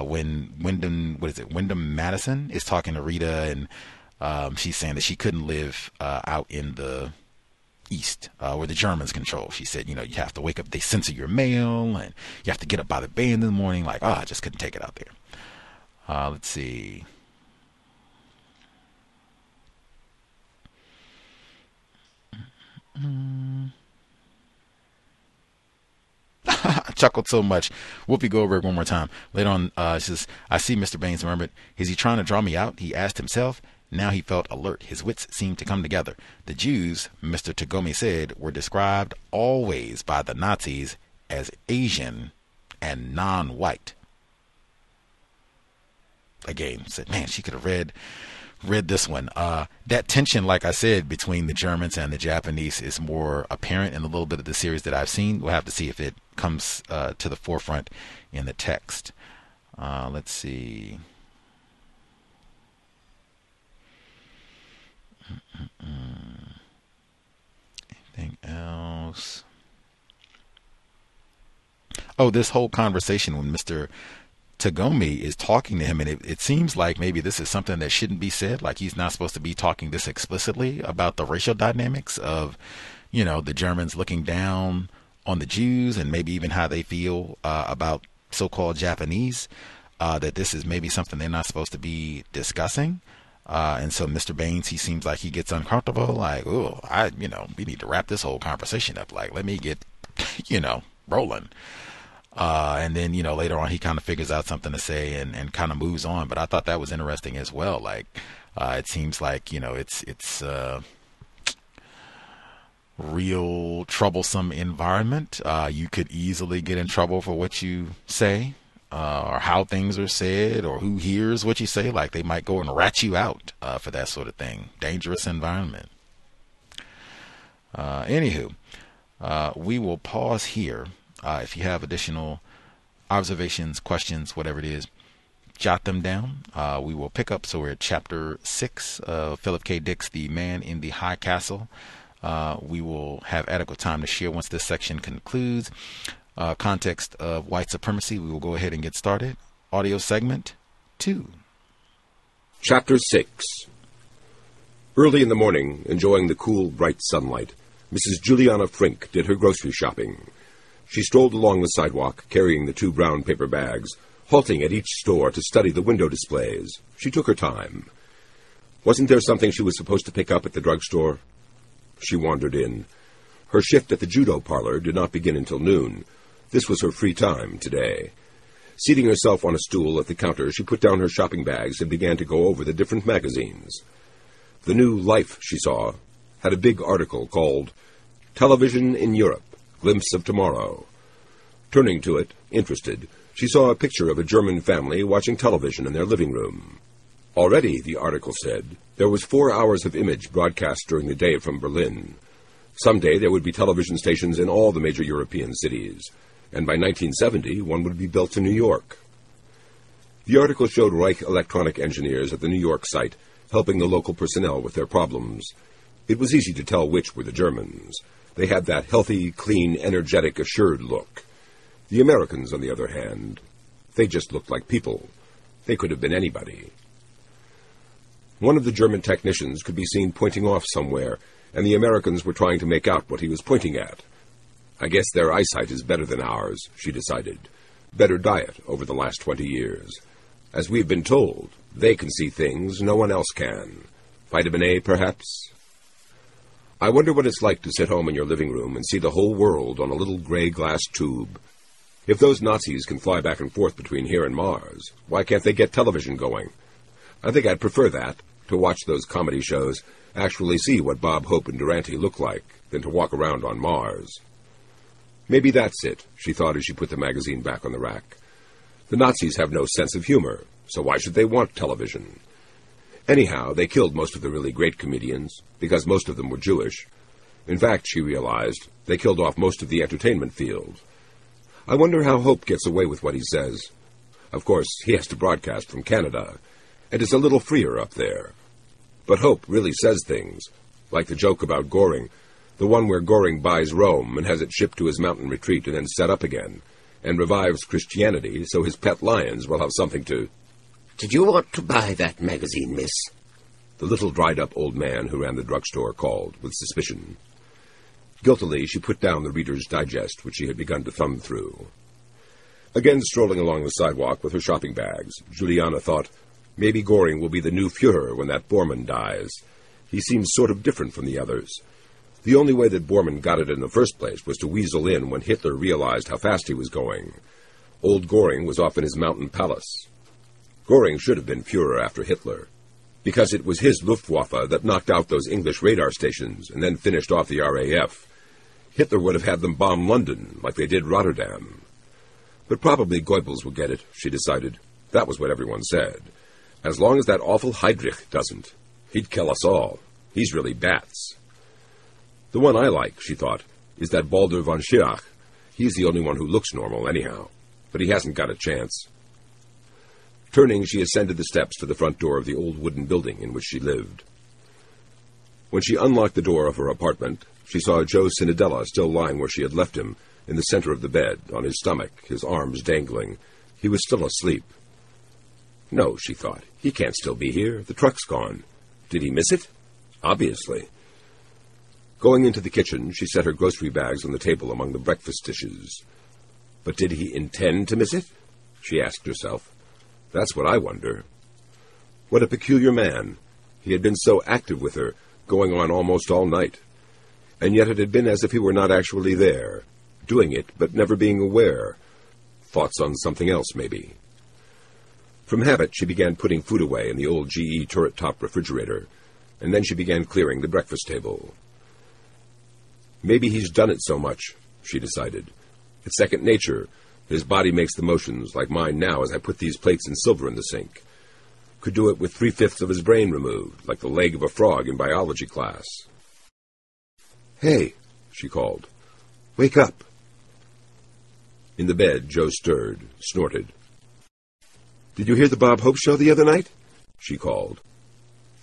when Wyndham Matson is talking to Rita, and she's saying that she couldn't live out in the East where the Germans control. She said, you know, you have to wake up, they censor your mail, and you have to get up by the band in the morning. Like, I just couldn't take it out there. Let's see. I chuckled so much. Whoopi Goldberg one more time. Later on, she says, I see Mr. Baines murmured. Is he trying to draw me out? He asked himself. Now he felt alert. His wits seemed to come together. The Jews, Mr. Tagomi said, were described always by the Nazis as Asian and non-white. Again, said, man, she could have read this one. That tension, like I said, between the Germans and the Japanese is more apparent in a little bit of the series that I've seen. We'll have to see if it comes to the forefront in the text. Let's see. Anything else? Oh, this whole conversation when Mr. Tagomi is talking to him, and it seems like maybe this is something that shouldn't be said, like he's not supposed to be talking this explicitly about the racial dynamics of, you know, the Germans looking down on the Jews and maybe even how they feel about so-called Japanese, that this is maybe something they're not supposed to be discussing. And so Mr. Baines, he seems like he gets uncomfortable, like, oh, we need to wrap this whole conversation up. Like, let me get, rolling. And then, later on, he kind of figures out something to say and kind of moves on. But I thought that was interesting as well. Like, it seems like, it's real troublesome environment. You could easily get in trouble for what you say, or how things are said, or who hears what you say. Like, they might go and rat you out for that sort of thing. Dangerous environment. Anywho, we will pause here. If you have additional observations, questions, whatever it is, jot them down. We will pick up. So we're at chapter 6 of Philip K. Dick's The Man in the High Castle. We will have adequate time to share once this section concludes. Context of white supremacy. We will go ahead and get started. Audio segment 2. Chapter 6. Early in the morning, enjoying the cool, bright sunlight, Mrs. Juliana Frink did her grocery shopping. She strolled along the sidewalk, carrying the 2 brown paper bags, halting at each store to study the window displays. She took her time. Wasn't there something she was supposed to pick up at the drugstore? She wandered in. Her shift at the judo parlor did not begin until noon. This was her free time today. Seating herself on a stool at the counter, she put down her shopping bags and began to go over the different magazines. The new Life she saw had a big article called Television in Europe, Glimpse of Tomorrow. Turning to it, interested, she saw a picture of a German family watching television in their living room. Already, the article said, there was 4 hours of image broadcast during the day from Berlin. Someday there would be television stations in all the major European cities, and by 1970 one would be built in New York. The article showed Reich electronic engineers at the New York site helping the local personnel with their problems. It was easy to tell which were the Germans. They had that healthy, clean, energetic, assured look. The Americans, on the other hand, they just looked like people. They could have been anybody. One of the German technicians could be seen pointing off somewhere, and the Americans were trying to make out what he was pointing at. I guess their eyesight is better than ours, she decided. Better diet over the last 20 years. As we've been told, they can see things no one else can. Vitamin A, perhaps? I wonder what it's like to sit home in your living room and see the whole world on a little gray glass tube. If those Nazis can fly back and forth between here and Mars, why can't they get television going? I think I'd prefer that, to watch those comedy shows, actually see what Bob Hope and Durante look like, than to walk around on Mars. Maybe that's it, she thought as she put the magazine back on the rack. The Nazis have no sense of humor, so why should they want television? Anyhow, they killed most of the really great comedians, because most of them were Jewish. In fact, she realized, they killed off most of the entertainment field. I wonder how Hope gets away with what he says. Of course, he has to broadcast from Canada, and it's a little freer up there. But Hope really says things, like the joke about Göring, the one where Göring buys Rome and has it shipped to his mountain retreat and then set up again, and revives Christianity so his pet lions will have something to... Did you want to buy that magazine, miss? The little dried-up old man who ran the drugstore called, with suspicion. Guiltily, she put down the Reader's Digest, which she had begun to thumb through. Again strolling along the sidewalk with her shopping bags, Juliana thought, maybe Göring will be the new Führer when that Bormann dies. He seems sort of different from the others. The only way that Bormann got it in the first place was to weasel in when Hitler realized how fast he was going. Old Göring was off in his mountain palace. Göring should have been Führer after Hitler, because it was his Luftwaffe that knocked out those English radar stations and then finished off the RAF. Hitler would have had them bomb London, like they did Rotterdam. But probably Goebbels will get it, she decided. That was what everyone said. As long as that awful Heydrich doesn't, he'd kill us all. He's really bats. The one I like, she thought, is that Baldur von Schirach. He's the only one who looks normal anyhow, but he hasn't got a chance. Turning, she ascended the steps to the front door of the old wooden building in which she lived. When she unlocked the door of her apartment, she saw Joe Cinnadella still lying where she had left him, in the center of the bed, on his stomach, his arms dangling. He was still asleep. No, she thought, he can't still be here. The truck's gone. Did he miss it? Obviously. Going into the kitchen, she set her grocery bags on the table among the breakfast dishes. But did he intend to miss it? She asked herself. That's what I wonder. What a peculiar man. He had been so active with her, going on almost all night. And yet it had been as if he were not actually there, doing it but never being aware. Thoughts on something else, maybe. From habit, she began putting food away in the old GE turret-top refrigerator, and then she began clearing the breakfast table. Maybe he's done it so much, she decided. It's second nature. His body makes the motions, like mine now as I put these plates and silver in the sink. Could do it with 3/5 of his brain removed, like the leg of a frog in biology class. "Hey," she called. "Wake up." In the bed, Joe stirred, snorted. "Did you hear the Bob Hope show the other night?" she called.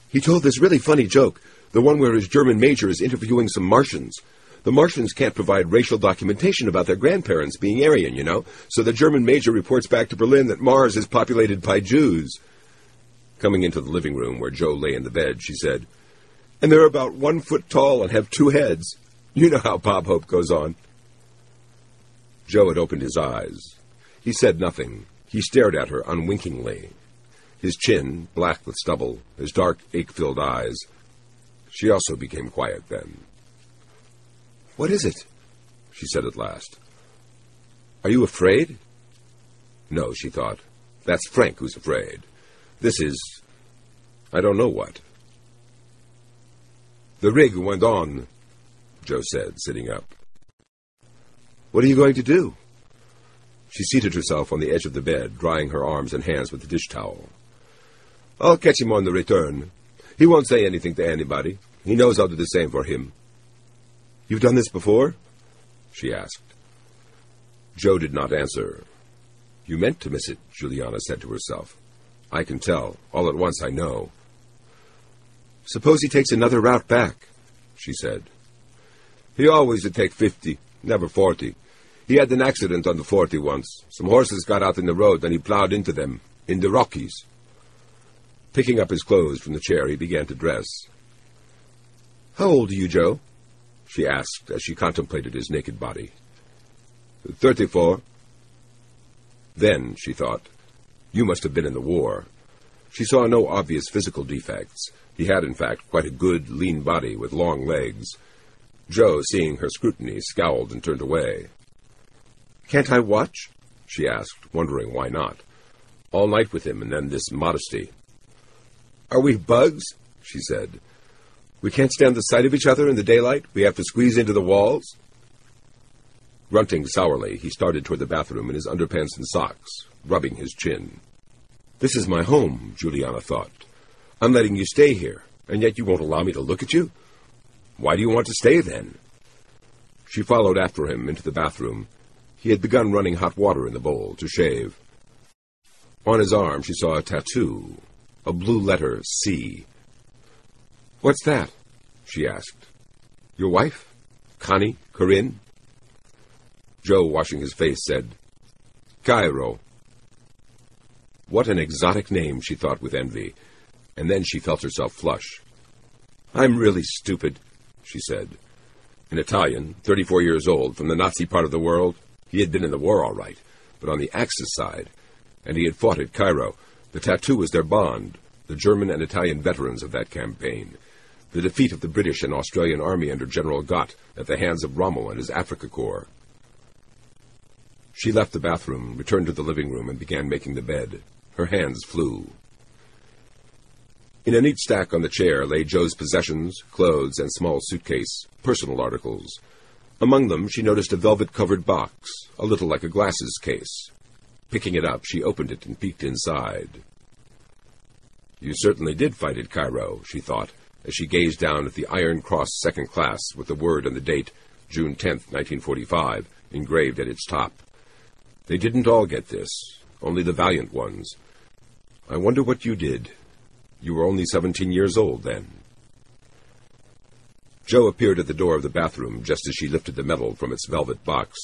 "He told this really funny joke, the one where his German major is interviewing some Martians. The Martians can't provide racial documentation about their grandparents being Aryan, you know, so the German major reports back to Berlin that Mars is populated by Jews." Coming into the living room where Joe lay in the bed, she said, "And they're about 1 foot tall and have 2 heads. You know how Bob Hope goes on." Joe had opened his eyes. He said nothing. He stared at her unwinkingly. His chin, black with stubble, his dark, ache-filled eyes. She also became quiet then. "What is it?" she said at last. "Are you afraid?" No, she thought. That's Frank who's afraid. This is... I don't know what. "The rig went on," Joe said, sitting up. "What are you going to do?" She seated herself on the edge of the bed, drying her arms and hands with the dish towel. "I'll catch him on the return. He won't say anything to anybody. He knows I'll do the same for him." "You've done this before?" she asked. Joe did not answer. "You meant to miss it," Juliana said to herself. "I can tell. All at once I know." "Suppose he takes another route back," she said. "He always would take 50, never 40. He had an accident on the 40 once. Some horses got out in the road and he plowed into them, in the Rockies." Picking up his clothes from the chair, he began to dress. "How old are you, Joe?" she asked as she contemplated his naked body. 34. Then, she thought, you must have been in the war. She saw no obvious physical defects. He had, in fact, quite a good, lean body with long legs. Joe, seeing her scrutiny, scowled and turned away. "Can't I watch?" she asked, wondering why not. All night with him, and then this modesty. "Are we bugs?" she said. "We can't stand the sight of each other in the daylight. We have to squeeze into the walls." Grunting sourly, he started toward the bathroom in his underpants and socks, rubbing his chin. "This is my home," Juliana thought. "I'm letting you stay here, and yet you won't allow me to look at you? Why do you want to stay, then?" She followed after him into the bathroom. He had begun running hot water in the bowl to shave. On his arm she saw a tattoo, a blue letter C. "What's that?" she asked. "Your wife? Connie? Corinne?" Joe, washing his face, said, "Cairo." What an exotic name, she thought with envy, and then she felt herself flush. "I'm really stupid," she said. An Italian, 34 years old, from the Nazi part of the world. He had been in the war all right, but on the Axis side, and he had fought at Cairo. The tattoo was their bond, the German and Italian veterans of that campaign. The defeat of the British and Australian army under General Gott at the hands of Rommel and his Africa Corps. She left the bathroom, returned to the living room, and began making the bed. Her hands flew. In a neat stack on the chair lay Joe's possessions, clothes, and small suitcase, personal articles. Among them she noticed a velvet-covered box, a little like a glasses case. Picking it up, she opened it and peeked inside. You certainly did fight at Cairo, she thought, as she gazed down at the Iron Cross Second Class with the word and the date, June 10th, 1945, engraved at its top. They didn't all get this, only the valiant ones. I wonder what you did. You were only 17 years old then. Joe appeared at the door of the bathroom just as she lifted the medal from its velvet box.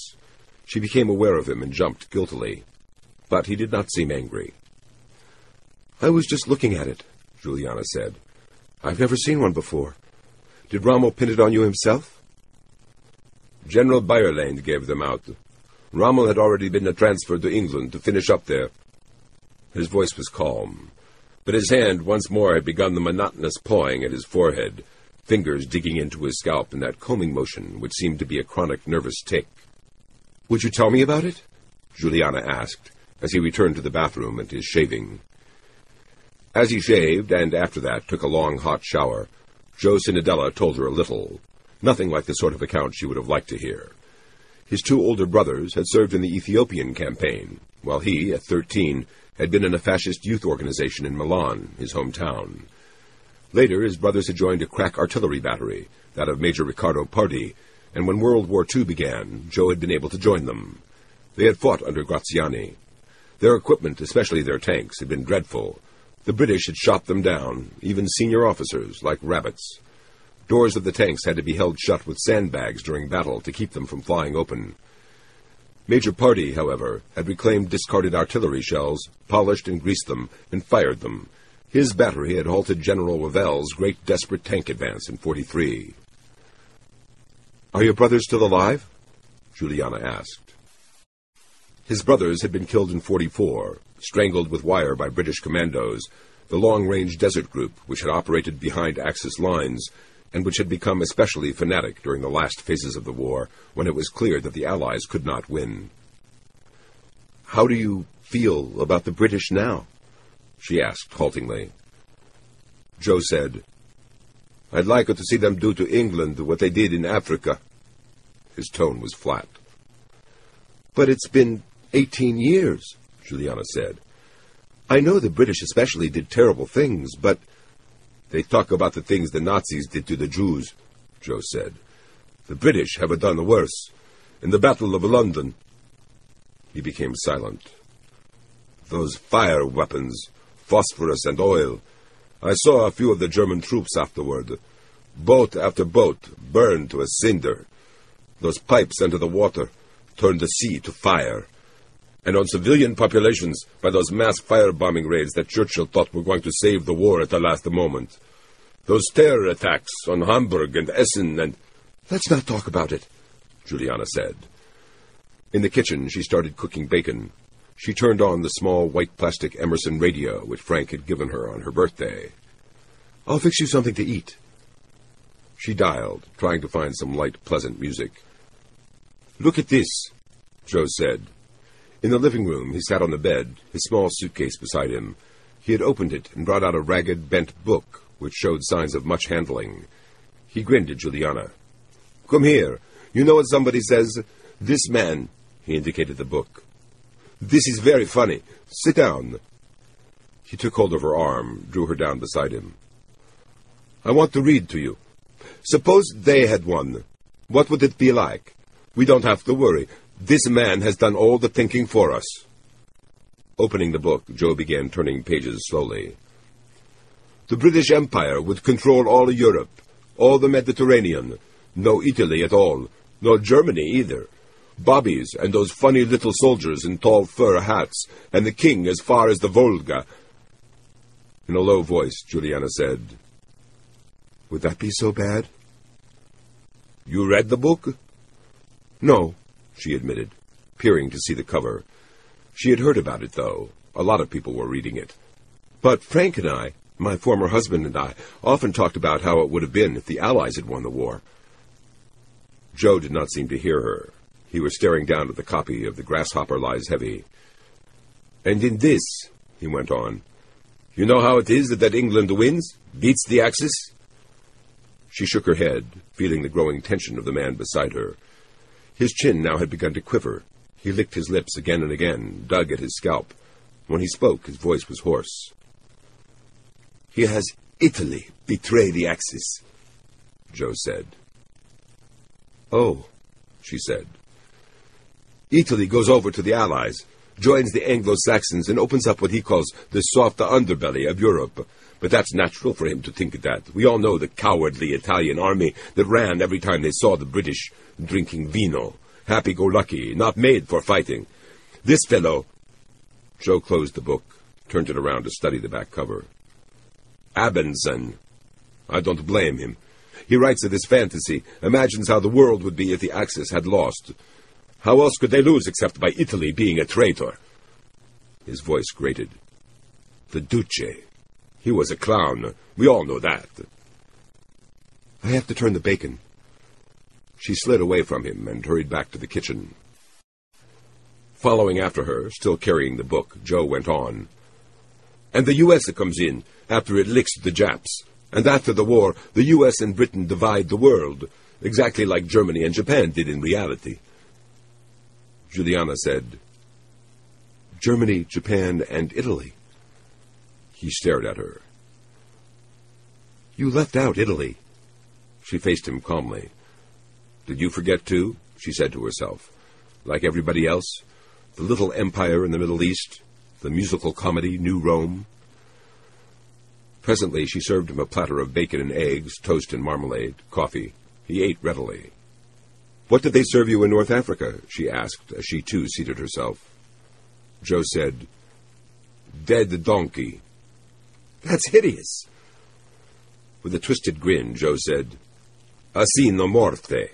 She became aware of him and jumped guiltily, but he did not seem angry. "I was just looking at it," Juliana said. "I've never seen one before. Did Rommel pin it on you himself?" "General Beyerlein gave them out. Rommel had already been transferred to England to finish up there." His voice was calm, but his hand once more had begun the monotonous pawing at his forehead, fingers digging into his scalp in that combing motion which seemed to be a chronic nervous tic. "Would you tell me about it?" Juliana asked, as he returned to the bathroom and his shaving. As he shaved, and after that took a long hot shower, Joe Cinnadella told her a little, nothing like the sort of account she would have liked to hear. His two older brothers had served in the Ethiopian campaign, while he, at 13, had been in a fascist youth organization in Milan, his hometown. Later, his brothers had joined a crack artillery battery, that of Major Ricardo Pardi, and when World War II began, Joe had been able to join them. They had fought under Graziani. Their equipment, especially their tanks, had been dreadful. The British had shot them down, even senior officers, like rabbits. Doors of the tanks had to be held shut with sandbags during battle to keep them from flying open. Major Pardi, however, had reclaimed discarded artillery shells, polished and greased them, and fired them. His battery had halted General Revel's great desperate tank advance in 1943. "Are your brothers still alive?" Juliana asked. His brothers had been killed in 1944, strangled with wire by British commandos, the long-range desert group which had operated behind Axis lines, and which had become especially fanatic during the last phases of the war, when it was clear that the Allies could not win. "How do you feel about the British now?" she asked haltingly. Joe said, "I'd like to see them do to England what they did in Africa." His tone was flat. "But it's been 18 years, Juliana said. "I know the British especially did terrible things, but—" "They talk about the things the Nazis did to the Jews," Joe said. "The British have done worse. In the Battle of London—" He became silent. "Those fire weapons, phosphorus and oil. I saw a few of the German troops afterward. Boat after boat burned to a cinder. Those pipes under the water turned the sea to fire. And on civilian populations by those mass firebombing raids that Churchill thought were going to save the war at the last moment. Those terror attacks on Hamburg and Essen and—" "Let's not talk about it," Juliana said. In the kitchen she started cooking bacon. She turned on the small white plastic Emerson radio which Frank had given her on her birthday. "I'll fix you something to eat." She dialed, trying to find some light, pleasant music. "Look at this," Joe said. In the living room he sat on the bed, his small suitcase beside him. He had opened it and brought out a ragged, bent book which showed signs of much handling. He grinned at Juliana. "Come here. You know what somebody says? This man—" He indicated the book. "This is very funny. Sit down." He took hold of her arm, drew her down beside him. "I want to read to you. Suppose they had won. What would it be like? We don't have to worry. This man has done all the thinking for us." Opening the book, Joe began turning pages slowly. "The British Empire would control all Europe, all the Mediterranean, no Italy at all, no Germany either. Bobbies and those funny little soldiers in tall fur hats, and the king as far as the Volga." In a low voice, Juliana said, "Would that be so bad?" "You read the book?" "No," she admitted, peering to see the cover. She had heard about it, though. A lot of people were reading it. "But Frank and I, my former husband and I, often talked about how it would have been if the Allies had won the war." Joe did not seem to hear her. He was staring down at the copy of The Grasshopper Lies Heavy. "And in this," he went on, "you know how it is that England wins, beats the Axis?" She shook her head, feeling the growing tension of the man beside her. His chin now had begun to quiver. He licked his lips again and again, dug at his scalp. When he spoke, his voice was hoarse. "He has Italy betray the Axis," Joe said. "Oh," she said. "Italy goes over to the Allies, joins the Anglo-Saxons, and opens up what he calls the softer underbelly of Europe. But that's natural for him to think of that. We all know the cowardly Italian army that ran every time they saw the British drinking vino. happy-go-lucky, not made for fighting. This fellow... Joe closed the book, turned it around to study the back cover. Abendsen. I don't blame him. He writes of his fantasy, imagines how the world would be if the Axis had lost. How else could they lose except by Italy being a traitor? His voice grated. The Duce. He was a clown. We all know that. I have to turn the bacon. She slid away from him and hurried back to the kitchen. Following after her, still carrying the book, Joe went on. And the U.S. comes in, after it licks the Japs. And after the war, the U.S. and Britain divide the world, exactly like Germany and Japan did in reality. Juliana said, Germany, Japan, and Italy. He stared at her. You left out Italy. She faced him calmly. Did you forget, too? She said to herself. Like everybody else, the little empire in the Middle East, the musical comedy New Rome. Presently she served him a platter of bacon and eggs, toast and marmalade, coffee. He ate readily. What did they serve you in North Africa? She asked, as she too seated herself. Joe said, Dead donkey. That's hideous. With a twisted grin, Joe said, Asino morte.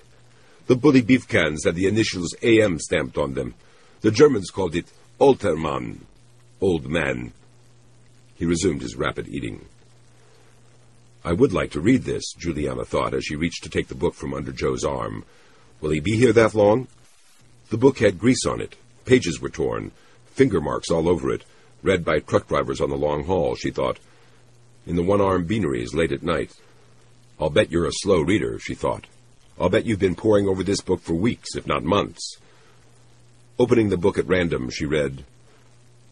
The bully beef cans had the initials AM stamped on them. The Germans called it Altermann, old man. He resumed his rapid eating. I would like to read this, Juliana thought, as she reached to take the book from under Joe's arm. Will he be here that long? The book had grease on it. Pages were torn. Finger marks all over it. Read by truck drivers on the long haul, she thought. In the one-armed beaneries late at night. I'll bet you're a slow reader, she thought. I'll bet you've been poring over this book for weeks, if not months. Opening the book at random, she read,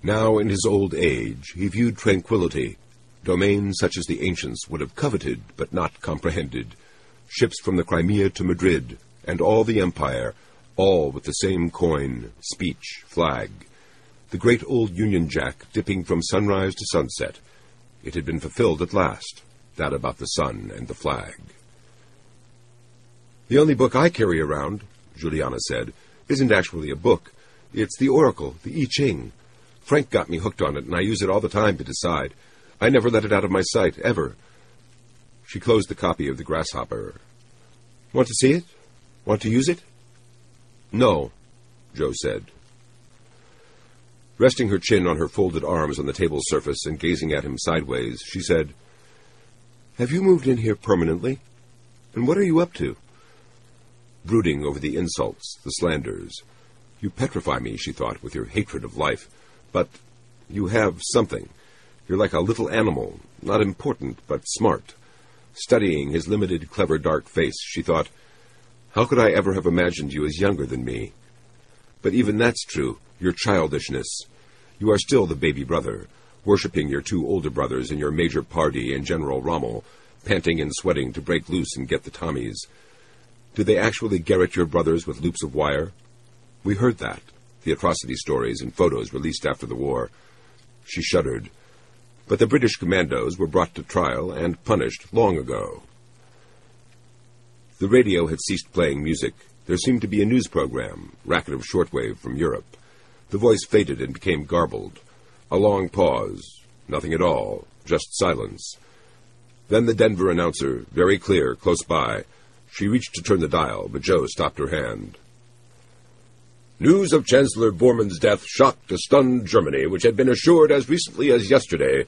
Now in his old age he viewed tranquillity, domains such as the ancients would have coveted but not comprehended, ships from the Crimea to Madrid, and all the empire, all with the same coin, speech, flag. The great old Union Jack dipping from sunrise to sunset. It had been fulfilled at last, that about the sun and the flag. The only book I carry around, Juliana said, isn't actually a book. It's the Oracle, the I Ching. Frank got me hooked on it, and I use it all the time to decide. I never let it out of my sight, ever. She closed the copy of The Grasshopper. Want to see it? Want to use it? No, Joe said. Resting her chin on her folded arms on the table's surface and gazing at him sideways, she said, Have you moved in here permanently? And what are you up to? Brooding over the insults, the slanders. You petrify me, she thought, with your hatred of life. But you have something. You're like a little animal, not important, but smart. Studying his limited, clever, dark face, she thought, How could I ever have imagined you as younger than me? But even that's true, your childishness. You are still the baby brother, worshipping your two older brothers in your Major Pardee and General Rommel, panting and sweating to break loose and get the Tommies. Do they actually garrote your brothers with loops of wire? We heard that, the atrocity stories and photos released after the war. She shuddered. But the British commandos were brought to trial and punished long ago. The radio had ceased playing music. There seemed to be a news program, racket of shortwave from Europe. The voice faded and became garbled. A long pause. Nothing at all. Just silence. Then the Denver announcer, very clear, close by. She reached to turn the dial, but Joe stopped her hand. News of Chancellor Bormann's death shocked a stunned Germany, which had been assured as recently as yesterday.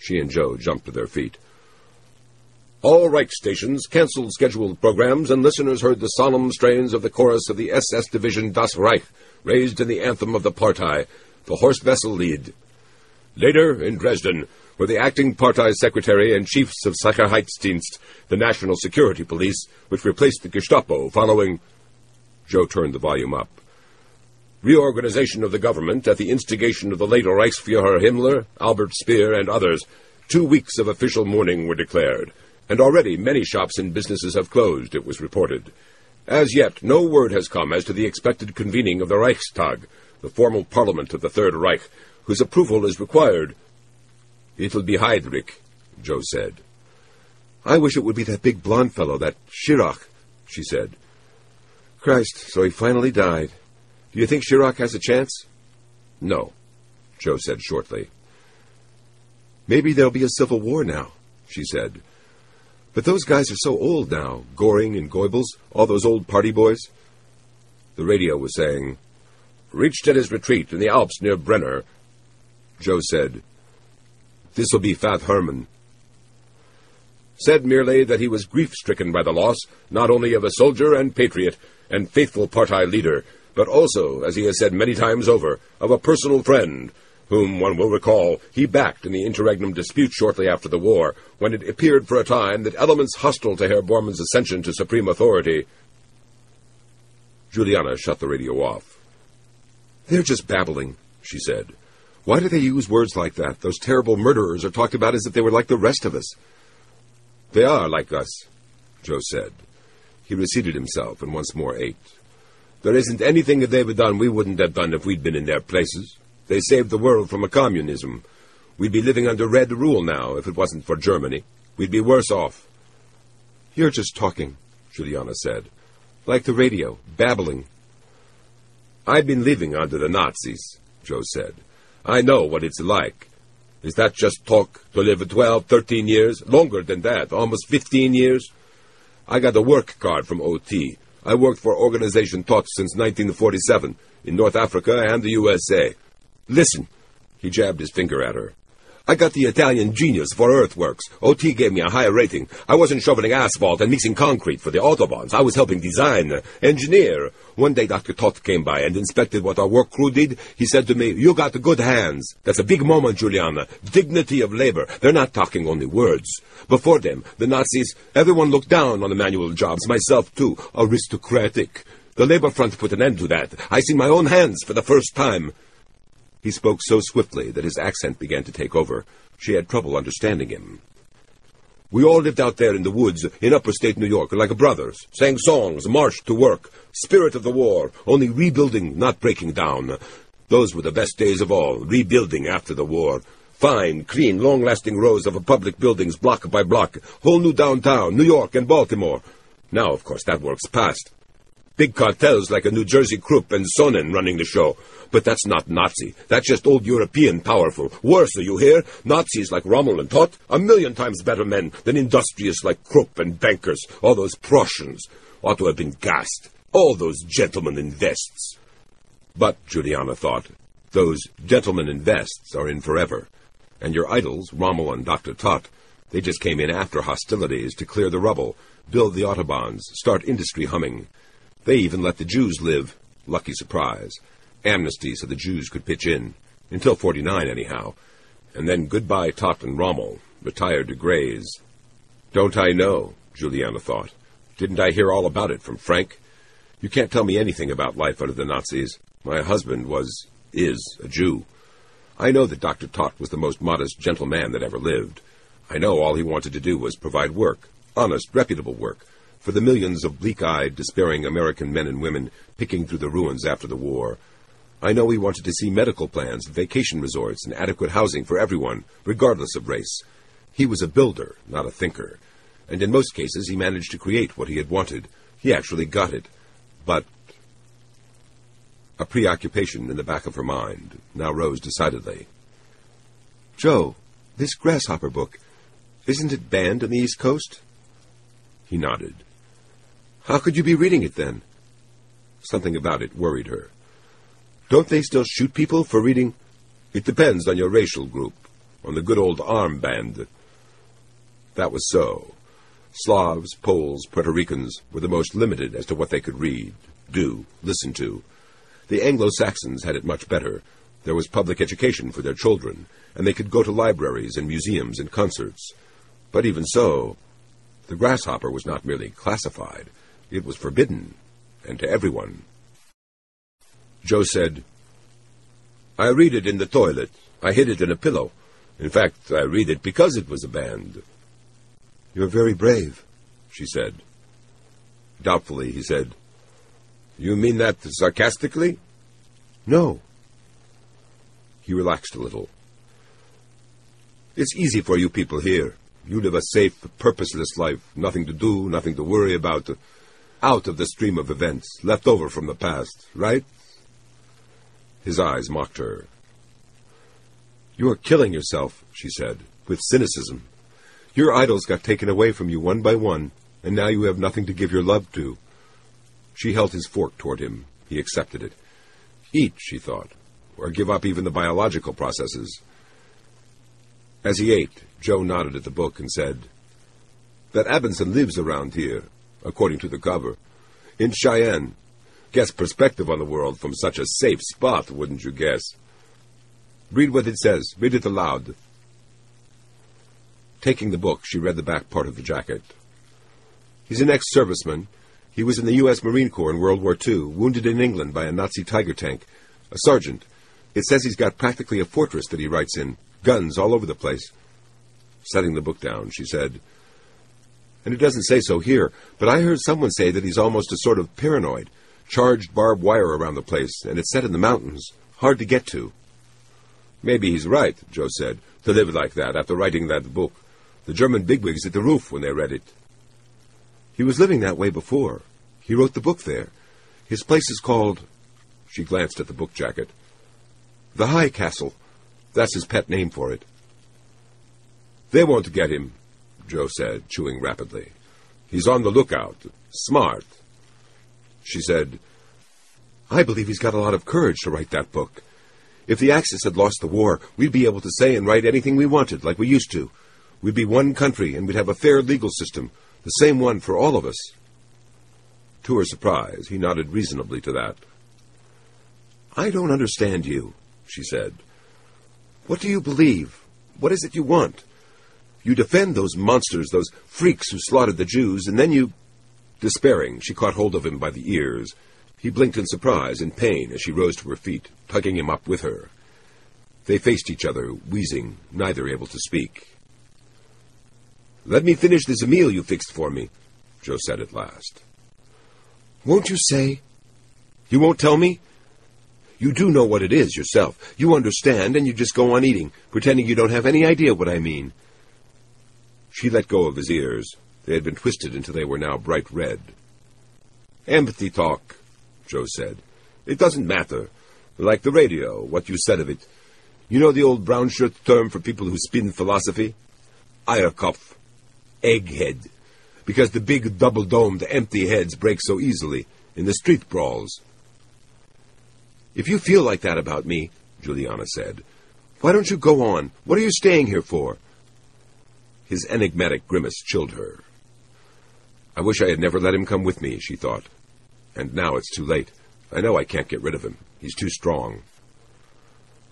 She and Joe jumped to their feet. All Reich stations canceled scheduled programs, and listeners heard the solemn strains of the chorus of the SS division Das Reich, raised in the anthem of the Partei, the Horst Wessel Lied. Later, in Dresden, where the acting Partei secretary and chiefs of Sicherheitsdienst, the National Security Police, which replaced the Gestapo following... Joe turned the volume up. Reorganization of the government at the instigation of the late Reichsfuhrer Himmler, Albert Speer, and others. 2 weeks of official mourning were declared. And already many shops and businesses have closed, it was reported. As yet, no word has come as to the expected convening of the Reichstag, the formal parliament of the Third Reich, whose approval is required. It'll be Heydrich, Joe said. I wish it would be that big blonde fellow, that Schirach, she said. Christ, so he finally died. Do you think Chirac has a chance? No, Joe said shortly. Maybe there'll be a civil war now, she said. But those guys are so old now, Göring and Goebbels, all those old party boys. The radio was saying, "Reached at his retreat in the Alps near Brenner." Joe said, "This'll be Fat Hermann." Said merely that he was grief-stricken by the loss, not only of a soldier and patriot and faithful party leader, but also, as he has said many times over, of a personal friend, whom, one will recall, he backed in the interregnum dispute shortly after the war, when it appeared for a time that elements hostile to Herr Bormann's ascension to supreme authority... Juliana shut the radio off. "They're just babbling," she said. "Why do they use words like that? Those terrible murderers are talked about as if they were like the rest of us." "They are like us," Joe said. He reseated himself and once more ate. "There isn't anything that they've done we wouldn't have done if we'd been in their places. They saved the world from a communism. We'd be living under red rule now if it wasn't for Germany. We'd be worse off." "You're just talking," Juliana said. "Like the radio, babbling." "I've been living under the Nazis," Joe said. "I know what it's like. Is that just talk, to live 12, 13 years? Longer than that, almost 15 years? I got a work card from OT. I worked for Organization Todt since 1947, in North Africa and the USA. Listen," he jabbed his finger at her. "I got the Italian genius for earthworks. OT gave me a higher rating. I wasn't shoveling asphalt and mixing concrete for the autobahns. I was helping design, engineer. One day Dr. Todt came by and inspected what our work crew did. He said to me, 'You got good hands.' That's a big moment, Juliana. Dignity of labor. They're not talking only words. Before them, the Nazis, everyone looked down on the manual jobs, myself too. Aristocratic. The labor front put an end to that. I see my own hands for the first time." He spoke so swiftly that his accent began to take over. She had trouble understanding him. "We all lived out there in the woods, in upper state New York, like brothers, sang songs, marched to work. Spirit of the war, only rebuilding, not breaking down. Those were the best days of all, rebuilding after the war. Fine, clean, long-lasting rows of public buildings, block by block, whole new downtown, New York and Baltimore. Now, of course, that work's past. Big cartels like a New Jersey Krupp and Sonnen running the show. But that's not Nazi. That's just old European powerful. Worse, you hear? Nazis like Rommel and Todt, 1,000,000 times better men than industrious like Krupp and bankers. All those Prussians ought to have been gassed. All those gentlemen in vests." But, Juliana thought, those gentlemen in vests are in forever. And your idols, Rommel and Dr. Todt, they just came in after hostilities to clear the rubble, build the autobahns, start industry humming. They even let the Jews live. Lucky surprise. Amnesty so the Jews could pitch in. Until 49, anyhow. And then goodbye Todt and Rommel, retired to graze. Don't I know, Juliana thought. Didn't I hear all about it from Frank? You can't tell me anything about life under the Nazis. My husband is a Jew. I know that Dr. Todt was the most modest gentleman that ever lived. I know all he wanted to do was provide work, honest, reputable work, for the millions of bleak-eyed, despairing American men and women picking through the ruins after the war. I know he wanted to see medical plans, vacation resorts, and adequate housing for everyone, regardless of race. He was a builder, not a thinker, and in most cases he managed to create what he had wanted. He actually got it. But a preoccupation in the back of her mind now rose decidedly. "Joe, this Grasshopper book, isn't it banned on the East Coast?" He nodded. "How could you be reading it, then?" Something about it worried her. "Don't they still shoot people for reading?" "It depends on your racial group, on the good old armband." That was so. Slavs, Poles, Puerto Ricans were the most limited as to what they could read, do, listen to. The Anglo-Saxons had it much better. There was public education for their children, and they could go to libraries and museums and concerts. But even so, the Grasshopper was not merely classified. It was forbidden, and to everyone. Joe said, "I read it in the toilet. I hid it in a pillow. In fact, I read it because it was banned." "You're very brave," she said. Doubtfully, he said, "You mean that sarcastically?" "No." He relaxed a little. "It's easy for you people here. You live a safe, purposeless life. Nothing to do, nothing to worry about. out of the stream of events left over from the past, right? His eyes mocked her. You are killing yourself, she said, with cynicism. Your idols got taken away from you one by one, and now you have nothing to give your love to. She held his fork toward him. He accepted it. Eat, she thought, or give up even the biological processes. As he ate, Joe nodded at the book and said, That Abendsen lives around here, according to the cover, in Cheyenne. Guess perspective on the world from such a safe spot, wouldn't you guess? Read what it says. Read it aloud. Taking the book, she read the back part of the jacket. He's an ex-serviceman. He was in the U.S. Marine Corps in World War II, wounded in England by a Nazi tiger tank. A sergeant. It says he's got practically a fortress that he writes in. Guns all over the place. Setting the book down, she said, And it doesn't say so here, but I heard someone say that he's almost a sort of paranoid. Charged barbed wire around the place, and it's set in the mountains. Hard to get to. Maybe he's right, Joe said, to live like that after writing that book. The German bigwigs hit the roof when they read it. He was living that way before. He wrote the book there. His place is called... She glanced at the book jacket. The High Castle. That's his pet name for it. They won't get him, Joe said, chewing rapidly. He's on the lookout. Smart. She said, I believe he's got a lot of courage to write that book. If the Axis had lost the war, we'd be able to say and write anything we wanted, like we used to. We'd be one country, and we'd have a fair legal system, the same one for all of us. To her surprise, he nodded reasonably to that. I don't understand you, she said. What do you believe? What is it you want? You defend those monsters, those freaks who slaughtered the Jews, and then you... Despairing, she caught hold of him by the ears. He blinked in surprise and pain as she rose to her feet, tugging him up with her. They faced each other, wheezing, neither able to speak. Let me finish this meal you fixed for me, Joe said at last. Won't you say? You won't tell me? You do know what it is yourself. You understand, and you just go on eating, pretending you don't have any idea what I mean. She let go of his ears. They had been twisted until they were now bright red. Empty talk, Joe said. It doesn't matter. Like the radio, what you said of it. You know the old brown-shirt term for people who spin philosophy? Eierkopf. Egghead. Because the big, double-domed, empty heads break so easily in the street brawls. If you feel like that about me, Juliana said, why don't you go on? What are you staying here for? His enigmatic grimace chilled her. I wish I had never let him come with me, she thought. And now it's too late. I know I can't get rid of him. He's too strong.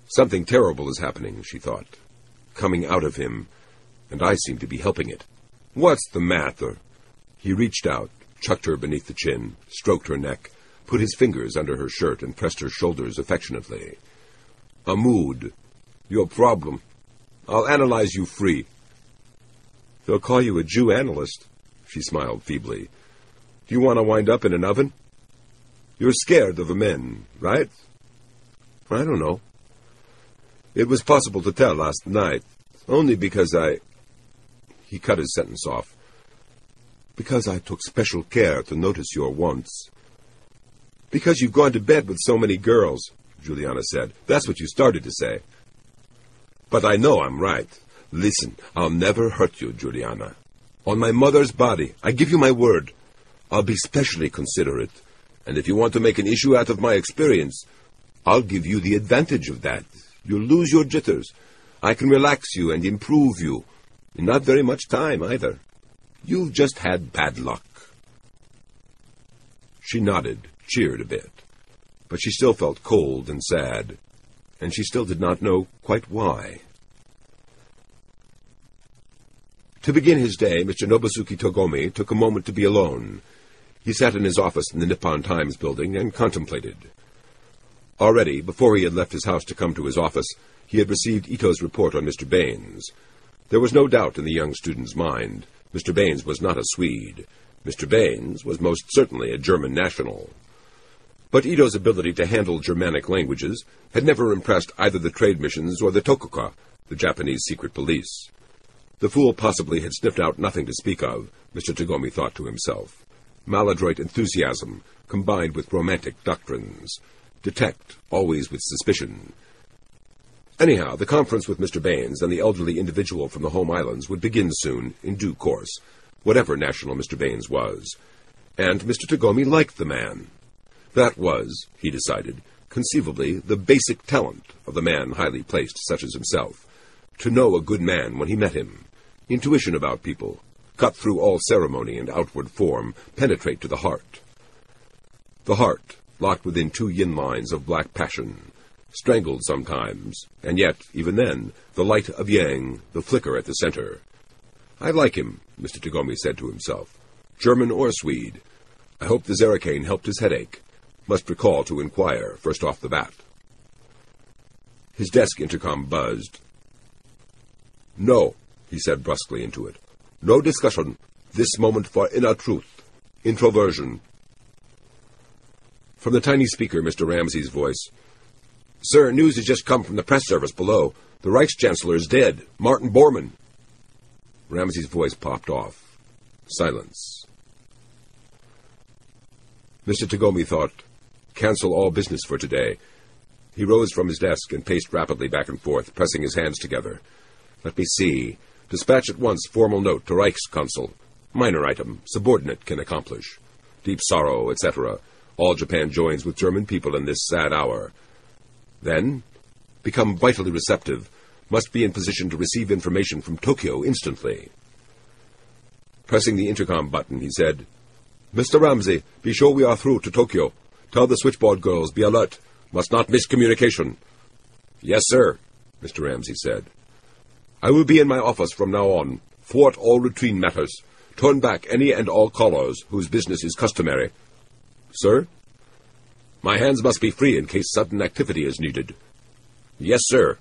Something terrible is happening, she thought. Coming out of him, and I seem to be helping it. What's the matter? He reached out, chucked her beneath the chin, stroked her neck, put his fingers under her shirt and pressed her shoulders affectionately. A mood. Your problem. I'll analyze you free. They'll call you a Jew analyst. She smiled feebly. Do you want to wind up in an oven? You're scared of the men, right? I don't know. It was possible to tell last night, only because I... He cut his sentence off. Because I took special care to notice your wants. Because you've gone to bed with so many girls, Juliana said. That's what you started to say. But I know I'm right. Listen, I'll never hurt you, Juliana. On my mother's body, I give you my word. I'll be specially considerate. And if you want to make an issue out of my experience, I'll give you the advantage of that. You'll lose your jitters. I can relax you and improve you. In not very much time, either. You've just had bad luck. She nodded, cheered a bit. But she still felt cold and sad. And she still did not know quite why. To begin his day, Mr. Nobusuke Tagomi took a moment to be alone. He sat in his office in the Nippon Times building and contemplated. Already, before he had left his house to come to his office, he had received Ito's report on Mr. Baines. There was no doubt in the young student's mind. Mr. Baines was not a Swede. Mr. Baines was most certainly a German national. But Ito's ability to handle Germanic languages had never impressed either the trade missions or the Tokuka, the Japanese secret police. The fool possibly had sniffed out nothing to speak of, Mr. Tagomi thought to himself. maladroit enthusiasm combined with romantic doctrines. Detect, always with suspicion. Anyhow, the conference with Mr. Baines and the elderly individual from the home islands would begin soon, in due course, whatever national Mr. Baines was. And Mr. Tagomi liked the man. That was, he decided, conceivably the basic talent of the man highly placed such as himself, to know a good man when he met him, intuition about people, cut through all ceremony and outward form, penetrate to the heart. The heart, locked within two yin lines of black passion, strangled sometimes, and yet, even then, the light of yang, the flicker at the center. I like him, Mr. Tagomi said to himself, German or Swede. I hope the Zeracane helped his headache. Must recall to inquire, first off the bat. His desk intercom buzzed. No, he said brusquely into it. No discussion. This moment for inner truth. Introversion. From the tiny speaker, Mr. Ramsey's voice. Sir, news has just come from the press service below. The Reichschancellor is dead. Martin Bormann. Ramsey's voice popped off. Silence. Mr. Tagomi thought, cancel all business for today. He rose from his desk and paced rapidly back and forth, pressing his hands together. Let me see. Dispatch at once formal note to Reichsconsul. Minor item. Subordinate can accomplish. Deep sorrow, etc. All Japan joins with German people in this sad hour. Then, become vitally receptive. Must be in position to receive information from Tokyo instantly. Pressing the intercom button, he said, Mr. Ramsey, be sure we are through to Tokyo. Tell the switchboard girls, be alert. Must not miss communication. Yes, sir, Mr. Ramsey said. I will be in my office from now on. Thwart all routine matters. Turn back any and all callers whose business is customary. Sir? My hands must be free in case sudden activity is needed. Yes, sir.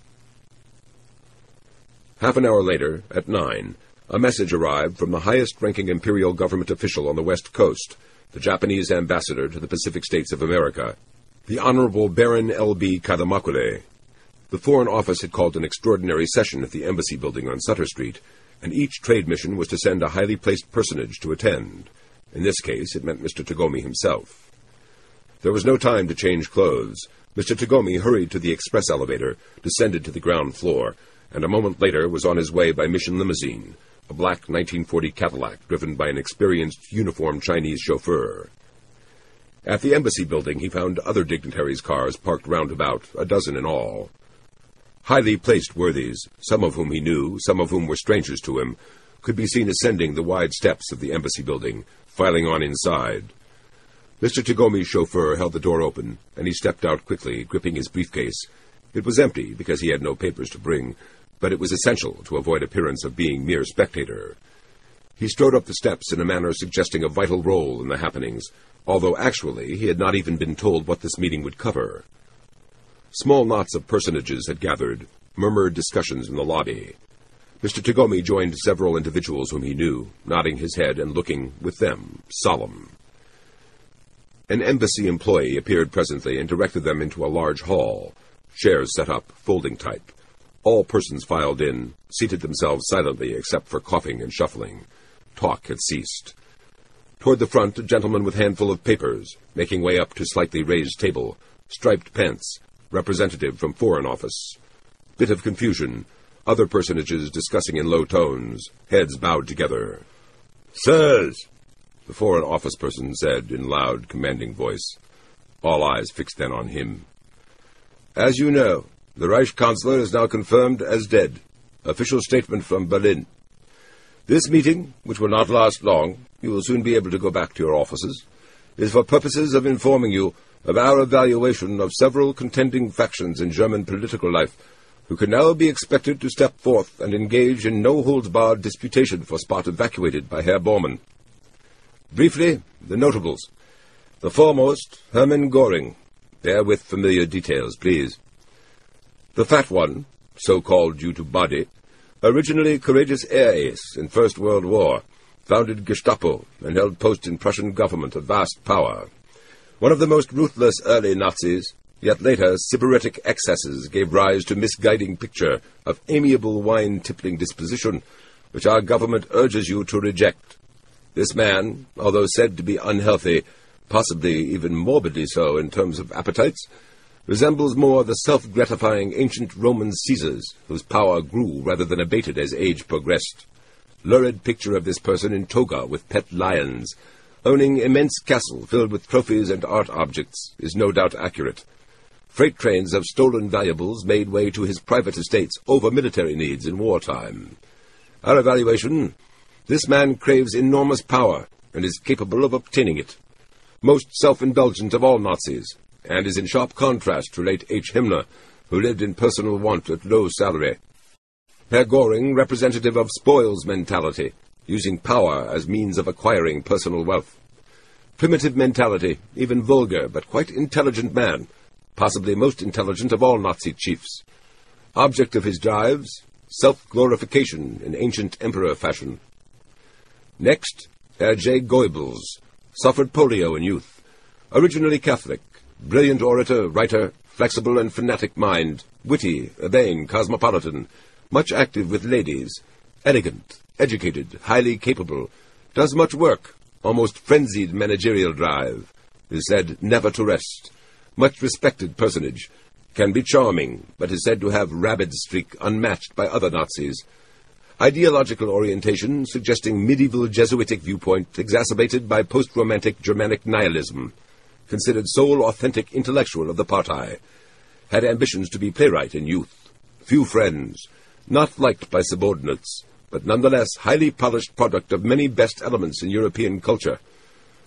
Half an hour later, at 9, a message arrived from the highest-ranking imperial government official on the West Coast, the Japanese ambassador to the Pacific States of America, the Honorable Baron L.B. Kadamakure. The Foreign Office had called an extraordinary session at the Embassy Building on Sutter Street, and each trade mission was to send a highly placed personage to attend. In this case, it meant Mr. Tagomi himself. There was no time to change clothes. Mr. Tagomi hurried to the express elevator, descended to the ground floor, and a moment later was on his way by mission limousine, a black 1940 Cadillac driven by an experienced, uniformed Chinese chauffeur. At the embassy building he found other dignitaries' cars parked round about, a dozen in all. Highly placed worthies, some of whom he knew, some of whom were strangers to him, could be seen ascending the wide steps of the embassy building, filing on inside. Mr. Tagomi's chauffeur held the door open, and he stepped out quickly, gripping his briefcase. It was empty, because he had no papers to bring, but it was essential to avoid appearance of being mere spectator. He strode up the steps in a manner suggesting a vital role in the happenings, although actually he had not even been told what this meeting would cover. Small knots of personages had gathered, murmured discussions in the lobby. Mr. Tagomi joined several individuals whom he knew, nodding his head and looking, with them, solemn. An embassy employee appeared presently and directed them into a large hall. Chairs set up, folding type. All persons filed in, seated themselves silently except for coughing and shuffling. Talk had ceased. Toward the front, a gentleman with handful of papers, making way up to slightly raised table, striped pants, representative from Foreign Office. Bit of confusion, other personages discussing in low tones, heads bowed together. Sirs! The Foreign Office person said in loud, commanding voice. All eyes fixed then on him. As you know, the Reichskanzler is now confirmed as dead. Official statement from Berlin. This meeting, which will not last long, you will soon be able to go back to your offices, is for purposes of informing you of our evaluation of several contending factions in German political life, who can now be expected to step forth and engage in no-holds-barred disputation for spot evacuated by Herr Bormann. Briefly, the notables. The foremost, Hermann Göring. Bear with familiar details, please. The fat one, so-called due to body, originally courageous air ace in First World War, founded Gestapo and held post in Prussian government of vast power. One of the most ruthless early Nazis, yet later sybaritic excesses gave rise to misguiding picture of amiable wine-tippling disposition, which our government urges you to reject. This man, although said to be unhealthy, possibly even morbidly so in terms of appetites, resembles more the self-gratifying ancient Roman Caesars, whose power grew rather than abated as age progressed. Lurid picture of this person in toga with pet lions, owning immense castle filled with trophies and art objects, is no doubt accurate. Freight trains of stolen valuables made way to his private estates over military needs in wartime. Our evaluation: this man craves enormous power and is capable of obtaining it. Most self-indulgent of all Nazis, and is in sharp contrast to late H. Himmler, who lived in personal want at low salary. Herr Göring, representative of spoils mentality, using power as means of acquiring personal wealth. Primitive mentality, even vulgar, but quite intelligent man, possibly most intelligent of all Nazi chiefs. Object of his drives, self-glorification in ancient emperor fashion. Next, Herr J. Goebbels, suffered polio in youth, originally Catholic, brilliant orator, writer, flexible and fanatic mind, witty, urbane, cosmopolitan, much active with ladies, elegant, educated, highly capable, does much work, almost frenzied managerial drive, is said never to rest, much respected personage, can be charming, but is said to have rabid streak unmatched by other Nazis. Ideological orientation suggesting medieval Jesuitic viewpoint exacerbated by post-romantic Germanic nihilism. Considered sole authentic intellectual of the party. Had ambitions to be playwright in youth. Few friends. Not liked by subordinates, but nonetheless highly polished product of many best elements in European culture.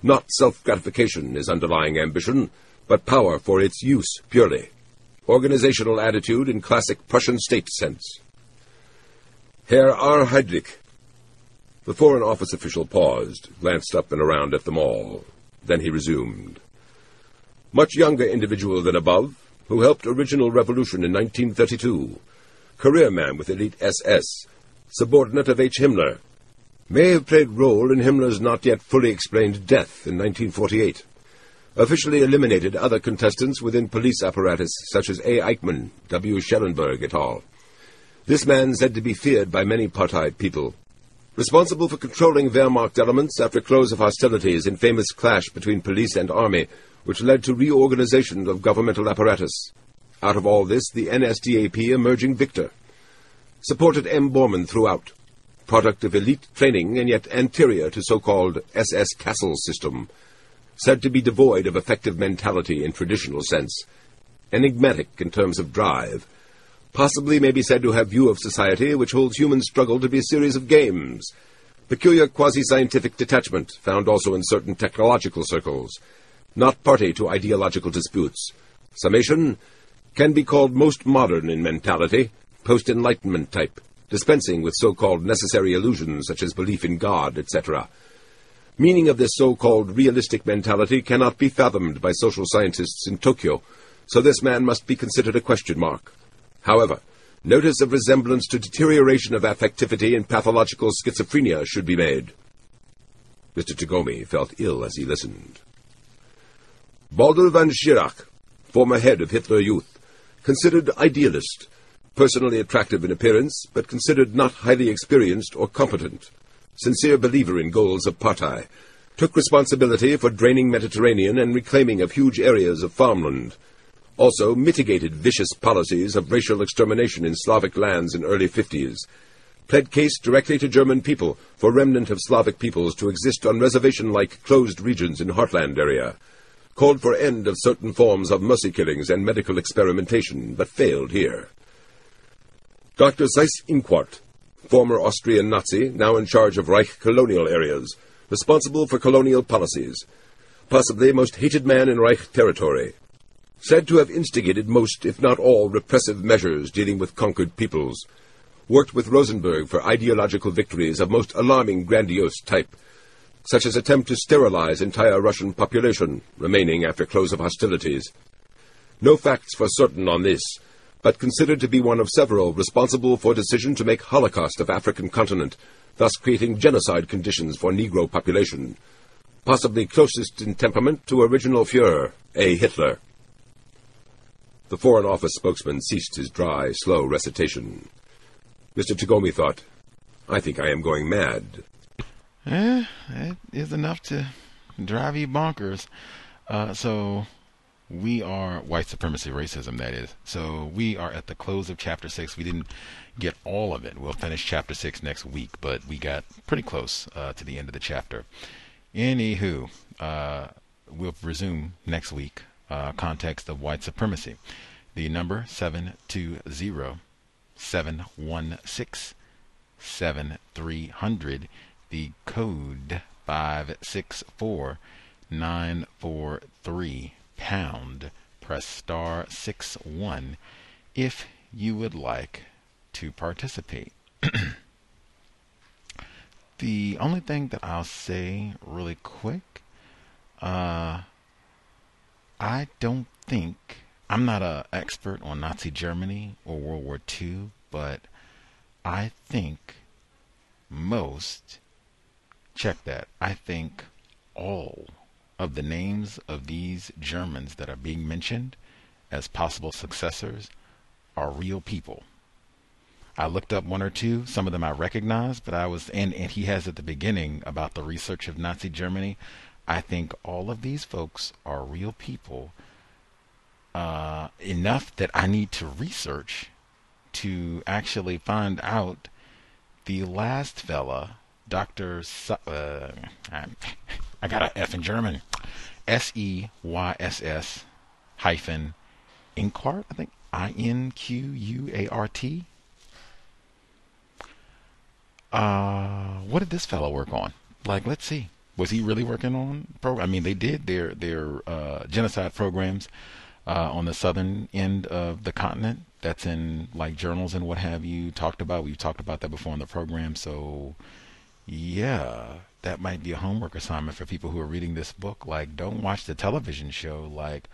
Not self-gratification is underlying ambition, but power for its use purely. Organizational attitude in classic Prussian state sense. Herr R. Heydrich. The Foreign Office official paused, glanced up and around at them all. Then he resumed. Much younger individual than above, who helped original revolution in 1932. Career man with elite SS. Subordinate of H. Himmler. May have played role in Himmler's not yet fully explained death in 1948. Officially eliminated other contestants within police apparatus such as A. Eichmann, W. Schellenberg et al. This man said to be feared by many Partei people. Responsible for controlling Wehrmacht elements after close of hostilities in famous clash between police and army, which led to reorganization of governmental apparatus. Out of all this, the NSDAP emerging victor. Supported M. Bormann throughout. Product of elite training and yet anterior to so-called SS castle system. Said to be devoid of effective mentality in traditional sense. Enigmatic in terms of drive. Possibly may be said to have view of society which holds human struggle to be a series of games. Peculiar quasi-scientific detachment found also in certain technological circles. Not party to ideological disputes. Summation, can be called most modern in mentality, post-Enlightenment type, dispensing with so-called necessary illusions such as belief in God, etc. Meaning of this so-called realistic mentality cannot be fathomed by social scientists in Tokyo, so this man must be considered a question mark. However, notice of resemblance to deterioration of affectivity and pathological schizophrenia should be made. Mr. Tagomi felt ill as he listened. Baldur von Schirach, former head of Hitler Youth, considered idealist, personally attractive in appearance, but considered not highly experienced or competent, sincere believer in goals of Partei, took responsibility for draining Mediterranean and reclaiming of huge areas of farmland, also mitigated vicious policies of racial extermination in Slavic lands in early 50s, pled case directly to German people for remnant of Slavic peoples to exist on reservation-like closed regions in heartland area, called for end of certain forms of mercy killings and medical experimentation, but failed here. Dr. Seyss-Inquart, former Austrian Nazi, now in charge of Reich colonial areas, responsible for colonial policies, possibly most hated man in Reich territory, said to have instigated most, if not all, repressive measures dealing with conquered peoples, worked with Rosenberg for ideological victories of most alarming grandiose type, such as attempt to sterilize entire Russian population, remaining after close of hostilities. No facts for certain on this, but considered to be one of several responsible for decision to make Holocaust of African continent, thus creating genocide conditions for Negro population, possibly closest in temperament to original Führer, A. Hitler. The Foreign Office spokesman ceased his dry, slow recitation. Mr. Tagomi thought, I think I am going mad. That is enough to drive you bonkers. So we are white supremacy racism, that is. So we are at the close of Chapter 6. We didn't get all of it. We'll finish Chapter 6 next week, but we got pretty close to the end of the chapter. Anywho, we'll resume next week, Context of White Supremacy. The number 720-716-7300. The code 564-943#. Press *61 if you would like to participate. The only thing that I'll say really quick, I don't think, I'm not an expert on Nazi Germany or World War II, but I think most, check that, I think all of the names of these Germans that are being mentioned as possible successors are real people. I looked up one or two, some of them I recognized, but I was, and he has at the beginning about the research of Nazi Germany. I think all of these folks are real people, enough that I need to research to actually find out the last fella, Dr. I got an F in German. S-E-Y-S-S hyphen Inquart, I think. I-N-Q-U-A-R-T. What did this fellow work on? Like, let's see. Was he really working on program? I mean, they did their genocide programs on the southern end of the continent. That's in, like, journals and what have you talked about. We've talked about that before on the program. So, yeah, that might be a homework assignment for people who are reading this book. Like, don't watch the television show. Like,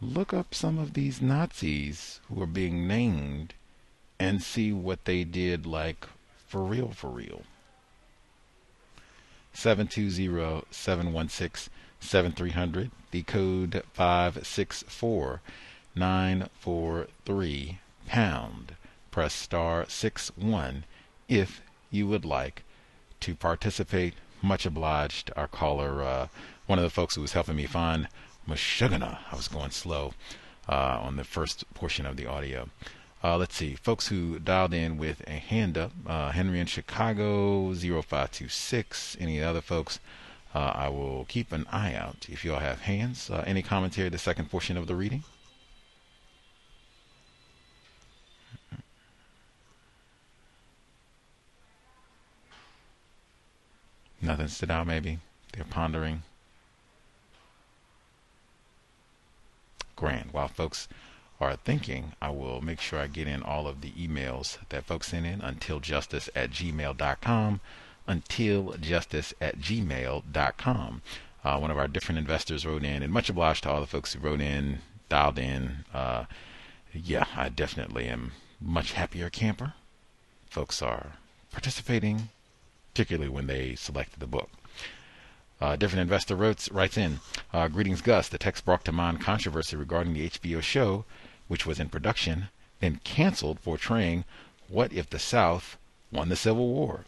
look up some of these Nazis who are being named and see what they did, like, for real, for real. 720-716-7300, the code 564-943#. Press *61 if you would like to participate. Much obliged. Our caller, one of the folks who was helping me find Mashugana, I was going slow on the first portion of the audio. Let's see, folks who dialed in with a hand up, Henry in Chicago, 0526, any other folks, I will keep an eye out if you all have hands. Any commentary the second portion of the reading? Nothing stood out, maybe. They're pondering. Grand. While folks are thinking, I will make sure I get in all of the emails that folks send in. untiljustice@gmail.com, untiljustice@gmail.com. One of our different investors wrote in, and much obliged to all the folks who wrote in, dialed in. Yeah, I definitely am much happier camper. Folks are participating, particularly when they selected the book. Different investor writes in, greetings, Gus. The text brought to mind controversy regarding the HBO show, which was in production, then canceled, portraying what if the South won the Civil War.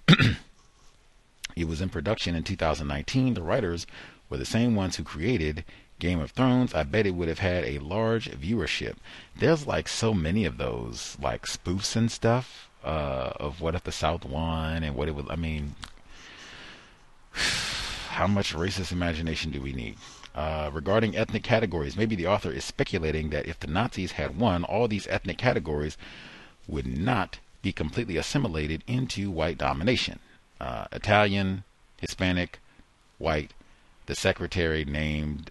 It was in production in 2019. The writers were the same ones who created Game of Thrones. I bet it would have had a large viewership. There's like so many of those, like, spoofs and stuff of what if the South won and what it would, I mean, how much racist imagination do we need? Regarding ethnic categories, maybe the author is speculating that if the Nazis had won, all these ethnic categories would not be completely assimilated into white domination. Italian, Hispanic, white. The secretary named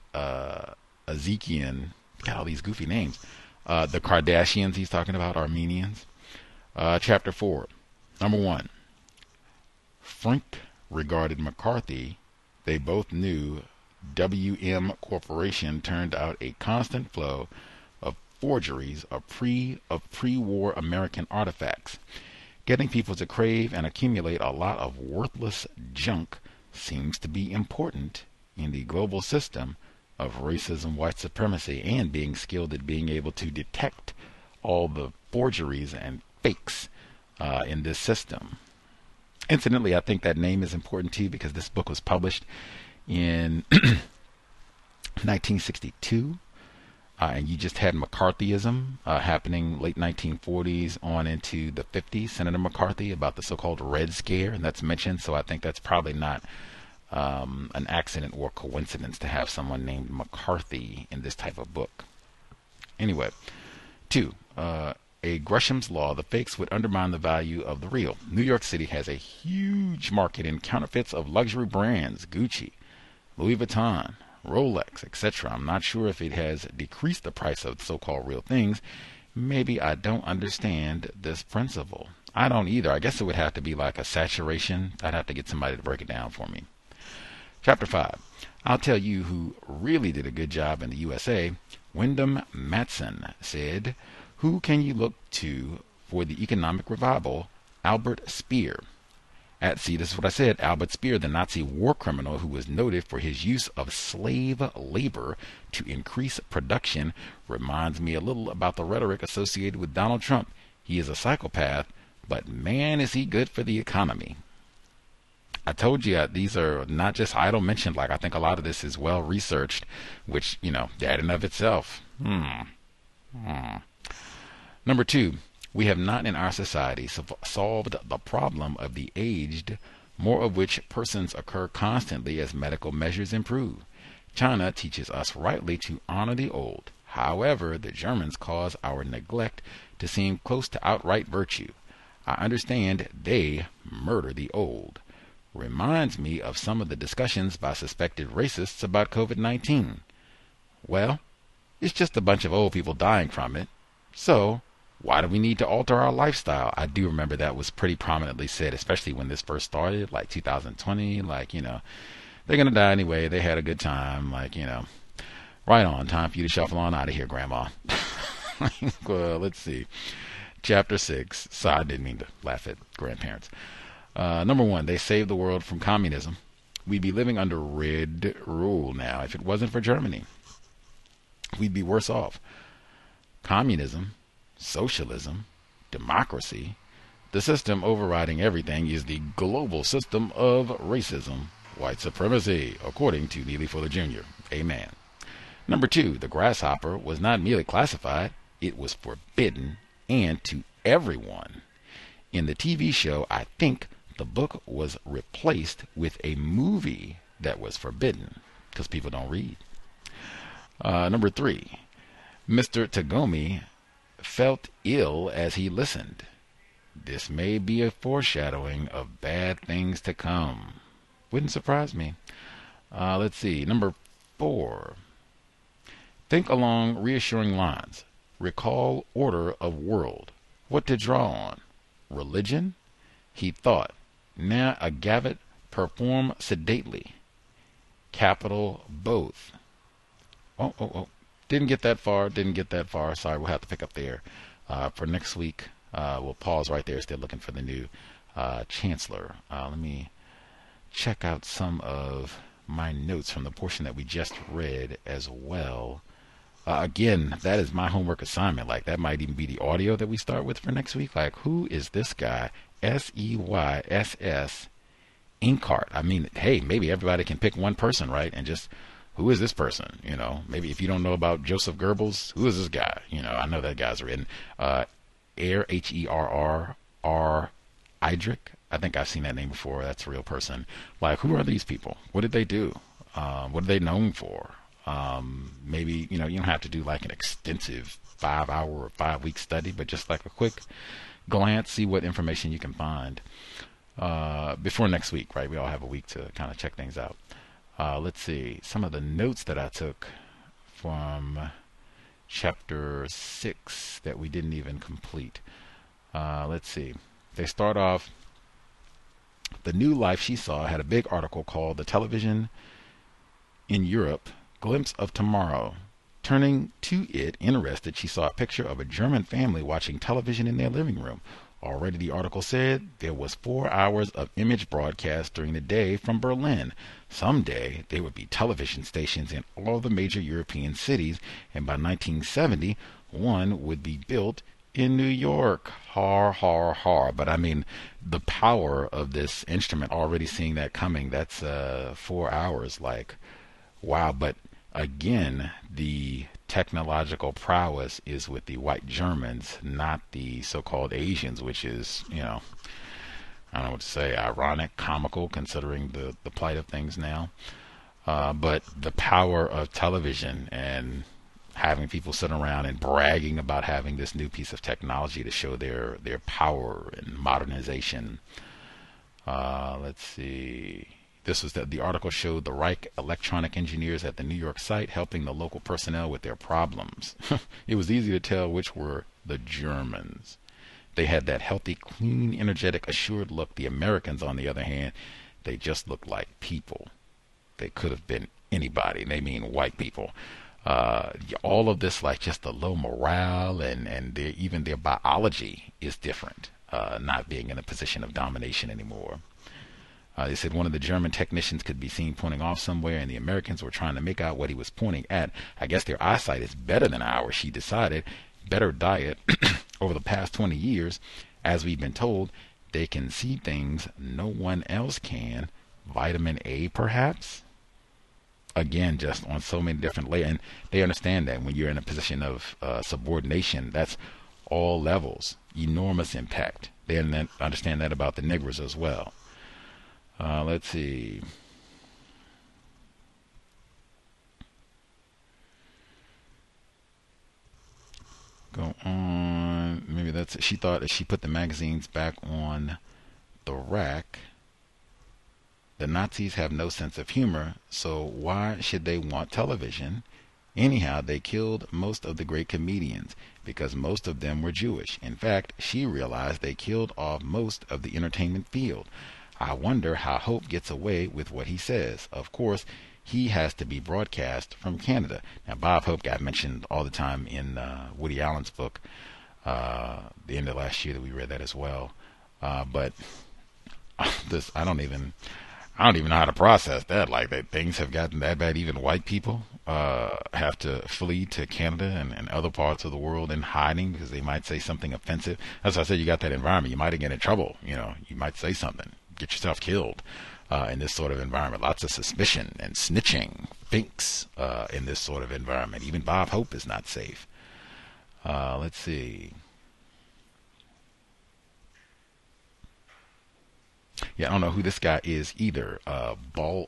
Ezekian. Got all these goofy names. The Kardashians he's talking about, Armenians. Chapter 4. Number 1. Frink regarded McCarthy. They both knew WM Corporation turned out a constant flow of forgeries of pre-war American artifacts. Getting people to crave and accumulate a lot of worthless junk seems to be important in the global system of racism, white supremacy, and being skilled at being able to detect all the forgeries and fakes in this system. Incidentally, I think that name is important to you because this book was published in 1962, and you just had McCarthyism happening late 1940s on into the 50s. Senator McCarthy about the so-called Red Scare, and that's mentioned, so I think that's probably not an accident or coincidence to have someone named McCarthy in this type of book. Anyway, 2. A Gresham's Law, the fakes would undermine the value of the real. New York City has a huge market in counterfeits of luxury brands, Gucci, Louis Vuitton, Rolex, etc. I'm not sure if it has decreased the price of so-called real things. Maybe I don't understand this principle. I don't either. I guess it would have to be like a saturation. I'd have to get somebody to break it down for me. Chapter 5. I'll tell you who really did a good job in the USA. Wyndham Matson said, "Who can you look to for the economic revival? Albert Speer." See, this is what I said. Albert Speer, the Nazi war criminal who was noted for his use of slave labor to increase production, reminds me a little about the rhetoric associated with Donald Trump. He is a psychopath, but man, is he good for the economy. I told you these are not just idle mentioned. Like, I think a lot of this is well researched, which, you know, that in of itself. Number 2, we have not in our society solved the problem of the aged, more of which persons occur constantly as medical measures improve. China teaches us rightly to honor the old. However, the Germans cause our neglect to seem close to outright virtue. I understand they murder the old. Reminds me of some of the discussions by suspected racists about COVID-19. Well, it's just a bunch of old people dying from it. So, why do we need to alter our lifestyle? I do remember that was pretty prominently said, especially when this first started, like 2020, like, you know, they're going to die anyway. They had a good time, like, you know, right on. Time for you to shuffle on out of here, Grandma. Well, let's see. Chapter 6. So I didn't mean to laugh at grandparents. Number 1, they saved the world from communism. We'd be living under red rule now if it wasn't for Germany. We'd be worse off. Communism, socialism, democracy, the system overriding everything is the global system of racism, white supremacy, according to Neely Fuller Jr. Amen. Number 2, the grasshopper was not merely classified, it was forbidden, and to everyone. In the TV show, I think the book was replaced with a movie that was forbidden, because people don't read. Number 3, Mr. Tagomi felt ill as he listened. This may be a foreshadowing of bad things to come. Wouldn't surprise me. Let's see. Number 4. Think along reassuring lines. Recall order of world. What to draw on. Religion? He thought. Now a gavet perform sedately. Capital both. Oh. Didn't get that far. Sorry, we'll have to pick up there for next week. We'll pause right there. Still looking for the new chancellor. Let me check out some of my notes from the portion that we just read as well. Again, that is my homework assignment. Like, that might even be the audio that we start with for next week. Like, who is this guy? SEYSS Inkheart. I mean, hey, maybe everybody can pick one person, right? And just, who is this person? You know, maybe if you don't know about Joseph Goebbels, who is this guy? You know, I know that guy's written. Herr Heydrich. I think I've seen that name before. That's a real person. Like, who are these people? What did they do? What are they known for? Maybe, you know, you don't have to do like an extensive 5-hour or 5-week study, but just like a quick glance, see what information you can find before next week, right? We all have a week to kind of check things out. Let's see, some of the notes that I took from chapter 6 that we didn't even complete. Let's see, they start off, the new life she saw had a big article called "The Television in Europe, Glimpse of Tomorrow." Turning to it, interested, she saw a picture of a German family watching television in their living room. Already the article said there was 4 hours of image broadcast during the day from Berlin. Someday there would be television stations in all the major European cities, and by 1970 one would be built in New York. Har, har, har. But I mean, the power of this instrument, already seeing that coming, that's 4 hours, like, wow. But again, the technological prowess is with the white Germans, not the so-called Asians, which is, you know, I don't know what to say, ironic, comical, considering the plight of things now. But the power of television and having people sit around and bragging about having this new piece of technology to show their power and modernization. Let's see. This was the article showed the Reich electronic engineers at the New York site helping the local personnel with their problems. It was easy to tell which were the Germans. They had that healthy, clean, energetic, assured look. The Americans, on the other hand, they just looked like people. They could have been anybody. They mean white people. All of this, like, just the low morale and even their biology is different, not being in a position of domination anymore. They said one of the German technicians could be seen pointing off somewhere, and the Americans were trying to make out what he was pointing at. I guess their eyesight is better than ours, she decided. Better diet over the past 20 years. As we've been told, they can see things no one else can. Vitamin A, perhaps? Again, just on so many different layers. And they understand that when you're in a position of subordination, that's all levels, enormous impact. They understand that about the Negroes as well. Let's see. Go on. Maybe that's it. She thought as she put the magazines back on the rack, the Nazis have no sense of humor, so why should they want television? Anyhow, they killed most of the great comedians because most of them were Jewish. In fact, she realized they killed off most of the entertainment field. I wonder how Hope gets away with what he says. Of course, he has to be broadcast from Canada. Now, Bob Hope got mentioned all the time in Woody Allen's book, the end of last year that we read that as well. But this, I don't even know how to process that. Like, that things have gotten that bad. Even white people have to flee to Canada and other parts of the world in hiding because they might say something offensive. That's why I said you got that environment. You might get in trouble. You know, you might say something, get yourself killed in this sort of environment. Lots of suspicion and snitching, finks in this sort of environment. Even Bob Hope is not safe. Let's see. Yeah, I don't know who this guy is either. Baldurvonschirach.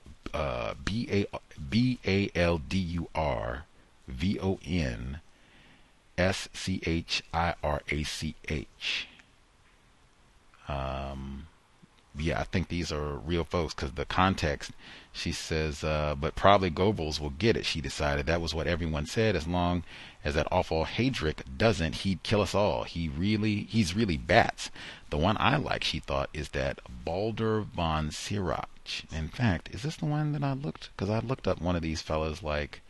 Yeah, I think these are real folks because the context, she says, but probably Goebbels will get it, she decided. That was what everyone said. As long as that awful Heydrich doesn't, he'd kill us all. He's really bats. The one I like, she thought, is that Baldur von Schirach. In fact, is this the one that I looked? Because I looked up one of these fellas, like,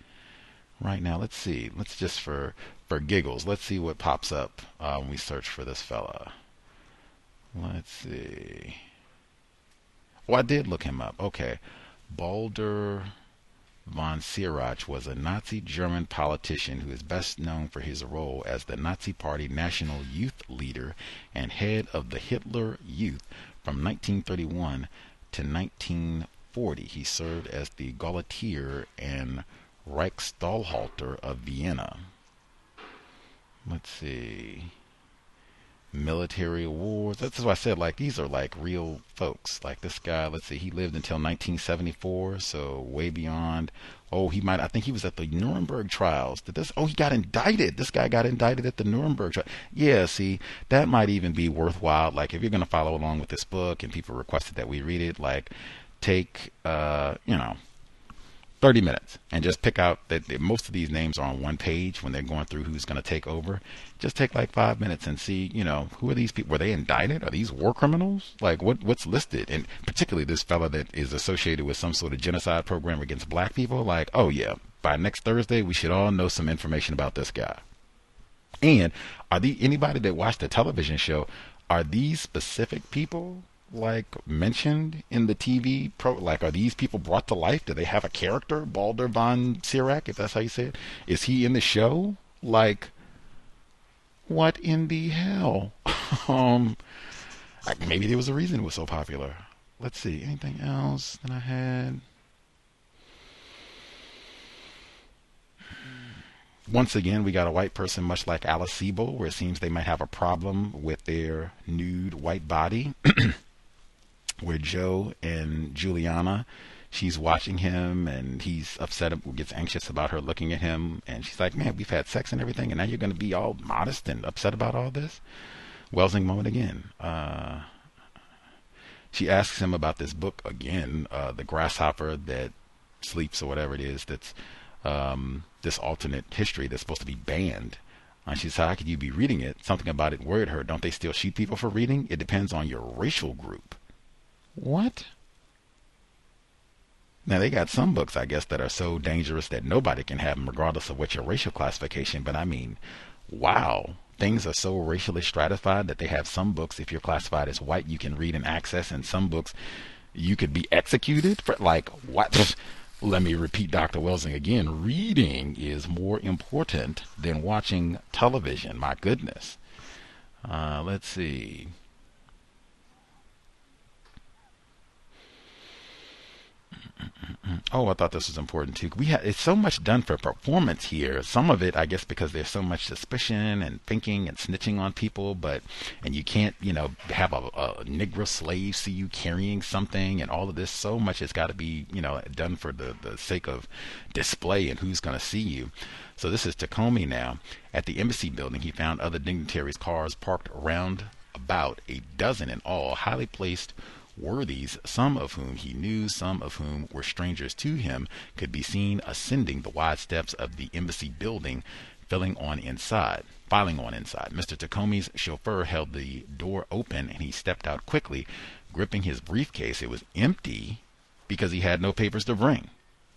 right now. Let's see. Let's just for giggles. Let's see what pops up when we search for this fella. Let's see. Oh, I did look him up. Okay. Baldur von Schirach was a Nazi German politician who is best known for his role as the Nazi Party national youth leader and head of the Hitler Youth from 1931 to 1940. He served as the Gauleiter and Reichsstatthalter of Vienna. Let's see. Military awards. That's why I said, like, these are like real folks. Like this guy, let's see, he lived until 1974, so way beyond. Oh, he might, I think he was at the Nuremberg trials. Did this? Oh, he got indicted. This guy got indicted at the Nuremberg trial. Yeah, see, that might even be worthwhile. Like, if you're going to follow along with this book and people requested that we read it, like, take, 30 minutes and just pick out that most of these names are on one page when they're going through who's going to take over. Just take like 5 minutes and see, you know, who are these people? Were they indicted? Are these war criminals? Like, what's listed? And particularly this fella that is associated with some sort of genocide program against black people. Like, oh yeah, by next Thursday, we should all know some information about this guy. And are the anybody that watched the television show, are these specific people like mentioned in the TV pro? Like, are these people brought to life? Do they have a character? Baldur von Schirach, if that's how you say it, is he in the show? Like, What in the hell? Maybe there was a reason it was so popular. Let's see, anything else that I had? Once again, we got a white person, much like Alice Siebel, where it seems they might have a problem with their nude white body. Where Joe and Juliana, she's watching him, and he's upset, gets anxious about her looking at him. And she's like, man, we've had sex and everything, and now you're going to be all modest and upset about all this? Welsing moment again. She asks him about this book again, The Grasshopper That Sleeps, or whatever it is, that's this alternate history that's supposed to be banned. And she said, how could you be reading it? Something about it worried her. Don't they still shoot people for reading? It depends on your racial group. What? Now, they got some books, I guess, that are so dangerous that nobody can have them, regardless of what your racial classification. But I mean, wow. Things are so racially stratified that they have some books, if you're classified as white, you can read and access, and some books you could be executed for. Like, what? Let me repeat Dr. Welsing again. Reading is more important than watching television. My goodness. Let's see. Oh, I thought this was important too. It's so much done for performance here. Some of it, I guess, because there's so much suspicion and thinking and snitching on people, and you can't, have a Negro slave see you carrying something and all of this. So much has got to be, done for the sake of display and who's going to see you. So this is Tagomi now. At the embassy building, he found other dignitaries' cars parked around about 12 in all, highly placed worthies, some of whom he knew, some of whom were strangers to him, could be seen ascending the wide steps of the embassy building, filing on inside. Mr. Tagomi's chauffeur held the door open, and he stepped out quickly, gripping his briefcase. It was empty because he had no papers to bring,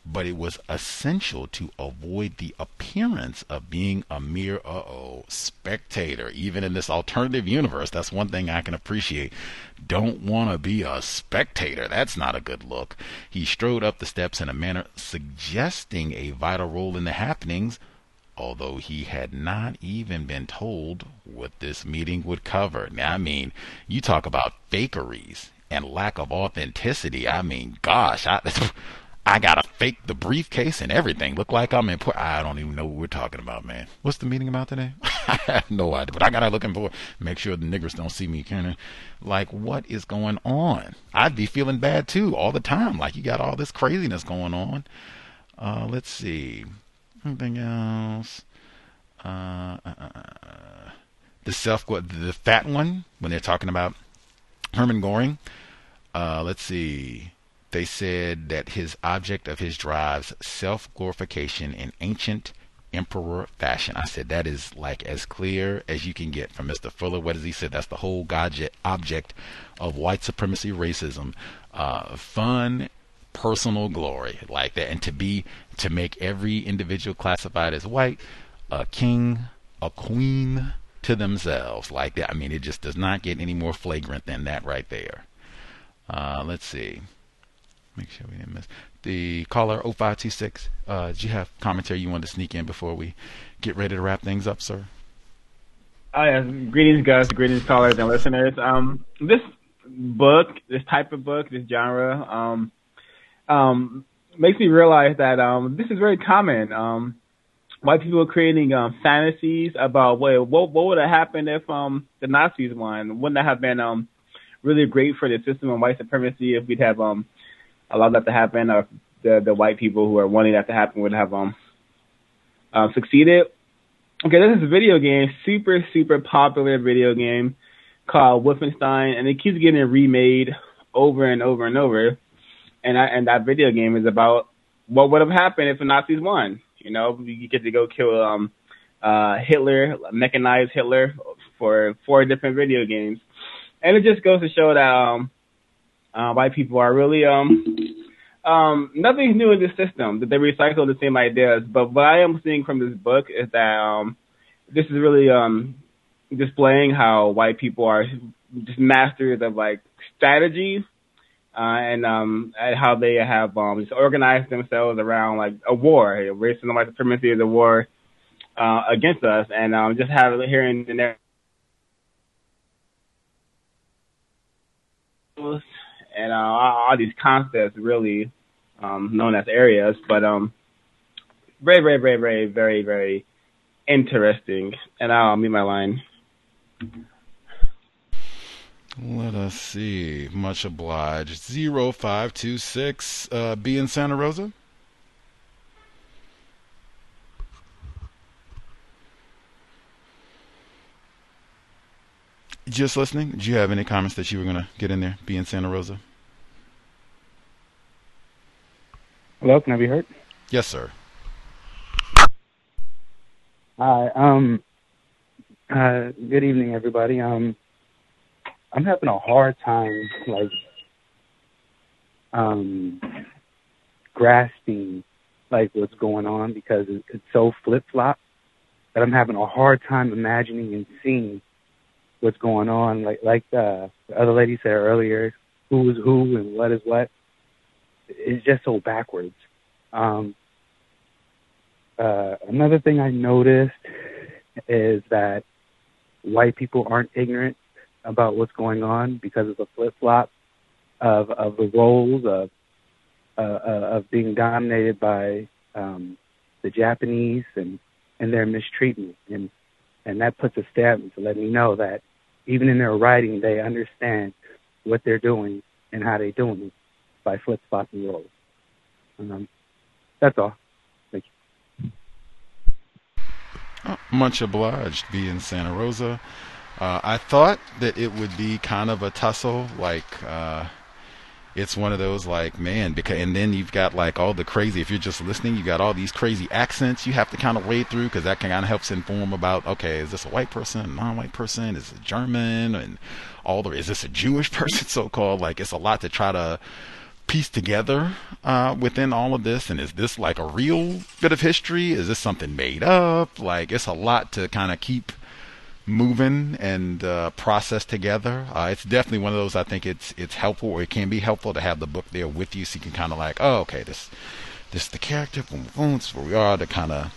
but it was essential to avoid the appearance of being a mere spectator. Even in this alternative universe, that's one thing I can appreciate. Don't want to be a spectator. That's not a good look. He strode up the steps in a manner suggesting a vital role in the happenings, although he had not even been told what this meeting would cover. Now, I mean, you talk about fakeries and lack of authenticity. I mean, gosh, I gotta fake the briefcase and everything. Look like I'm important. I don't even know what we're talking about, man. What's the meeting about today? I have no idea, but I gotta look for. Make sure the niggers don't see me, Karen. Like, what is going on? I'd be feeling bad too all the time. Like, you got all this craziness going on. Let's see. Anything else? The fat one, when they're talking about Hermann Göring. Let's see. They said that his object of his drives, self-glorification in ancient emperor fashion. I said, that is like as clear as you can get from Mr. Fuller. What does he say? That's the whole object of white supremacy, racism, fun, personal glory, like that. And to make every individual classified as white, a king, a queen to themselves, like that. I mean, it just does not get any more flagrant than that right there. Let's see. Make sure we didn't miss the caller 0526. Did you have commentary you wanted to sneak in before we get ready to wrap things up, sir? Oh, yes. Greetings, Gus. Greetings, callers and listeners. This book, this type of book, this genre, makes me realize that this is very common. White people are creating fantasies about what would have happened if the Nazis won. Wouldn't that have been really great for the system of white supremacy if we'd have allowed that to happen, or the white people who are wanting that to happen would have succeeded. Okay, there's this video game, super, super popular video game called Wolfenstein, and it keeps getting remade over and over and over. And that video game is about what would have happened if the Nazis won. You know, you get to go kill Hitler, mechanize Hitler for 4 different video games. And it just goes to show that white people are really nothing's new in this system, that they recycle the same ideas. But what I am seeing from this book is that this is really displaying how white people are just masters of like strategies and how they have just organized themselves around like a war. Race and white supremacy is a war. against us, and just have hearing the narratives and all these concepts really known as areas, but very, very interesting. And I'll mute my line. Let us see. Much obliged. 0526. B in Santa Rosa. Just listening. Did you have any comments that you were going to get in there? B in Santa Rosa. Hello. Can I be heard? Yes, sir. Hi. Good evening, everybody. I'm having a hard time, like, grasping, like, what's going on, because it's so flip-flop that I'm having a hard time imagining and seeing what's going on. Like the other lady said earlier, who is who and what is what. It's just so backwards. Another thing I noticed is that white people aren't ignorant about what's going on because of the flip-flop of the roles of being dominated by the Japanese and their mistreatment. And that puts a stab to let me know that even in their writing, they understand what they're doing and how they're doing it by flip-flopping roles. That's all. Thank you. Much obliged, B in Santa Rosa. I thought that it would be kind of a tussle, like it's one of those, like, man, because, and then you've got like all the crazy, if you're just listening, you got all these crazy accents you have to kind of wade through, because that kind of helps inform about, okay, is this a white person, non-white person, is it German, and all the, is this a Jewish person, so-called, like, it's a lot to try to piece together within all of this. And is this like a real bit of history, is this something made up, like, it's a lot to kind of keep moving and process together. It's definitely one of those, I think it's helpful, or it can be helpful to have the book there with you, so you can kind of like, oh, okay, this is the character, this is where we are, to kind of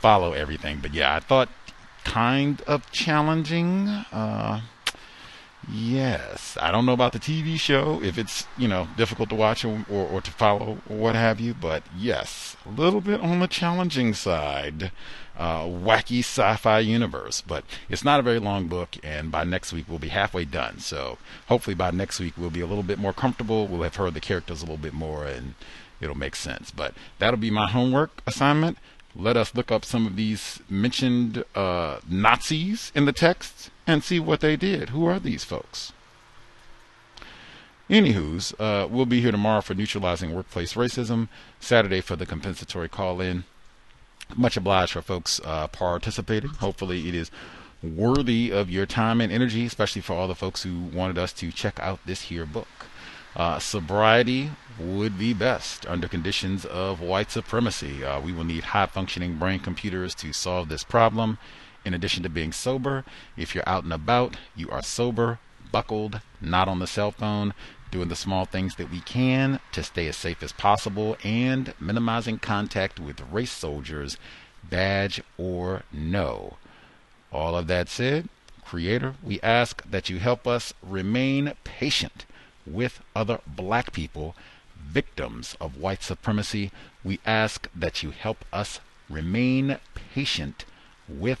follow everything. But yeah, I thought kind of challenging. Yes, I don't know about the TV show, if it's, you know, difficult to watch or to follow or what have you, but yes, a little bit on the challenging side. Wacky sci-fi universe. But it's not a very long book, and by next week we'll be halfway done, so hopefully by next week we'll be a little bit more comfortable, we'll have heard the characters a little bit more, and it'll make sense. But that'll be my homework assignment. Let us look up some of these mentioned Nazis in the text and see what they did. Who are these folks? Anywho's, we'll be here tomorrow for Neutralizing Workplace Racism, Saturday for the compensatory call-in. Much obliged for folks participating. Hopefully it is worthy of your time and energy, especially for all the folks who wanted us to check out this here book. Sobriety would be best under conditions of white supremacy. We will need high-functioning brain computers to solve this problem. In addition to being sober, if you're out and about, you are sober, buckled, not on the cell phone, doing the small things that we can to stay as safe as possible, and minimizing contact with race soldiers, badge or no. All of that said, Creator, we ask that you help us remain patient with other black people, victims of white supremacy. We ask that you help us remain patient with